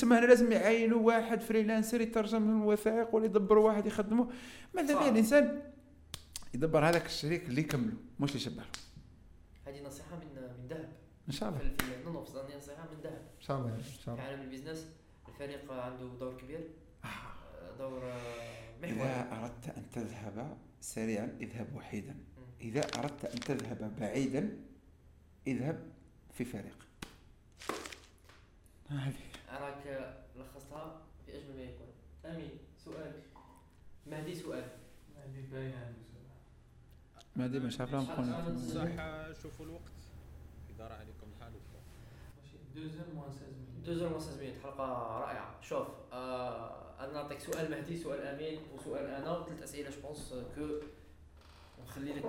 تما هنا لازم يعينوا واحد فريلانسر يترجم الوثائق ولا يدبروا واحد يخدمه. ماذا بيه الانسان يدبر هذاك الشريك اللي يكمله مش اللي يشبه له. هذه نصيحه من ذهب ان شاء الله، في نوفز نصيحه من ذهب ان شاء الله. في عالم البيزنس الفريق عنده دور كبير، دور محور. اذا اردت ان تذهب سريعا اذهب وحيدا، اذا اردت ان تذهب بعيدا اذهب في فريق. أراك لخصتها في أجمل ما يكون. أمين سؤال مهدي ما شاف لهم قلنا صح. شوفوا الوقت إذا رأى عليكم الحال. 2:16 حلقة رائعة. شوف أنا نعطيك سؤال مهدي، سؤال أمين، وسؤال أنا، وثلاث أسئلة شبونس كو، ونخلي لك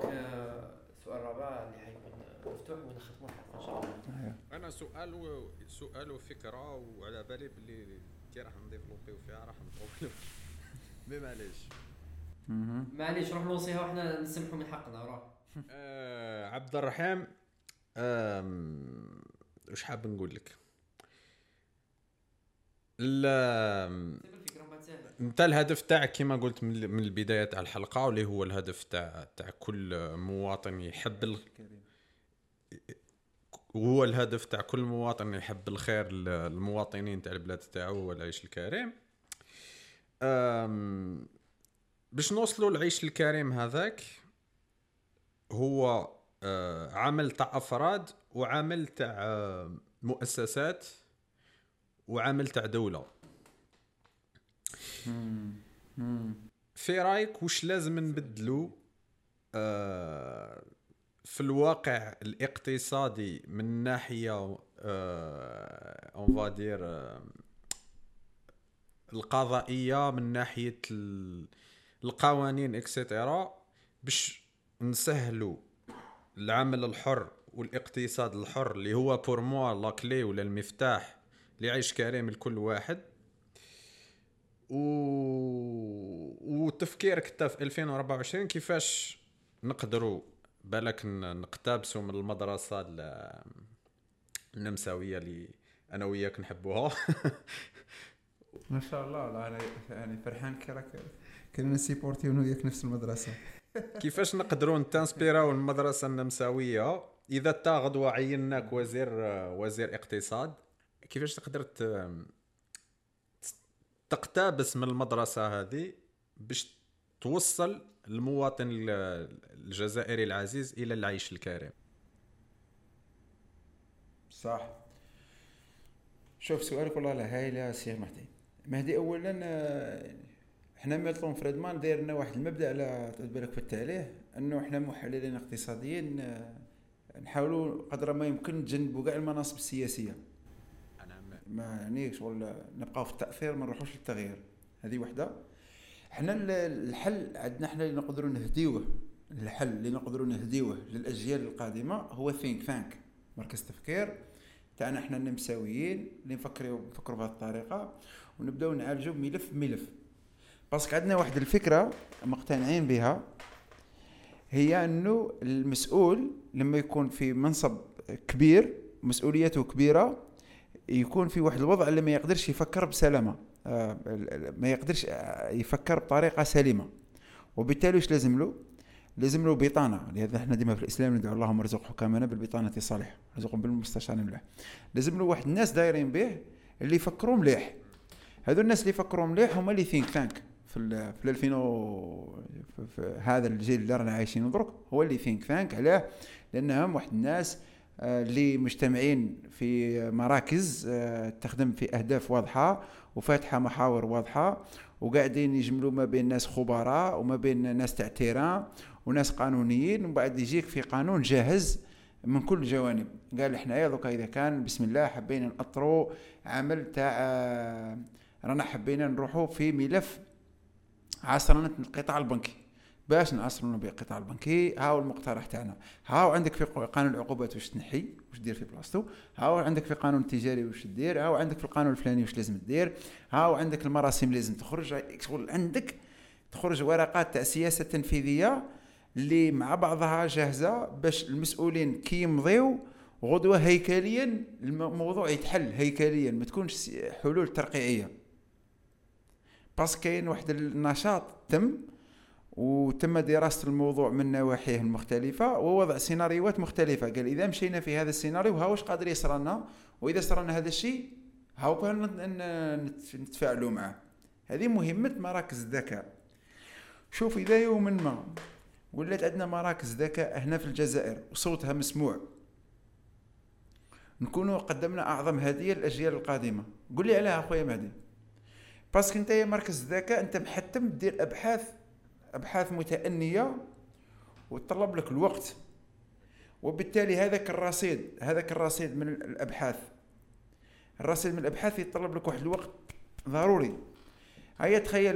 سؤال رابع اللي حيكون مفتوح ونختموا الحلقه ان شاء الله. انا سؤال وفكره، وعلى بالي بلي كي راح نديفلوبيو فيها راح نطوفلو مي معليش راح نوصيها وحنا نسمحوا من حقنا. راه عبد الرحيم واش حاب نقول لك؟ انت الهدف تاعك كما قلت من البدايه تاع الحلقه، واللي هو الهدف تاع كل مواطن يحب، وهو الهدف تاع كل مواطن يحب الخير للمواطنين تاع البلاد تاعو والعيش الكريم. باش نوصلوا للعيش الكريم هذاك، هو عمل تاع افراد، وعمل تاع مؤسسات، وعمل تاع دولة. في رايك واش لازم نبدلو في الواقع الاقتصادي من ناحية القضائية، من ناحية القوانين اكسترا، باش نسهلوا العمل الحر والاقتصاد الحر اللي هو بور موا لا كلي ولا المفتاح لعيش كريم لكل واحد. وتفكيرك حتى في 2024 كيفاش نقدروا بالك نقتبسوا من المدرسه النمساويه اللي انا وياك نحبوها. ما شاء الله. لا انا يعني فرحان كي راك كنا سيبورتيو وياك نفس المدرسه. كيفاش نقدروا نتانسبيراو المدرسه النمساويه؟ اذا تا غدوه عيناك وزير اقتصاد، كيفاش تقدر تقتبس من المدرسه هذه باش توصل المواطن الجزائري العزيز الى العيش الكريم؟ صح. شوف سؤالك والله لهاي لا سي مهدي. مهدي اولا احنا ميلتون فريدمان داير لنا واحد المبدا على بالك في التعليه، انه احنا محللين اقتصاديين نحاولوا قدر ما يمكن نتجنبوا كاع المناصب السياسيه، ما يعنيش ولا نبقاو في التاثير، ما نروحوش للتغيير. هذه وحده. احنا الحل عندنا، احنا اللي نقدروا نهديوه، الحل اللي نقدروا نهديوه للاجيال القادمه هو ثينك تانك، مركز تفكير تاعنا احنا النمساويين اللي نفكروا بهذه الطريقه، ونبداو نعالجوا ملف ملف. باسكو عندنا واحد الفكره مقتنعين بها، هي انه المسؤول لما يكون في منصب كبير مسؤوليته كبيره، يكون في واحد الوضع اللي ما يقدرش يفكر بسلامه، ما يقدرش يفكر بطريقه سليمه، وبالتالي اش لازم له؟ لازم له بطانه. لهذا احنا ديما في الاسلام ندعو اللهم ارزق حكامنا بالبطانه الصالحه، ارزقهم بالمستشارين مليح. لازم له واحد الناس دايرين به اللي يفكروا مليح. هذو الناس اللي يفكروا مليح هما اللي ثينك تانك في 2000 في هذا الجيل اللي رانا عايشين دروك، هو اللي ثينك تانك. علاه؟ لانهم واحد الناس اللي مجتمعين في مراكز تخدم في أهداف واضحة وفاتحة محاور واضحة، وقاعدين يجملوا ما بين ناس خبراء وما بين ناس تعتيران وناس قانونيين، وبعد يجيك في قانون جاهز من كل الجوانب. قال إحنا يا ذوك إذا كان بسم الله حبينا نأطروا عمل تاع رانا حبينا نروحوا في ملف عصرنا القطاع البنكي، باش نعصروا بالقطاع البنكي. هاو المقترح تاعنا، هاو عندك في قانون العقوبات واش تنحي واش دير في بلاصتو، هاو عندك في قانون التجاري واش تدير، هاو عندك في القانون الفلاني واش لازم تدير، هاو عندك المراسم لازم تخرج، عندك تخرج ورقات تاع سياسه تنفيذيه اللي مع بعضها جاهزه باش المسؤولين كي يمضيو غدوه هيكليا الموضوع يتحل هيكليا، ما تكونش حلول ترقيعيه. باسكو كاين واحد النشاط تم دراسة الموضوع من نواحيه المختلفة ووضع سيناريوات مختلفة. قال إذا مشينا في هذا السيناريو هاوش قادر يصرنا، وإذا صرنا هذا الشيء هاو أن نتفاعلوا معه. هذه مهمة مراكز الذكاء. شوف إذا يوم ما ولات عندنا مراكز ذكاء هنا في الجزائر وصوتها مسموع، نكونوا قدمنا أعظم هدية للأجيال القادمة. قل لي عليها أخويا مهدي، باسكو أنت يا مركز الذكاء أنت محتم تدير أبحاث متأنية وتطلب لك الوقت، وبالتالي هذاك الرصيد من الأبحاث، الرصيد من الأبحاث يتطلب لك واحد الوقت ضروري. هيا تخيل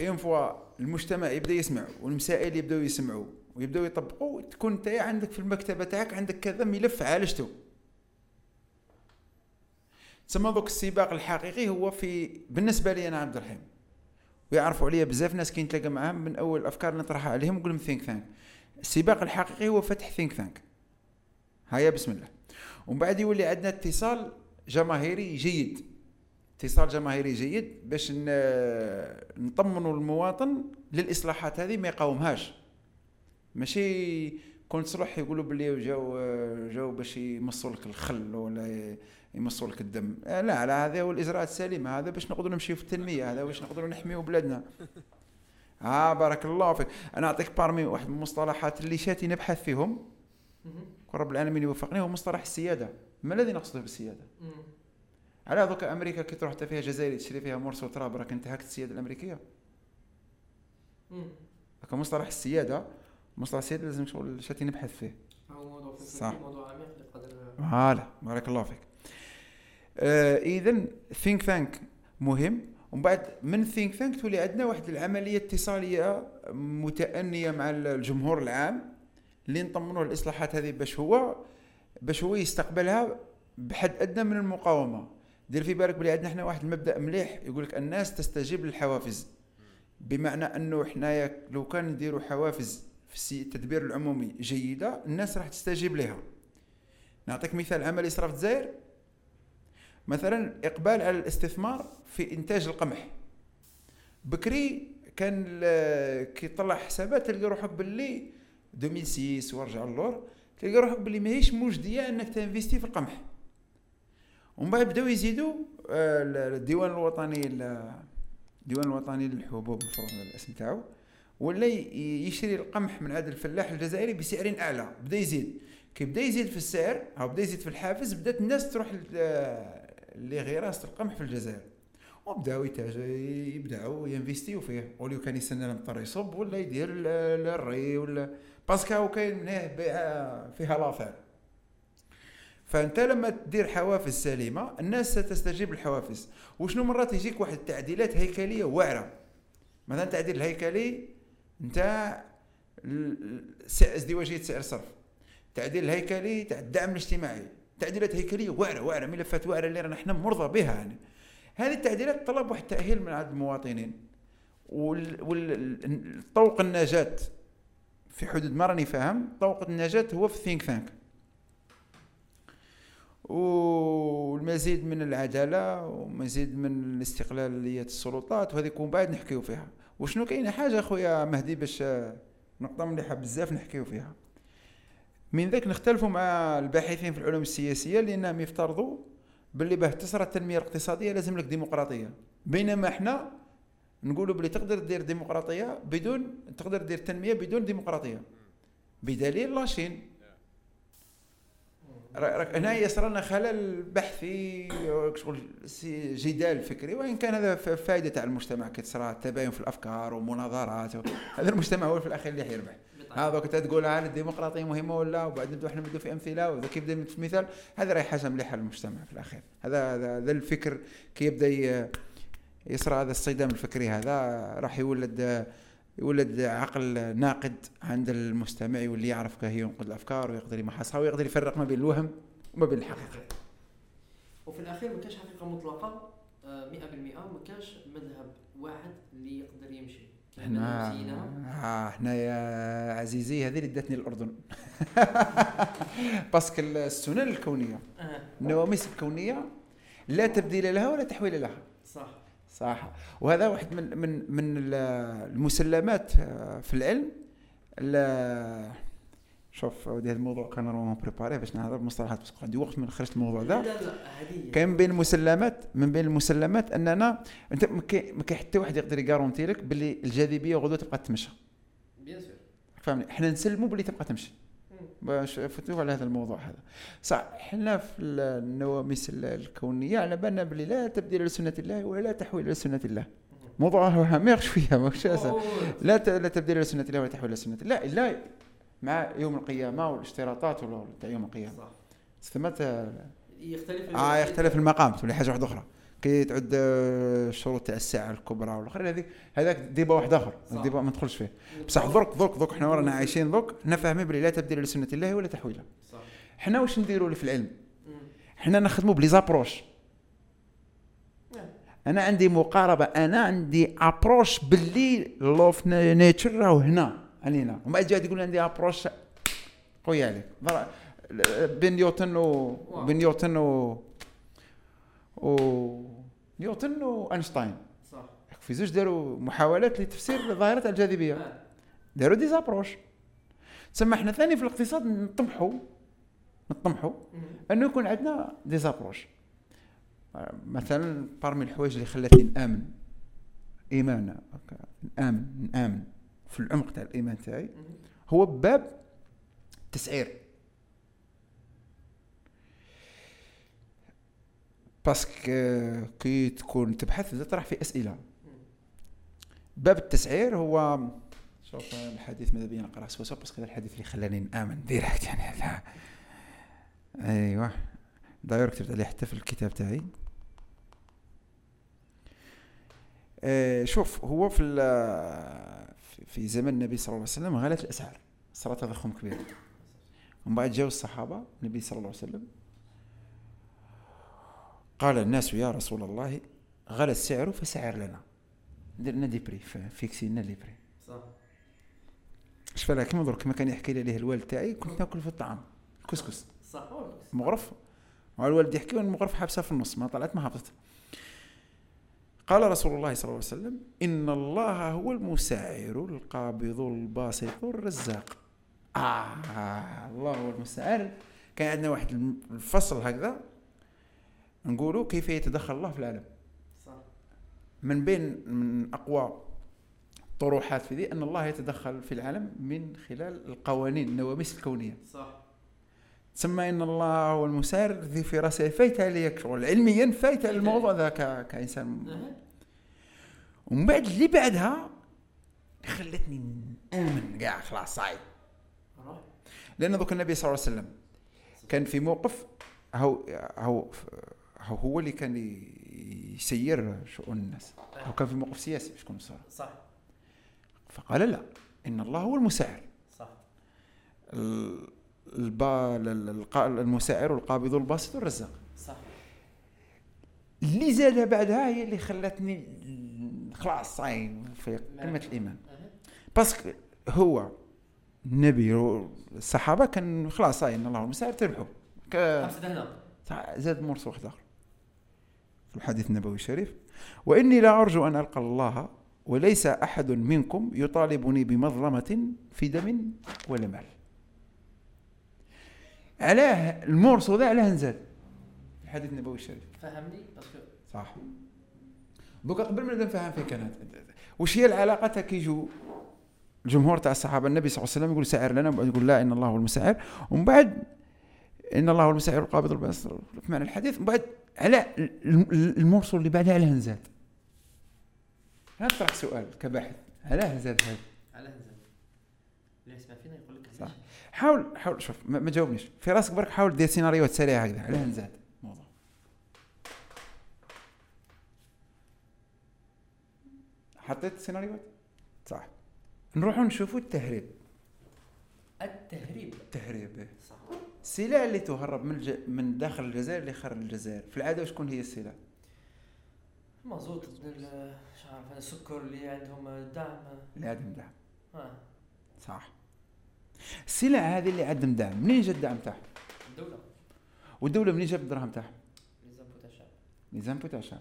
إنفوا المجتمع يبدأ يسمع والمسائل يبدأوا يسمعوا ويبدأوا يطبقوا، تكون أنت عندك في المكتبة تاعك عندك كذا ملف عالجته. تسمى ذوك السباق الحقيقي هو بالنسبة لي أنا عبد الرحيم، ويعرفوا عليا بزاف ناس كاين تلاقى معاهم من اول الافكار نطرحها عليهم نقول لهم ثينك ثانك. السباق الحقيقي هو فتح ثينك ثانك. هيا بسم الله. ومن بعد يولي عندنا اتصال جماهيري جيد باش نطمنوا المواطن للاصلاحات هذه ما يقاومهاش. ماشي كون صلح يقولوا بلي جاو باش يمصوا لك الخل ولا يمصوا لك الدم. لا، هذا هو الإجراءات السليمة، هذا باش نقدروا نمشيو في التنمية، هذا باش نقدروا نحميو بلادنا. بارك الله فيك. أنا أعطيك بارمي واحد من المصطلحات اللي شاتي نبحث فيهم ورب العالمين يوفقني، هو مصطلح السيادة. ما الذي نقصده بالسيادة؟ على ذوك أمريكا كي تروح حتى فيها جزائر تشري فيها مرس وتراب راك انتهكت السيادة الأمريكية. مصطلح السيادة مصطلح سيادي لازم شغل شاتي نبحث فيه. هو موضوع فلسفي، موضوع عميق لقدر هلا. بارك الله فيك. إذن think tank مهم، ومن بعد من think tank تولي عندنا واحد العملية اتصالية متأنية مع الجمهور العام اللي نطمنوه الإصلاحات هذه باش هو يستقبلها بحد أدنى من المقاومة. دير في بالك بلي عندنا احنا واحد المبدأ مليح يقولك الناس تستجيب للحوافز، بمعنى أنه احنا لو كان نديروا حوافز في التدبير العمومي جيدة الناس راح تستجيب لها. نعطيك مثال عملي صرف الجزائر مثلا، إقبال على الاستثمار في إنتاج القمح. بكري كان كيطلع حسابات تلقى روحك باللي 2006 وارجع اللور تلقى روحك باللي ماهيش موجدية أنك تنفيستي في القمح. ومن بعد بداو يزيدوا الديوان الوطني للحبوب الفرن الاسم تاعو، ولا يشري القمح من عند الفلاح الجزائري بسعر أعلى. بدا يزيد، كي بدا يزيد في السعر او بدا يزيد في الحافز، بدات الناس تروح لغراسه القمح في الجزائر وبداو يبداو ينفيستيو فيه. ولو كان يستنى المطر يصب ولا يدير الري ولا باسكو كاين منها بيعه فيها لافير. فانت لما تدير حوافز سليمه الناس ستستجيب للحوافز. وشنو مرات يجيك واحد التعديلات هيكليه واعره، مثلا تعديل هيكلي نتاع ازدواجيه سعر الصرف، تعديل هيكلي تاع الدعم الاجتماعي، تعديلات هيكليه واعره ملفات واعره اللي رانا حنا مرضى بها. يعني هذه التعديلات طلب واحد التاهيل من عند المواطنين والطوق النجاة في حدود ما راني فاهم. طوق النجاة هو في ثينك ثانك والمزيد من العداله ومزيد من الاستقلاليه السلطات، وهذيك من بعد نحكيو فيها. وشنو كاينه حاجه اخويا مهدي باش نقطه مليحه بزاف نحكيو فيها، من ذاك نختلفوا مع الباحثين في العلوم السياسيه لانهم يفترضوا باللي باه تسرى التنميه الاقتصاديه لازم لك ديمقراطيه، بينما احنا نقولوا باللي تقدر دير ديمقراطيه بدون تقدر دير تنميه بدون ديمقراطيه، بدليل لاشين هنا يصرنا خلل بحثي شغل جدال فكري. وإن كان هذا فائدة على المجتمع كتصرى التباين في الأفكار ومناظرات هذا المجتمع هو في الأخير اللي حيربح. هذا كنت تقول عن الديمقراطية مهمة ولا، وبعد نبدأ إحنا نبدأ في أمثلة وإذا كيف بدأ في مثال هذا رايح حاجة مليحة للمجتمع في الأخير. هذا الفكر كي يبدأ يصرى هذا الصدام الفكري هذا راح يولد عقل ناقد عند المستمع، واللي يعرف كيف ينقد الافكار ويقدر يمحصها ويقدر يفرق ما بين الوهم وما بين الحقيقه. وفي الاخير ما كاش حقيقه مطلقه 100%، ما كاش مذهب واحد اللي يقدر يمشي. احنا يا عزيزي هذه اللي داتني الاردن باسكو السنن الكونيه النواميس الكونيه لا تبديل لها ولا تحويل لها. صح. وهذا واحد من المسلمات في العلم. شوف هذا الموضوع كان راه بريباري باش نهضر بمصطلحات، بس عندي وقت من خرجت الموضوع ذا. كان بين المسلمات اننا انت ما كاين حتى واحد يقدر يغارونتي لك باللي الجاذبيه غدوه تبقى تمشي. بيان سور فهمني، احنا نسلموا باللي تبقى تمشي باش فتوه على هذا الموضوع هذا. صح، حنا في النواميس الكونيه على بالنا بلي لا تبديل لسنه الله ولا تحويل لسنه الله. موضوع عميق شويه ماهوش اسهل. لا تبديل لسنه الله ولا تحويل لسنه الله الا مع يوم القيامه والاشتراطات تاع يوم القيامه. صح، ثمه يختلف المقام ولا حاجه واحده اخرى. كي تعد الشروط تاع الساعه الكبرى والاخر هذاك ديبا واحد اخر، ديبا ما ندخلش فيه. بصح درك حنا ورانا عايشين درك حنا فاهمين بلي لا تبديل لسنه الله ولا تحويلها. صح، حنا واش نديروا في العلم؟ حنا نخدموا بلي زابروش. انا عندي مقاربه، انا عندي ابروش باللي لوف نيتشر راهو هنا علينا، وما جاي تقول عندي ابروش قوي عليك بين نيوتن وأينشتاين. صح، في زوج داروا محاولات لتفسير ظاهرة الجاذبية، داروا ديزابروش. تسمى احنا ثاني في الاقتصاد نطمحوا انه يكون عندنا ديزابروش. مثلا بارمي الحوايج اللي خلاتني نآمن ايماننا نآمن في العمق تاع الايمان تاعي هو باب التسعير، باسك كي تكون تبحث تطرح في أسئلة. باب التسعير هو سوف الحديث ماذا بيا نقرأ سوسة بس كذا الحديث اللي خلاني نآمن ديركت يعني هذا. أيوة داير كتبت عليه حتى في الكتاب تاعي. شوف هو في زمن النبي صلى الله عليه وسلم غلت الأسعار صارت تضخم كبير، ومن بعد جاءوا الصحابة النبي صلى الله عليه وسلم قال الناس يا رسول الله غلى السعر فسعر لنا درنا ديبري فيكسينا ديبري صح. شفالها كما درك كما كان يحكي لي عليه الوالد تاعي كنت ناكل في الطعام الكسكس صح مغرف مع الوالد يحكي والمغرف حابسه في النص ما طلعت ما هبطت. قال رسول الله صلى الله عليه وسلم إن الله هو المسعر القابض الباسط الرزاق. الله هو المسعر. كان عندنا واحد الفصل هكذا نقولوا كيف يتدخل الله في العالم صح. من بين من أقوى طروحات في ذي أن الله يتدخل في العالم من خلال القوانين النواميس الكونية صح. تسمى إن الله هو المسار ذي في رأسه فايت عليك شغل علميا فايت على الموضوع ذا كإنسان. ومن بعد اللي بعدها خلتني نؤمن قاع خلاص صعيب، لأن ذوك النبي صلى الله عليه وسلم كان في موقف هو اللي كان يسير شؤون الناس، هو كان في موقف سياسي باش يكون صار صح. فقال لا إن الله هو المسعر صح. المسعر والقابض والباسط والرزاق صح. اللي زادها بعدها هي اللي خلتني خلاص عين في قمة الإيمان باسكو هو النبي والصحابة كان خلاص عين الله المسعر تربحوا زاد مرس واحد آخر في الحديث النبوي الشريف وإني لا أرجو أن ألقى الله وليس أحد منكم يطالبني بمظلمة في دم ولا مال. علاه المورس وذا علاه نزاد الحديث النبوي الشريف فهمني باسكو صح. دوك قبل ما نفهم فين كانت واش هي العلاقه تاع كيجو الجمهور تاع الصحابه النبي صلى الله عليه وسلم يقول سعر لنا وبعد يقول لا ان الله هو المسعر ومن بعد ان الله هو المسعر القابض الباسط في معنى الحديث ومن بعد على المورس اللي بعدها علاه نزاد. هنطرح سؤال كباحث علاه نزاد هذا علاه نزاد اللي يسمع فينا يقول لك صح. حاول شوف ما جاوبنيش في راسك برك حاول دير سيناريوهات سريعه هكذا علاه نزاد الموضوع. حطيت سيناريوهات صح. نروحوا نشوفوا التهريب صح. السلع اللي تهرب من داخل الجزائر اللي خارج الجزائر في العاده وشكون هي السلع؟ مازوت مش عارف انا السكر اللي عندهم دعم اللي عندهم دعم صح. السلع هذه اللي عندهم دعم منين جا الدعم تاعها؟ الدوله. والدوله منين جابت الدراهم تاعها؟ ليزامبو تاع الشعب.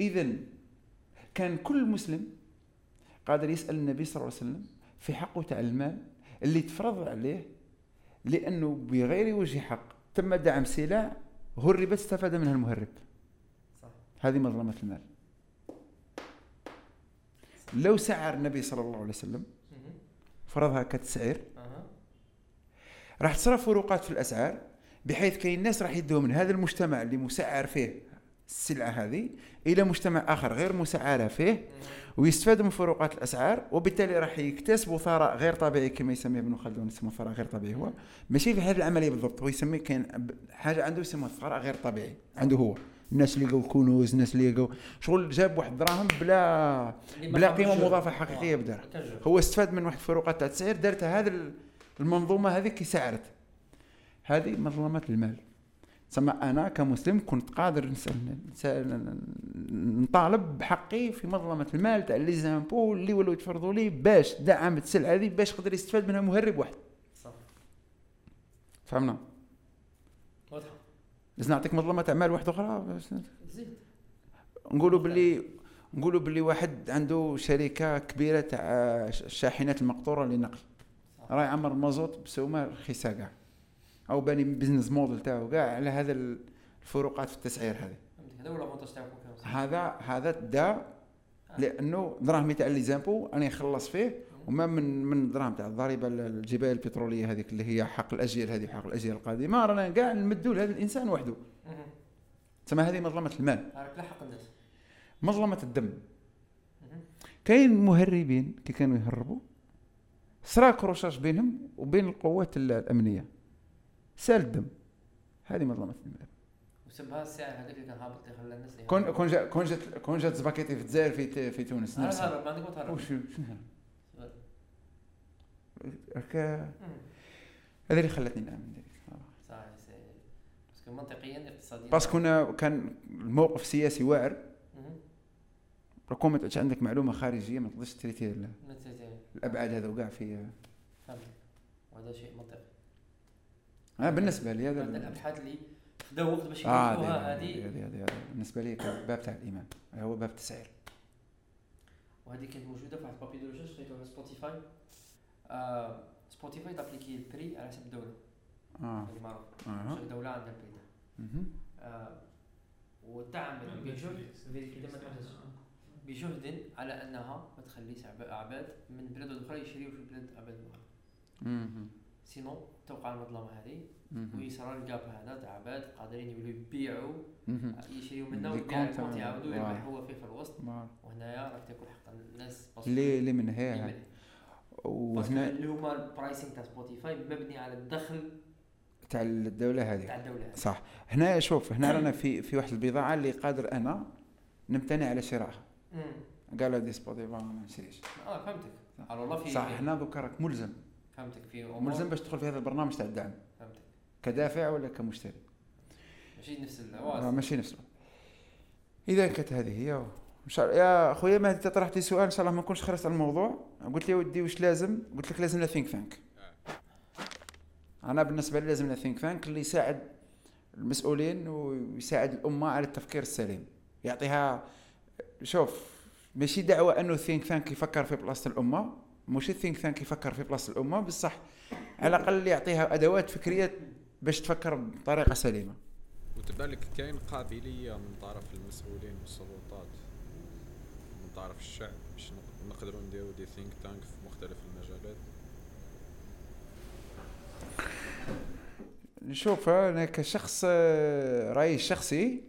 اذا كان كل مسلم قادر يسال النبي صلى الله عليه وسلم في حقه تاع المال اللي تفرض عليه لانه بغير وجه حق تم دعم سلع هربت استفاد منها المهرب صح. هذه مظلمه المال. لو سعر النبي صلى الله عليه وسلم فرضها كتسعير راح تصير فروقات في الأسعار بحيث كاين الناس راح يدوا من هذا المجتمع اللي مسعر فيه السلعة هذه إلى مجتمع آخر غير مسعر فيه ويستفادوا من فروقات الأسعار وبالتالي راح يكتسبوا ثراء غير طبيعي كما يسميه ابن خلدون يسميه ثراء غير طبيعي. هو ماشي في هذه العملية بالضبط، هو يسميه كاين حاجة عنده يسموها ثراء غير طبيعي عنده هو. الناس اللي لقوا كنوز، الناس اللي لقوا شغل جاب واحد دراهم بلا قيمه مضافه حقيقيه بدار هو استفاد من واحد الفروقات تاع السعر دارتها هذه المنظومه هذه كي سعرت. هذه منظومه المال. تسمى انا كمسلم كنت قادر نطالب بحقي في منظومه المال تاع لي زامبو اللي ولاو يتفرضوا لي باش دعمت السلعه هذه باش قدر يستفاد منها مهرب واحد صح. فهمنا واضح. لازم نعطيك مظلمة أعمال واحدة أخرى زيد نقولوا باللي واحد عنده شركة كبيرة تاع الشاحنات المقطورة للنقل راي عمر المازوت بسومة رخيصة كاع أو باني بيزنس موديل تاعو كاع على هذا الفروقات في التسعير هذه. هذا دا لأنه دراهمي تاع لي زامبو أنا يخلص فيه وما من دراهم تاع الضريبه الجبال البتروليه هذيك اللي هي حق الاجيال هذه حق الاجيال القادمه رانا كاع نمدوا لهذا الانسان وحده تسمى هذه مظلمه المال. راك لحق الناس مظلمه الدم. كاين مهربين كي كانوا يهربوا صرا كروشاج بينهم وبين القوات الامنيه، سال الدم، هذه مظلمه المدن. وسبها الساعه هذيك اللي كان هابط اللي خلى الناس كون جات زباكيتي في الجزائر في تونس نفسها. هرب ما نقول هرب، شنو هرب؟ هذا اللي خلتني نامن ديك صحيح باسكو منطقيا اقتصاديا، باسكو كان الموقف سياسي واعر. راكو ما تعش عندك معلومه خارجيه ما تقدرش تريتيها الابعاد هذا وكاع في فهمت، وهذا شيء منطقي. انا بالنسبه لي هذا الابحاث اللي خداو وقت باش يديروها، هذه بالنسبه لي كان باب تاع الايمان، هو باب التسعير. وهذه كانت موجوده في واحد بابي دو ريشيرش لقيتو على سبوتيفاي. سبوتيفاي تابليكي البري على حسب الدوله، هذه معروفه كل دوله عندها البري تاعها، وتعمل بجهد على انها ما تخليش عباد من بلاد اخرى يشريوا في بلاد عباد اخرى، سينو توقع المظلمه هذه ويصرى الجاب هذا تاع عباد قادرين يبيعوا يشريوا منه ويبيعوا يعاودوا يربحوا فيه في الوسط. وهنايا راك تاكل حق الناس لي من هنا، وهنا اللي هما البرايسينغ تاع سبوتيفاي مبني على الدخل تاع الدوله هذه، صح. هنا شوف، هنا رانا في واحد البضاعه اللي قادر انا نمتنع على شرائها، قالوا دي سبوتيفاي ما نشريش. فهمتك على والله في صح. هنا دوك راك ملزم، فهمتك، في ملزم باش تدخل في هذا البرنامج تاع الدعم، فهمتك، كدافع ولا كمشتري، ماشي نفس العواصف، ماشي نفس. اذا كانت هذه هي ان شاء الله. يا خويا ما انت طرحتي سؤال، ان شاء الله ما نكونش خرجت على الموضوع. قلت لي ودي واش لازم، قلت لك لازمنا ثينك ثانك. انا بالنسبه لي لازمنا ثينك ثانك اللي يساعد المسؤولين ويساعد الامه على التفكير السليم، يعطيها. شوف، ماشي دعوه انه ثينك ثانك يفكر في بلاصه الامه، مش ثينك ثانك يفكر في بلاصه الامه بصح، على الاقل يعطيها ادوات فكريه باش تفكر بطريقه سليمه. وتبان لك كاين قابليه من طرف المسؤولين والسلطات من طرف الشعب باش نقدروا نديروا دي ثينك ثانك في مختلف المجالات. نشوف انا كشخص رايي الشخصي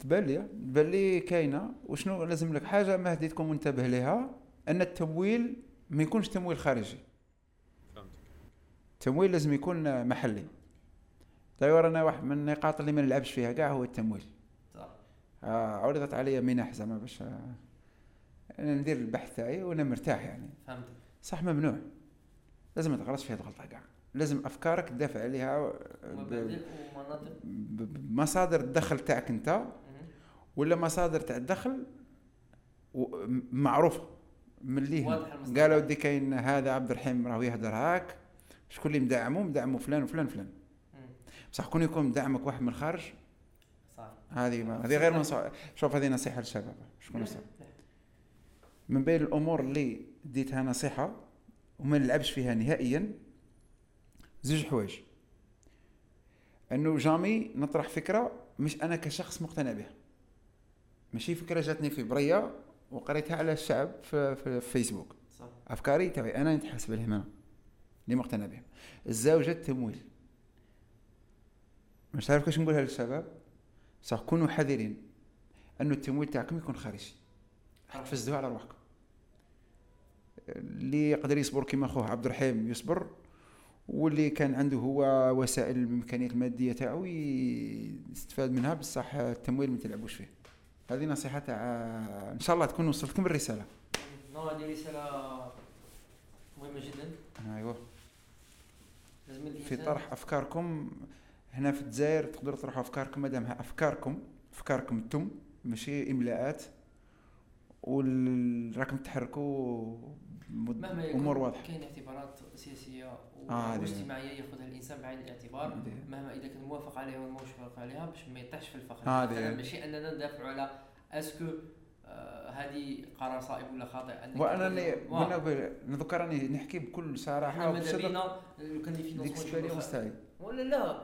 تبالي كاينه. وشنو لازم لك حاجه ما هديتكم وانتبه لها، ان التمويل ما يكونش تمويل خارجي، فهمتك. التمويل لازم يكون محلي. داير انا واحد من النقاط اللي ما نلعبش فيها كاع هو التمويل، صح. عرضت عليا منح زعما باش انا ندير البحث تاعي وانا مرتاح يعني، فهمتك، صح. ممنوع، لازم ما تغلطش في هذه الغلطه كاع. لازم افكارك تدافع عليها بمصادر الدخل تاعك انت، ولا مصادر تاع الدخل معروفه من ليه. قالوا دي كاين هذا عبد الرحيم راهو يهدر هاك، شكون اللي مدعمو فلان وفلان فلان. بصح كون يكون دعمك واحد من الخارج، صح، هذه غير منصوره. شوف، هذه نصيحه للشباب، شكون نصح من بين الامور اللي ديتها نصيحه وما نلعبش فيها نهائيا زوج حوايج. انه جامي نطرح فكره مش انا كشخص مقتنع بها، ماشي فكره جاتني في بريه وقريتها على الشعب في فيسبوك، صح. افكاري تاعي انا نتحاسب عليهم، انا اللي مقتنع بهم. الزوجه التمويل، مش عارف كيفاش نقولها للشباب، صح. كونوا حذرين انه التمويل تاعكم يكون خارجي، حفزدوه على رواحكم. اللي يقدر يصبر كما خوه عبد الرحيم يصبر، واللي كان عنده هو وسائل الامكانيات الماديه تاعو يستفاد منها، بصح التمويل ما تلعبوش فيه. هذه نصيحه تاع ان شاء الله تكون وصلتكم الرساله. هذه رساله مهمه جدا، ايوه، لازم في طرح افكاركم. هنا في الجزائر تقدروا تطرحوا افكاركم مادامها افكاركم انتم، ماشي املاءات، وراكم تحركوا امور واضحه. كاين اعتبارات سياسيه واجتماعيه ياخذها الانسان بعين الاعتبار، مهما اذا كان موافق عليها ولا موافق عليها، باش ما يطيحش في الفخ. ماشي اننا ندافعوا على اسكو هذه قرار صائب ولا خاطئ. وانا اللي نذكرني نحكي بكل صراحه وبصدق، كان في نصوص ولا لا،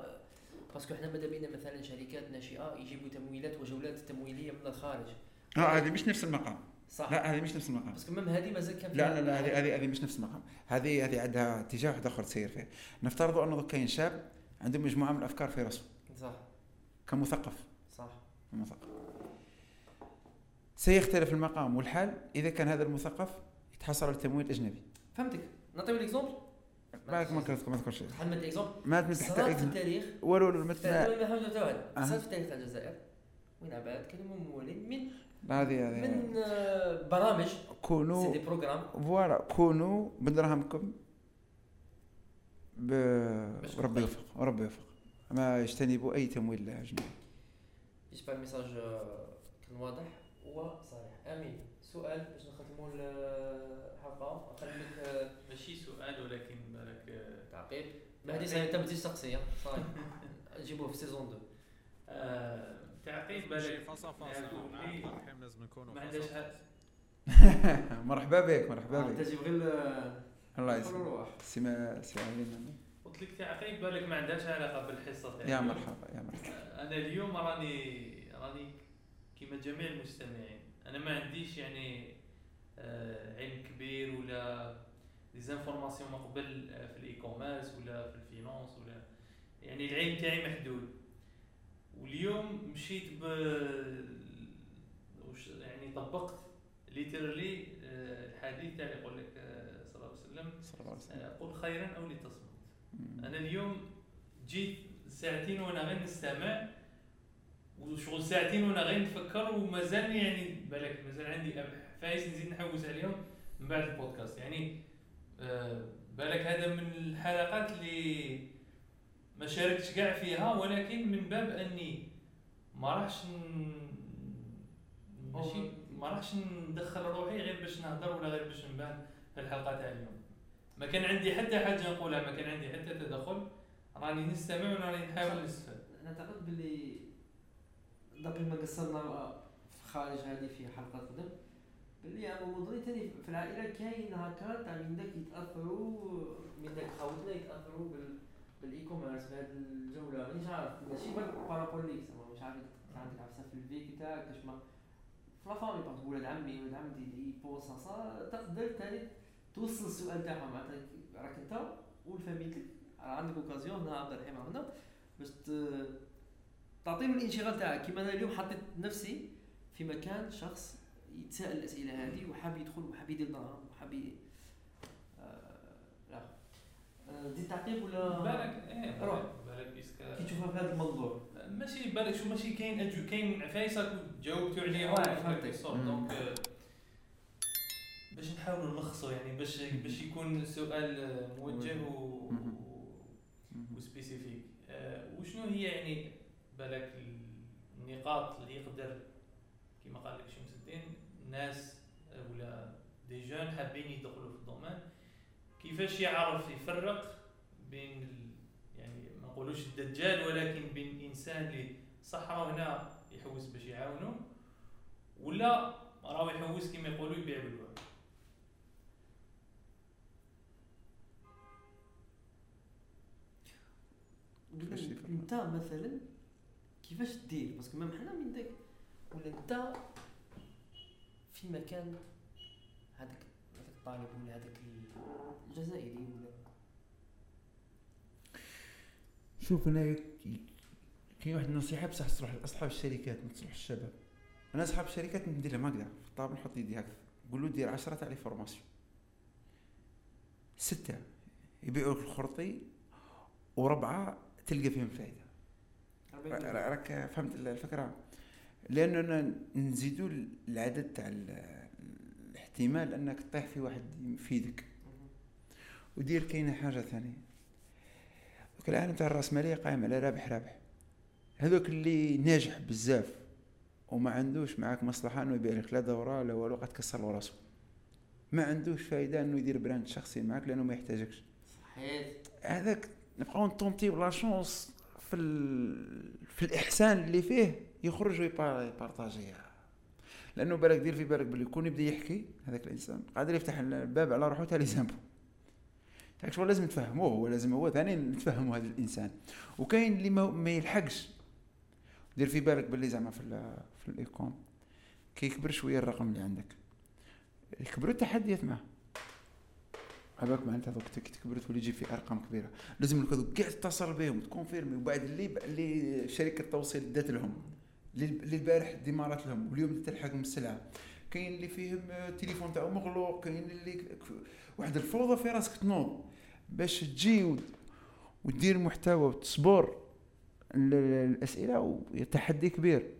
باسكو احنا ماذا بينا مثلا شركات ناشئه يجيبوا تمويلات وجولات تمويليه من الخارج. هذه مش نفس المقام، صح. لا، هذه مش نفس المقام، بس كمان هذه مازال كان. لا، هذه مش نفس المقام. هذه عندها اتجاه واحد اخر تسير فيه. نفترضوا انه كاين شاب عنده مجموعه من الافكار في راسه، صح، كمثقف، صح، مثقف. سيختلف المقام والحال إذا كان هذا المثقف يتحصل على التمويل الأجنبي. فهمتك. نعطيو الإكزامبل. معك ما تذكر شيء. حمد الإكزامبل. ما تمسح حتى في التاريخ. ولو ما تسمع. صار في تاريخ الجزائر وين عباد كانوا ممولين من. هذه من برامج. كونوا. سيدي بروغرام. فوالا كونوا بدرهمكم. ربي يوفق ربي يوفق ما يجتنبوا أي تمويل أجنبي. يجب المساج كان واضح وصحيح. آمين. سؤال باش نختموا الحلقة. أقل منك ماشي سؤال ولكن بالك تعقيب. هذه ساعة تبديل شخصية صحيح نجيبوه في سيزون 2. تعقيب بالك لازم نكونوا مرحبا بك مرحبا بك. أنت تجيب غير الله يسلمك سمعين قلت لك تعقيب بالك ما عندهاش علاقه بالحصه تاعك. يا مرحبا يا مرحبا. انا اليوم راني كيما جميع المستمعين انا ما عنديش يعني علم كبير ولا ديزانفورماسيون مقبل في الايكوميرس ولا في الفينانس ولا يعني العلم تاعي محدود. واليوم مشيت يعني طبقت ليترلي الحديث تاع يقول لك قل خيرا أو لتصمت. أنا اليوم جيت ساعتين وأنا غير نستمع وشغل ساعتين وأنا غير نفكر وما زال يعني بالك ما زال عندي فايس نزيد نحوس عليهم من بعد البودكاست يعني بالك هذا من الحلقات اللي ما شاركتش كاع فيها ولكن من باب أني ما راحش ندخل روحي غير باش نهضر ولا غير باش نبان في الحلقة تاع اليوم. ما كان عندي حتى حاجه نقولها ما كان عندي حتى تدخل راني نستمع وراني نحاول نستفاد. نعتقد باللي دابا ما قصرنا في خارج هذه في حلقه قدام باللي انا موضوعي ثاني في العائله كاين هكا تاع من داك يتاثروا من داك خوتنا يتاثروا بالايكوميرس بهذه الجوله مانيش عارف ماشي غير بارابول ليك زعما مش عارف عندك عفسه في البيت تاعك واش ما فلافامي بارت ولاد عمي ولاد عمتي بوصا تقدر ثاني توصل السؤال تاعهم عطاك راك انت والفاميلي عندك اوكازيون هنا عبد الرحيم هنا باش تعطيهم الانشغال تاعك. كيما انا اليوم حطيت نفسي في مكان شخص يتساءل الاسئله هذه وحاب يدخل وحاب يدير نهار وحاب لا دي تعقيب ولا بالك روح بالك بيسكا كي تشوفها في هذا الموضوع ماشي بالك شو ماشي كاين اجو كاين عفايسك وجاوبتو عليهم فهمتي الصوت دونك باش نحاولوا نلخصوا يعني باش يكون السؤال موجه وسبيسيفيك. وشنو هي يعني بالك النقاط اللي يقدر كما قال لك شمس الدين ناس ولا دي جون حابين يدخلوا في الدومين كيفاش يعرف يفرق بين يعني ما نقولوش الدجال ولكن بين انسان اللي صحراو هنا يحوس باش يعاونو ولا راهو يحوس كما يقولوا يبيع بالو. انت مثلا كيفاش دير باسكو ما حنا من داك ولا انت في مكان هذاك الطالب ولا هذاك الجزائري ولا شوف انا كاين واحد النصيحه بصح تروح لاصحاب الشركات ما تصلح الشباب. انا اصحاب الشركات ندير لهم هكذا في الطابل نحط يدي هكذا نقول له دير 10 تاع لي فورماسيون 6 يبيعوك الخرطي وربعه تلقى فيهم فائده. راك فهمت الفكره لاننا نزيدوا العدد تاع الاحتمال انك تطيح في واحد يفيدك. ودير كاينه حاجه ثانيه كل العالم تاع الراسماليه قائم على رابح هذوك اللي ناجح بزاف وما عندوش معاك مصلحه انه يبيع لك لا دوره لا والو قد كسر له راسه ما عندوش فائده انه يدير براند شخصي معاك لانه ما يحتاجكش. صحيح هذاك نبقاو نطونطي بلا شونس في الاحسان اللي فيه يخرج ويبارطاجيها لانه بالك دير في بالك بلي يكون يبدا يحكي هذاك الانسان قادر يفتح الباب على روحو تاع لي زامبو داك شغل لازم نتفاهموه ولازم هو ثاني نتفاهموا هذا الانسان. وكاين اللي ما يلحقش دير في بالك بلي زعما في الايكون كيكبر شويه الرقم اللي عندك يكبروا التحديات معه هذاك معناتها دوك تكبرت ولي يجي في ارقام كبيره لازم لك دوك كاع تتصل بهم تكونفيرمي وبعد اللي شركه التوصيل دات لهم اللي البارح ديمارات لهم واليوم تلحقهم السلعه. كاين اللي فيهم التليفون تاعو مغلوق، كاين اللي واحد الفوضى في راسك تنوض باش تجي ودير محتوى وتصبر الاسئله. وتحدي كبير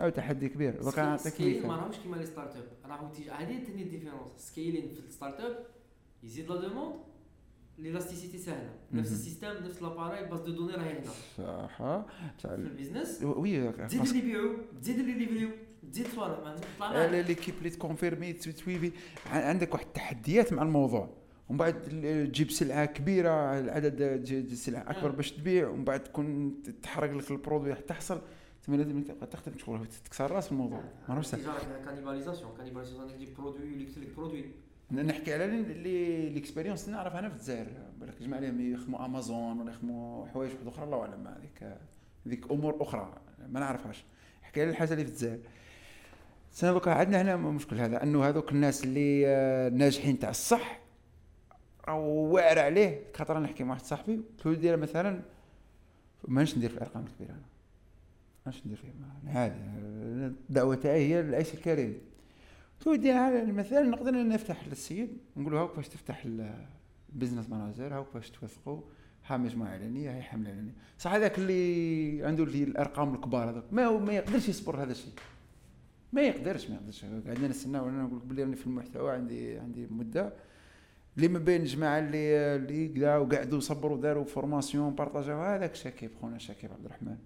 او تحدي كبير بقى عندك ما راهوش كيما لي ستارت اب، راهو هذه ثاني ديفيرونس. سكيلين في الستارت اب يزيد لا دوموند، ليلاستيسيتي سهله، نفس السيستم نفس لاباري باس دو دوني راهي هنا صح تاع البيزنس. وي تزيد اللي يبيعوا، تزيد اللي يبيعوا، تزيد طوال ما نطلع انا ليكيب لي تكونفيرمي تسويبي. عندك واحد التحديات مع الموضوع، ومن بعد تجيب سلعه كبيره، العدد السلع اكبر باش تبيع، ومن بعد تكون تحرق لك البرودوي حتى تحصل لازم تبقى تخدم تشوف تكسر راس الموضوع. ماروش سهل كانيباليزاسيون ديال برودوي اللي كتلك برودوي. نحكي على لي ليكسبيريونس نعرف انا في الجزائر، بالك جمع عليهم يخمو امازون ولا يخمو حوايج واحده اخرى، الله اعلم هذيك امور اخرى ما نعرفهاش. حكي على الحاجه اللي في الجزائر سنا بقى عندنا هنا مشكل هذا، انه هذوك الناس اللي ناجحين تاع الصح او واعر عليه. خاطر نحكي مع واحد صاحبي قلت له دير مثلا ماش ندير في الارقام الكبيره، انا ماش ندير فيها عادي، الدعوه تاعي هي العيش الكريم. تودي على المثال نقدر نفتح للسيد نقول له هاك باش تفتح البيزنس ماناجر، هاك باش توثقوا حامج مع اعلانيه، هاي حمله اعلانيه صح. هذاك اللي عنده اللي الارقام الكبار هذاك ما يقدرش يصبر هذا الشيء، ما يقدرش قاعدين نستناو. وانا نقول لك بلي راني في المحتوى عندي مده اللي ما بين جماعه اللي كذا وقعدوا صبروا داروا فورماسيون بارطاجاو. هذاك شاكيب خونا شاكيب عبد الرحمن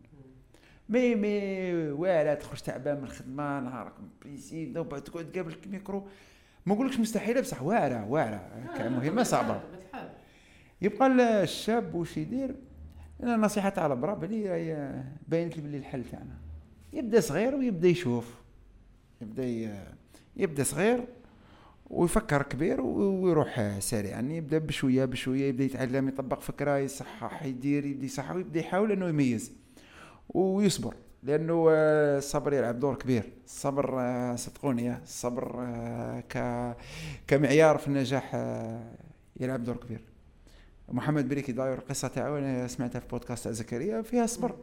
مي واعره، تخرج تعبان من الخدمه نهارك بريسيد وبعد تقعد قبل الميكرو. ما نقولكش مستحيله بصح واعره كمهمه صعبه. يبقى الشاب واش يدير؟ انا النصيحه تاع البرا بلي باينت لي بلي الحل تاعنا يبدا صغير ويبدا يشوف، يبدا صغير ويفكر كبير ويروح سريع. يعني يبدا بشويه يبدا يتعلم، يطبق فكره، يصحح، يدير، يبدا يصحح ويبدا يحاول انه يميز ويصبر، لأنه الصبر يلعب دور كبير. الصبر صدقوني الصبر كمعيار في النجاح يلعب دور كبير. محمد بريكي داير قصة تاعو أنا سمعتها في بودكاست زكريا، فيها صبر،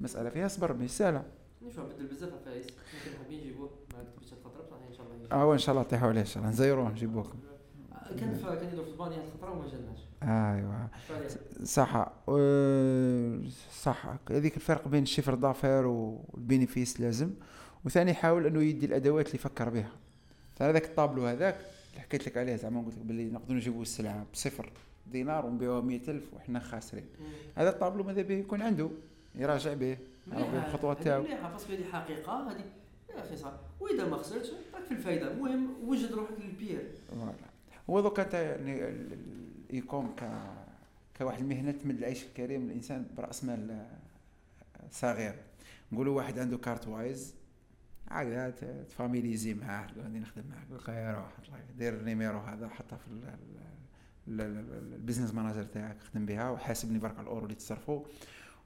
مسألة فيها صبر مش سهلة. نشوف بدل بزاف الفايز ممكن حابين يجيبوه مع كتبت الخطرة بصح إن شاء الله. إن شاء الله تحاول إن شاء الله نزيروه نجيبوه. كان يدور في الباني هاد الخطرة وما جالناش. ايوا صح هذيك الفرق بين الشفر ضافر والبينيفيس لازم. وثاني حاول انه يدي الادوات اللي فكر بها. هذاك الطابلو هذاك اللي حكيت لك عليه زعما قلت لك باللي نقدروا نجيبوا السلعه بصفر دينار ونبيعوها 100,000 وحنا خاسرين. هذا الطابلو ماذا به يكون عنده يراجع به الخطوه تاعو. فاصبي هذه حقيقه هذه يا اخي صح. واذا ما خسرتش راك في الفائده، المهم وجد روحك للبير. هو دوك يقوم كواحد المهنه من العيش الكريم الانسان براس مال صغير. نقولوا واحد عنده كارت وايز عاد تفاميليزي معاه غادي نخدم معاك يا روح دير النيميرو هذا حطه في البيزنس ماناجر تاعك خدم بها وحاسبني برك الاورو اللي تصرفوا.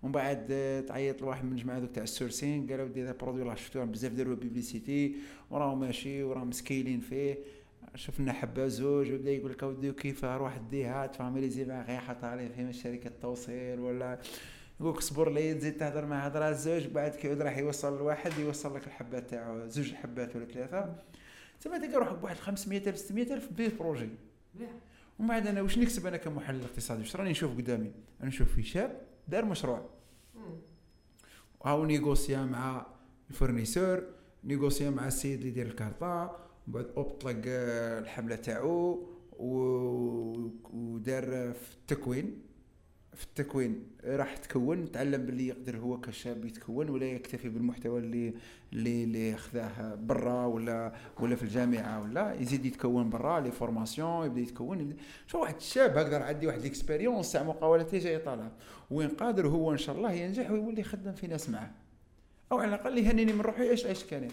ومن بعد تعيط لواحد من الجماعه دوك تاع السورسين قالوا دي هذا برودوي راه شفتوهم بزاف داروا بيبليسيتي وراه ماشي وراه مسكيلين فيه شفنا حبه زوج وبدا يقول لك اوديو كيف اروح ديها تفاميليزي مع غير حط عليه في شركه التوصيل ولا يقولك صبر لي تزيد تهضر مع هضره زوج بعد كيعود راح يوصل لواحد يوصل لك الحبه تاعو زوج حبات ولا ثلاثه تما تلقى روحك بواحد 500,000 600,000 بيه بروجي. ومن بعد انا واش نكسب انا كمحلل اقتصادي؟ واش راني نشوف قدامي؟ انا نشوف في شاب دار مشروع وهاو نيغوسيا مع الفورنيسور، نيغوسيا مع السيد اللي يدير الكارطه، بعد أطلق الحملة تاعو ودار في التكوين راح تكون تعلم باللي يقدر هو كشاب يتكون ولا يكتفي بالمحتوى اللي اخذاه برا ولا في الجامعة ولا يزيد يتكون برا لي فورماسيون يبدا يتكون. شو واحد الشاب هقدر عندي واحد الاكسبيريونس تاع مقاولاتي جاي طالع وين قادر هو ان شاء الله ينجح ويولي يخدم في ناس معاه او على الاقل يهنيني من روحي. ايش كان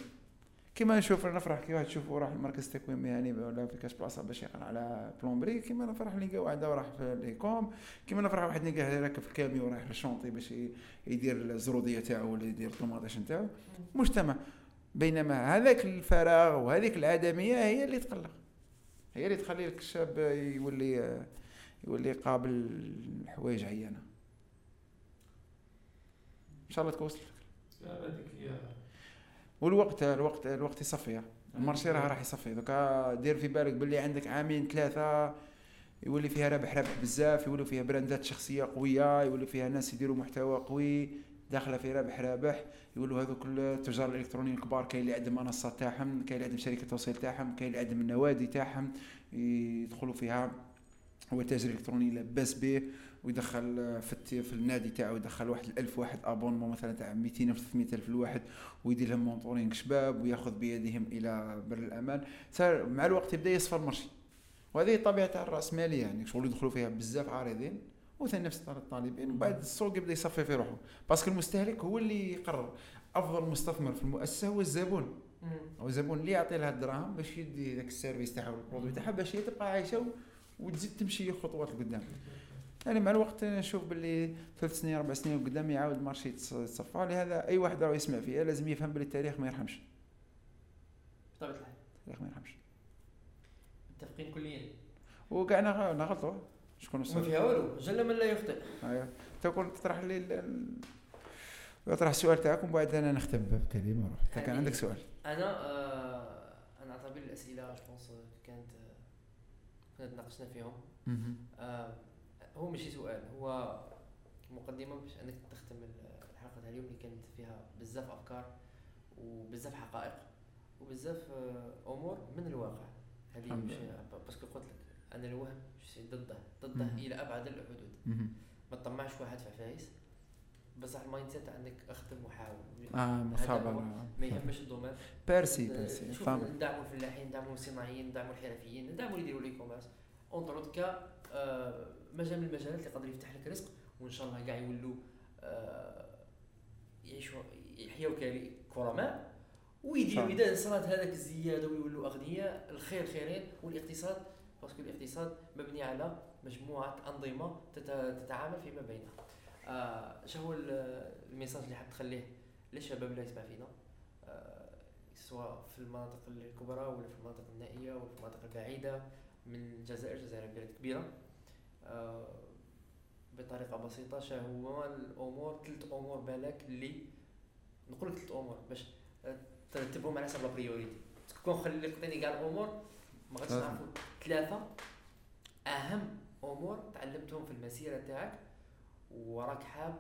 كما نشوف نفرح كي واحد تشوفوا راح المركز التكوين المهني ولا في كاش بلاصه باش يقرا على بلومبري، كما نفرح نلقى واحد راح في ليكوم، كما نفرح واحد نلقاه راكب الكامي ورايح للشونطي باش يدير الزروديه تاعو ولا يدير الطوماطيش نتاعو. مجتمع. بينما هذاك الفراغ وهذيك العدميه هي اللي تقلق، هي اللي تخلي لك الشاب يولي قابل حوايج عيانه. ان شاء الله تكوصل الفكره. والوقت الوقت الوقت يصفي المارشي راه راح يصفي. دوكا دير في بالك باللي عندك عامين ثلاثه يولي فيها ربح بزاف، يولي فيها براندات شخصيه قويه، يولي فيها ناس يديروا محتوى قوي داخله في ربح، يقولوا هذوك التجار الالكترونيين الكبار كاين اللي عندهم منصه تاعهم، كاين اللي عندهم شركه توصيل تاعهم، كاين اللي عندهم النوادي تاعهم يدخلوا فيها. هو تاجر الكتروني لاباس به ويدخل في النادي تاعو يدخل واحد 1000 واحد ابونمون مثلا تاع 200,000 الواحد ويدير لهم مونطورينغ شباب وياخذ بيدهم الى بر الامان. صار مع الوقت يبدا يصفر المرشي، وهذه طبيعه تاع الراسماليه يعني شغل يدخلوا فيها بزاف عارضين وثاني نفس الطالبين، وبعد السوق يبدا يصفي في روحه باسكو المستهلك هو اللي يقرر. افضل مستثمر في المؤسسه هو الزبون، هو الزبون اللي يعطي لها الدراهم باش يدي داك السيرفيس تاعو والبرودوي تاعها باش تبقى عايشه وتزيد تمشي خطوات لقدام. يعني مع الوقت نشوف باللي 3 سنين 4 سنين قدام يعاود مارشي يتصفى. لهذا اي واحد راه يسمع فيها لازم يفهم باللي التاريخ ما يرحمش، بطبيعه الحال التاريخ ما يرحمش. متفقين كليا وكاع انا غلطوا شكون الصح ما فيها والو، جل من لا يخطئ. ايوا انت كنت تطرح لي اطرح السؤال تاعكم بعد انا نختم بكلمه. روح انت كان عندك سؤال. انا اعتبر الاسئله جوبونس كنا تناقشنا فيهم. هو ماشي سؤال، هو مقدمه باش انك تختم الحلقه تاع اليوم اللي كانت فيها بزاف افكار وبزاف حقائق وبزاف امور من الواقع. هذه مش باسكو قلت لك انا الوهم ضده الى ابعد الحدود. ما تطمعش واحد في عفايس، بصح المايند سيت عندك اخذ المحاول مصابره ما يهمش الدومين بيرسي ندعموا الفلاحين، ندعموا الصناعيين، ندعموا الحرفيين، ندعموا اللي يديروا لي كوميرس اون تروتكا. مجال من المجالات اللي قادر يفتح لك رزق وان شاء الله كاع يولوا يحيوا كرماء ويديروا اذا صارت هذاك الزياده ويولوا اغنياء. الخير خيرين، والاقتصاد باسكو الاقتصاد مبني على مجموعه انظمه تتعامل فيما بينها. شهو الميساج اللي حاب تخليه للشباب اللي يسمع فينا، سواء في المناطق الكبرى ولا في المناطق النائيه ولا في المناطق البعيده من الجزائر بلاد كبيره، بطريقه بسيطه شهو الامور 3 امور بالك اللي نقول لك 3 امور باش ترتبهم على حسب البريوريتي. كون خليتني كاع الامور ما غاديش نعرفوا 3 اهم امور تعلمتهم في المسيره تاعك وراك حاب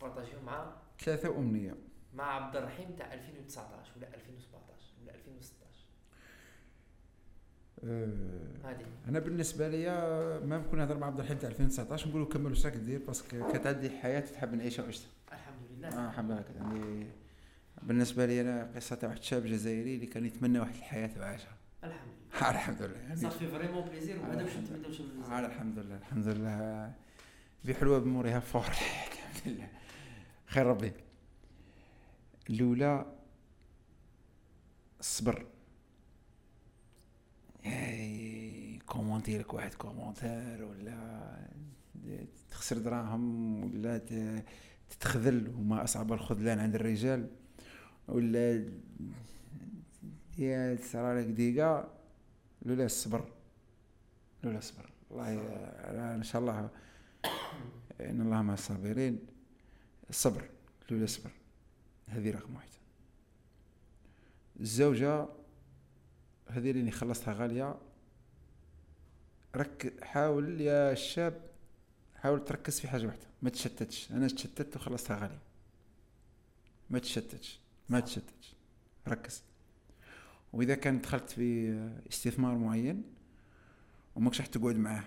بارطاجيهم مع 3 أمنية مع عبد الرحيم تاع 2019 ولا 2017 ولا 2016. هادي انا بالنسبه لي ما نكون نهضر مع عبد الرحيم تاع 2019 نقولوا كملوا شراك دير باسكو كتعدي حياه تحب نعيشها وعشتها الحمد لله. الحمد لله. يعني بالنسبه لي انا قصه تاع واحد الشاب جزائري اللي كان يتمنى واحد الحياه وعاشها الحمد لله يعني صافي فريمون بليزير. وهذا واش نتمناو نشوفوا بليزير الحمد لله في حلوه بموريها فور الحمد لله خير ربي. الاولى الصبر. اي كومونتي لك واحد كومونتير ولا تخسر دراهم ولا تتخذل وما اصعب الخذلان عند الرجال ولا يا صرالك دقيقه لولا الصبر الله ان شاء الله ان الله مع الصابرين. الصبر لولا الصبر هذه رقم 1. الزوجه هذه اللي خلصتها غاليه، حاول يا الشاب حاول تركز في حاجه واحده ما تشتتش. انا تشتتت وخلصتها غاليه، ما تشتتش ركز. وإذا كان دخلت في استثمار معين وماكش راح تقعد معاه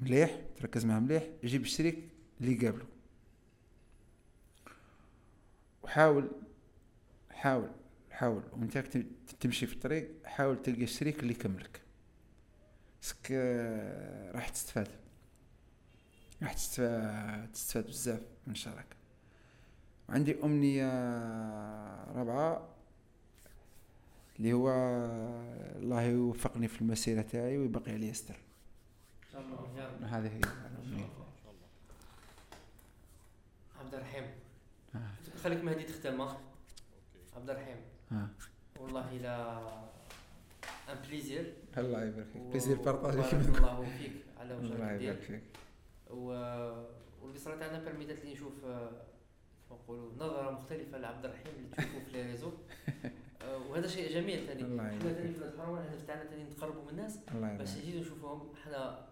مليح تركز معاه مليح، جيب الشريك اللي يقابله وحاول حاول حاول وانت تمشي في الطريق حاول تلقى الشريك اللي يكملك سك راح تستفاد تستفاد بزاف من شراكة. وعندي أمنية 4 اللي هو الله يوفقني في المسيرة تاعي ويبقي علي يستر إن شاء الله. هذه هي عبد الرحيم. خليك مهدي تختمها عبد الرحيم. والله إلى أن بليزير الله يبارك فيك بليزير بارطاجي الله فيك على وجهك الدير والبصرة تاعنا برميتت لي نشوف نقولوا نظرة مختلفة لعبد الرحيم اللي تشوفوه في الريزو وهذا شيء جميل ثاني. احنا ثاني في الحرمة الهدف تاعنا ثاني نتقربوا من الناس باش يجيو يشوفوهم. احنا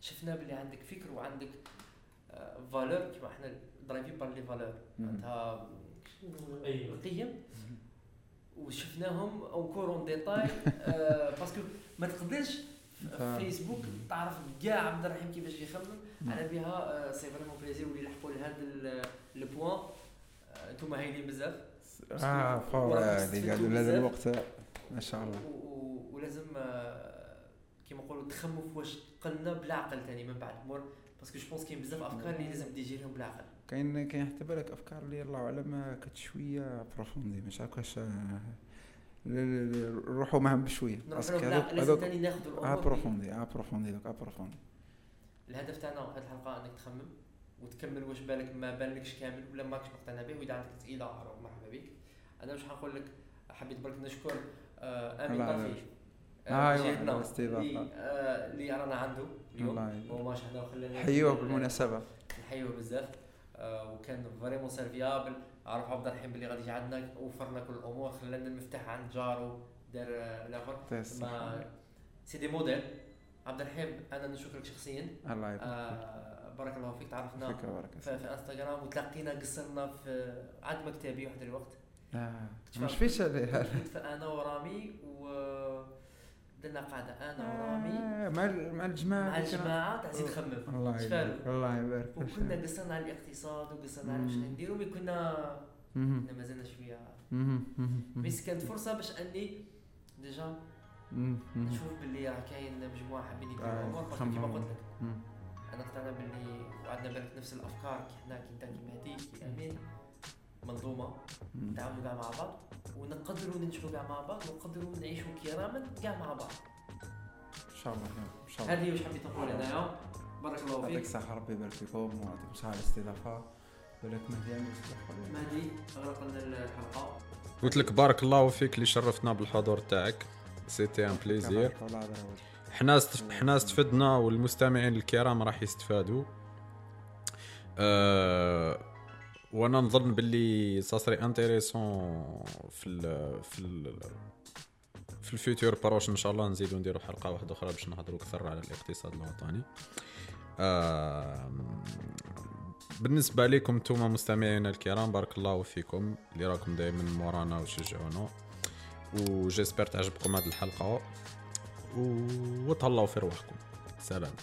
شفنا بلي عندك فكر وعندك فالور كيما احنا درايفين بار لي فالور معناتها قيم وشفناهم اونكورون ديتاي باسكو ما تقدرش فيسبوك تعرف كاع عبد الرحيم كيفاش يخمم على بها. سي فريمون بليزير ولي لحقوا لهذا لو بوين. انتم هايلين بزاف فور هذيك هذا الوقت ما شاء الله. ولازم كيما نقولوا تخموا في واش قلنا بالعقل ثاني من بعد مور باسكو جو بونس كاين بزاف افكار اللي لازم تجي لهم بالعقل. كاين حتى بالك افكار اللي الله اعلم كتشويه بروفوندي مش عارفاش نروحوا معهم بشويه باسكو هذا ثاني ناخذ الامور بروفوندي دونك بروفوندي. الهدف تاعنا في هذه الحلقه انك تخمم وتكمل واش بالك ما بالكش كامل ولا ماكش مقتنع به. واذا عندك اسئله مرحبا بك. انا مش حنقول لك حبيت برك نشكر امين طفي جيتنا اللي رانا عنده اليوم وما شاء الله خلينا نحيوه بالمناسبه نحيوه بزاف وكان فريمون سيرفيابل. عرف عبد الرحيم باللي غادي يعندنا وفرنا كل الامور خلانا المفتاح عند جارو دار لافر ما سي دي موديل. عبد الرحيم انا نشكرك شخصيا الله يبارك بارك الله فيك. تعرفنا في انستغرام وتلاقينا قصرنا في عند مكتبي واحد الوقت مش فيش هذا انا ورامي ودنا قاعده انا ورامي مع الجماعه تاع زيد خمم الله يبارك. وكنا قصرنا على الاقتصاد وقصرنا على واش نديروا مي كنا مازلنا شويه بس كانت فرصه باش اني ديجا نشوف باللي راه كاين مجموعه حابين يديروا الامور كما قلت لك. انا اقتنعنا باللي وعندنا بالك نفس الافكار حنا كيما هادي كي امين منظومه نتعاونوا كاع مع بعض ونقدروا ننجحوا كاع مع بعض ونقدروا نعيشوا كراما كاع مع بعض ان شاء الله. هذه واش حبيت نقول انايا. بارك الله فيك يعطيك الصحه ربي يبارك فيكم ويعطيكم صحه على الاستضافه. ولك مهدي مهدي غرقنا الحلقه قلت لك بارك الله فيك اللي شرفتنا بالحضور تاعك سيتي ان بليزير. احنا استفدنا والمستمعين الكرام راح يستفادوا. وانا نظن باللي ساسري انتريسون في الفيوتور باروش ان شاء الله نزيدو نديرو حلقه واحده اخرى باش نهضروا اكثر على الاقتصاد الوطني. بالنسبه لكم نتوما مستمعينا الكرام بارك الله فيكم اللي راكم دائما مورانا وشجعونا وجيسبر تعجبكم هذه الحلقه وتهلاو في رواحكم. سلام.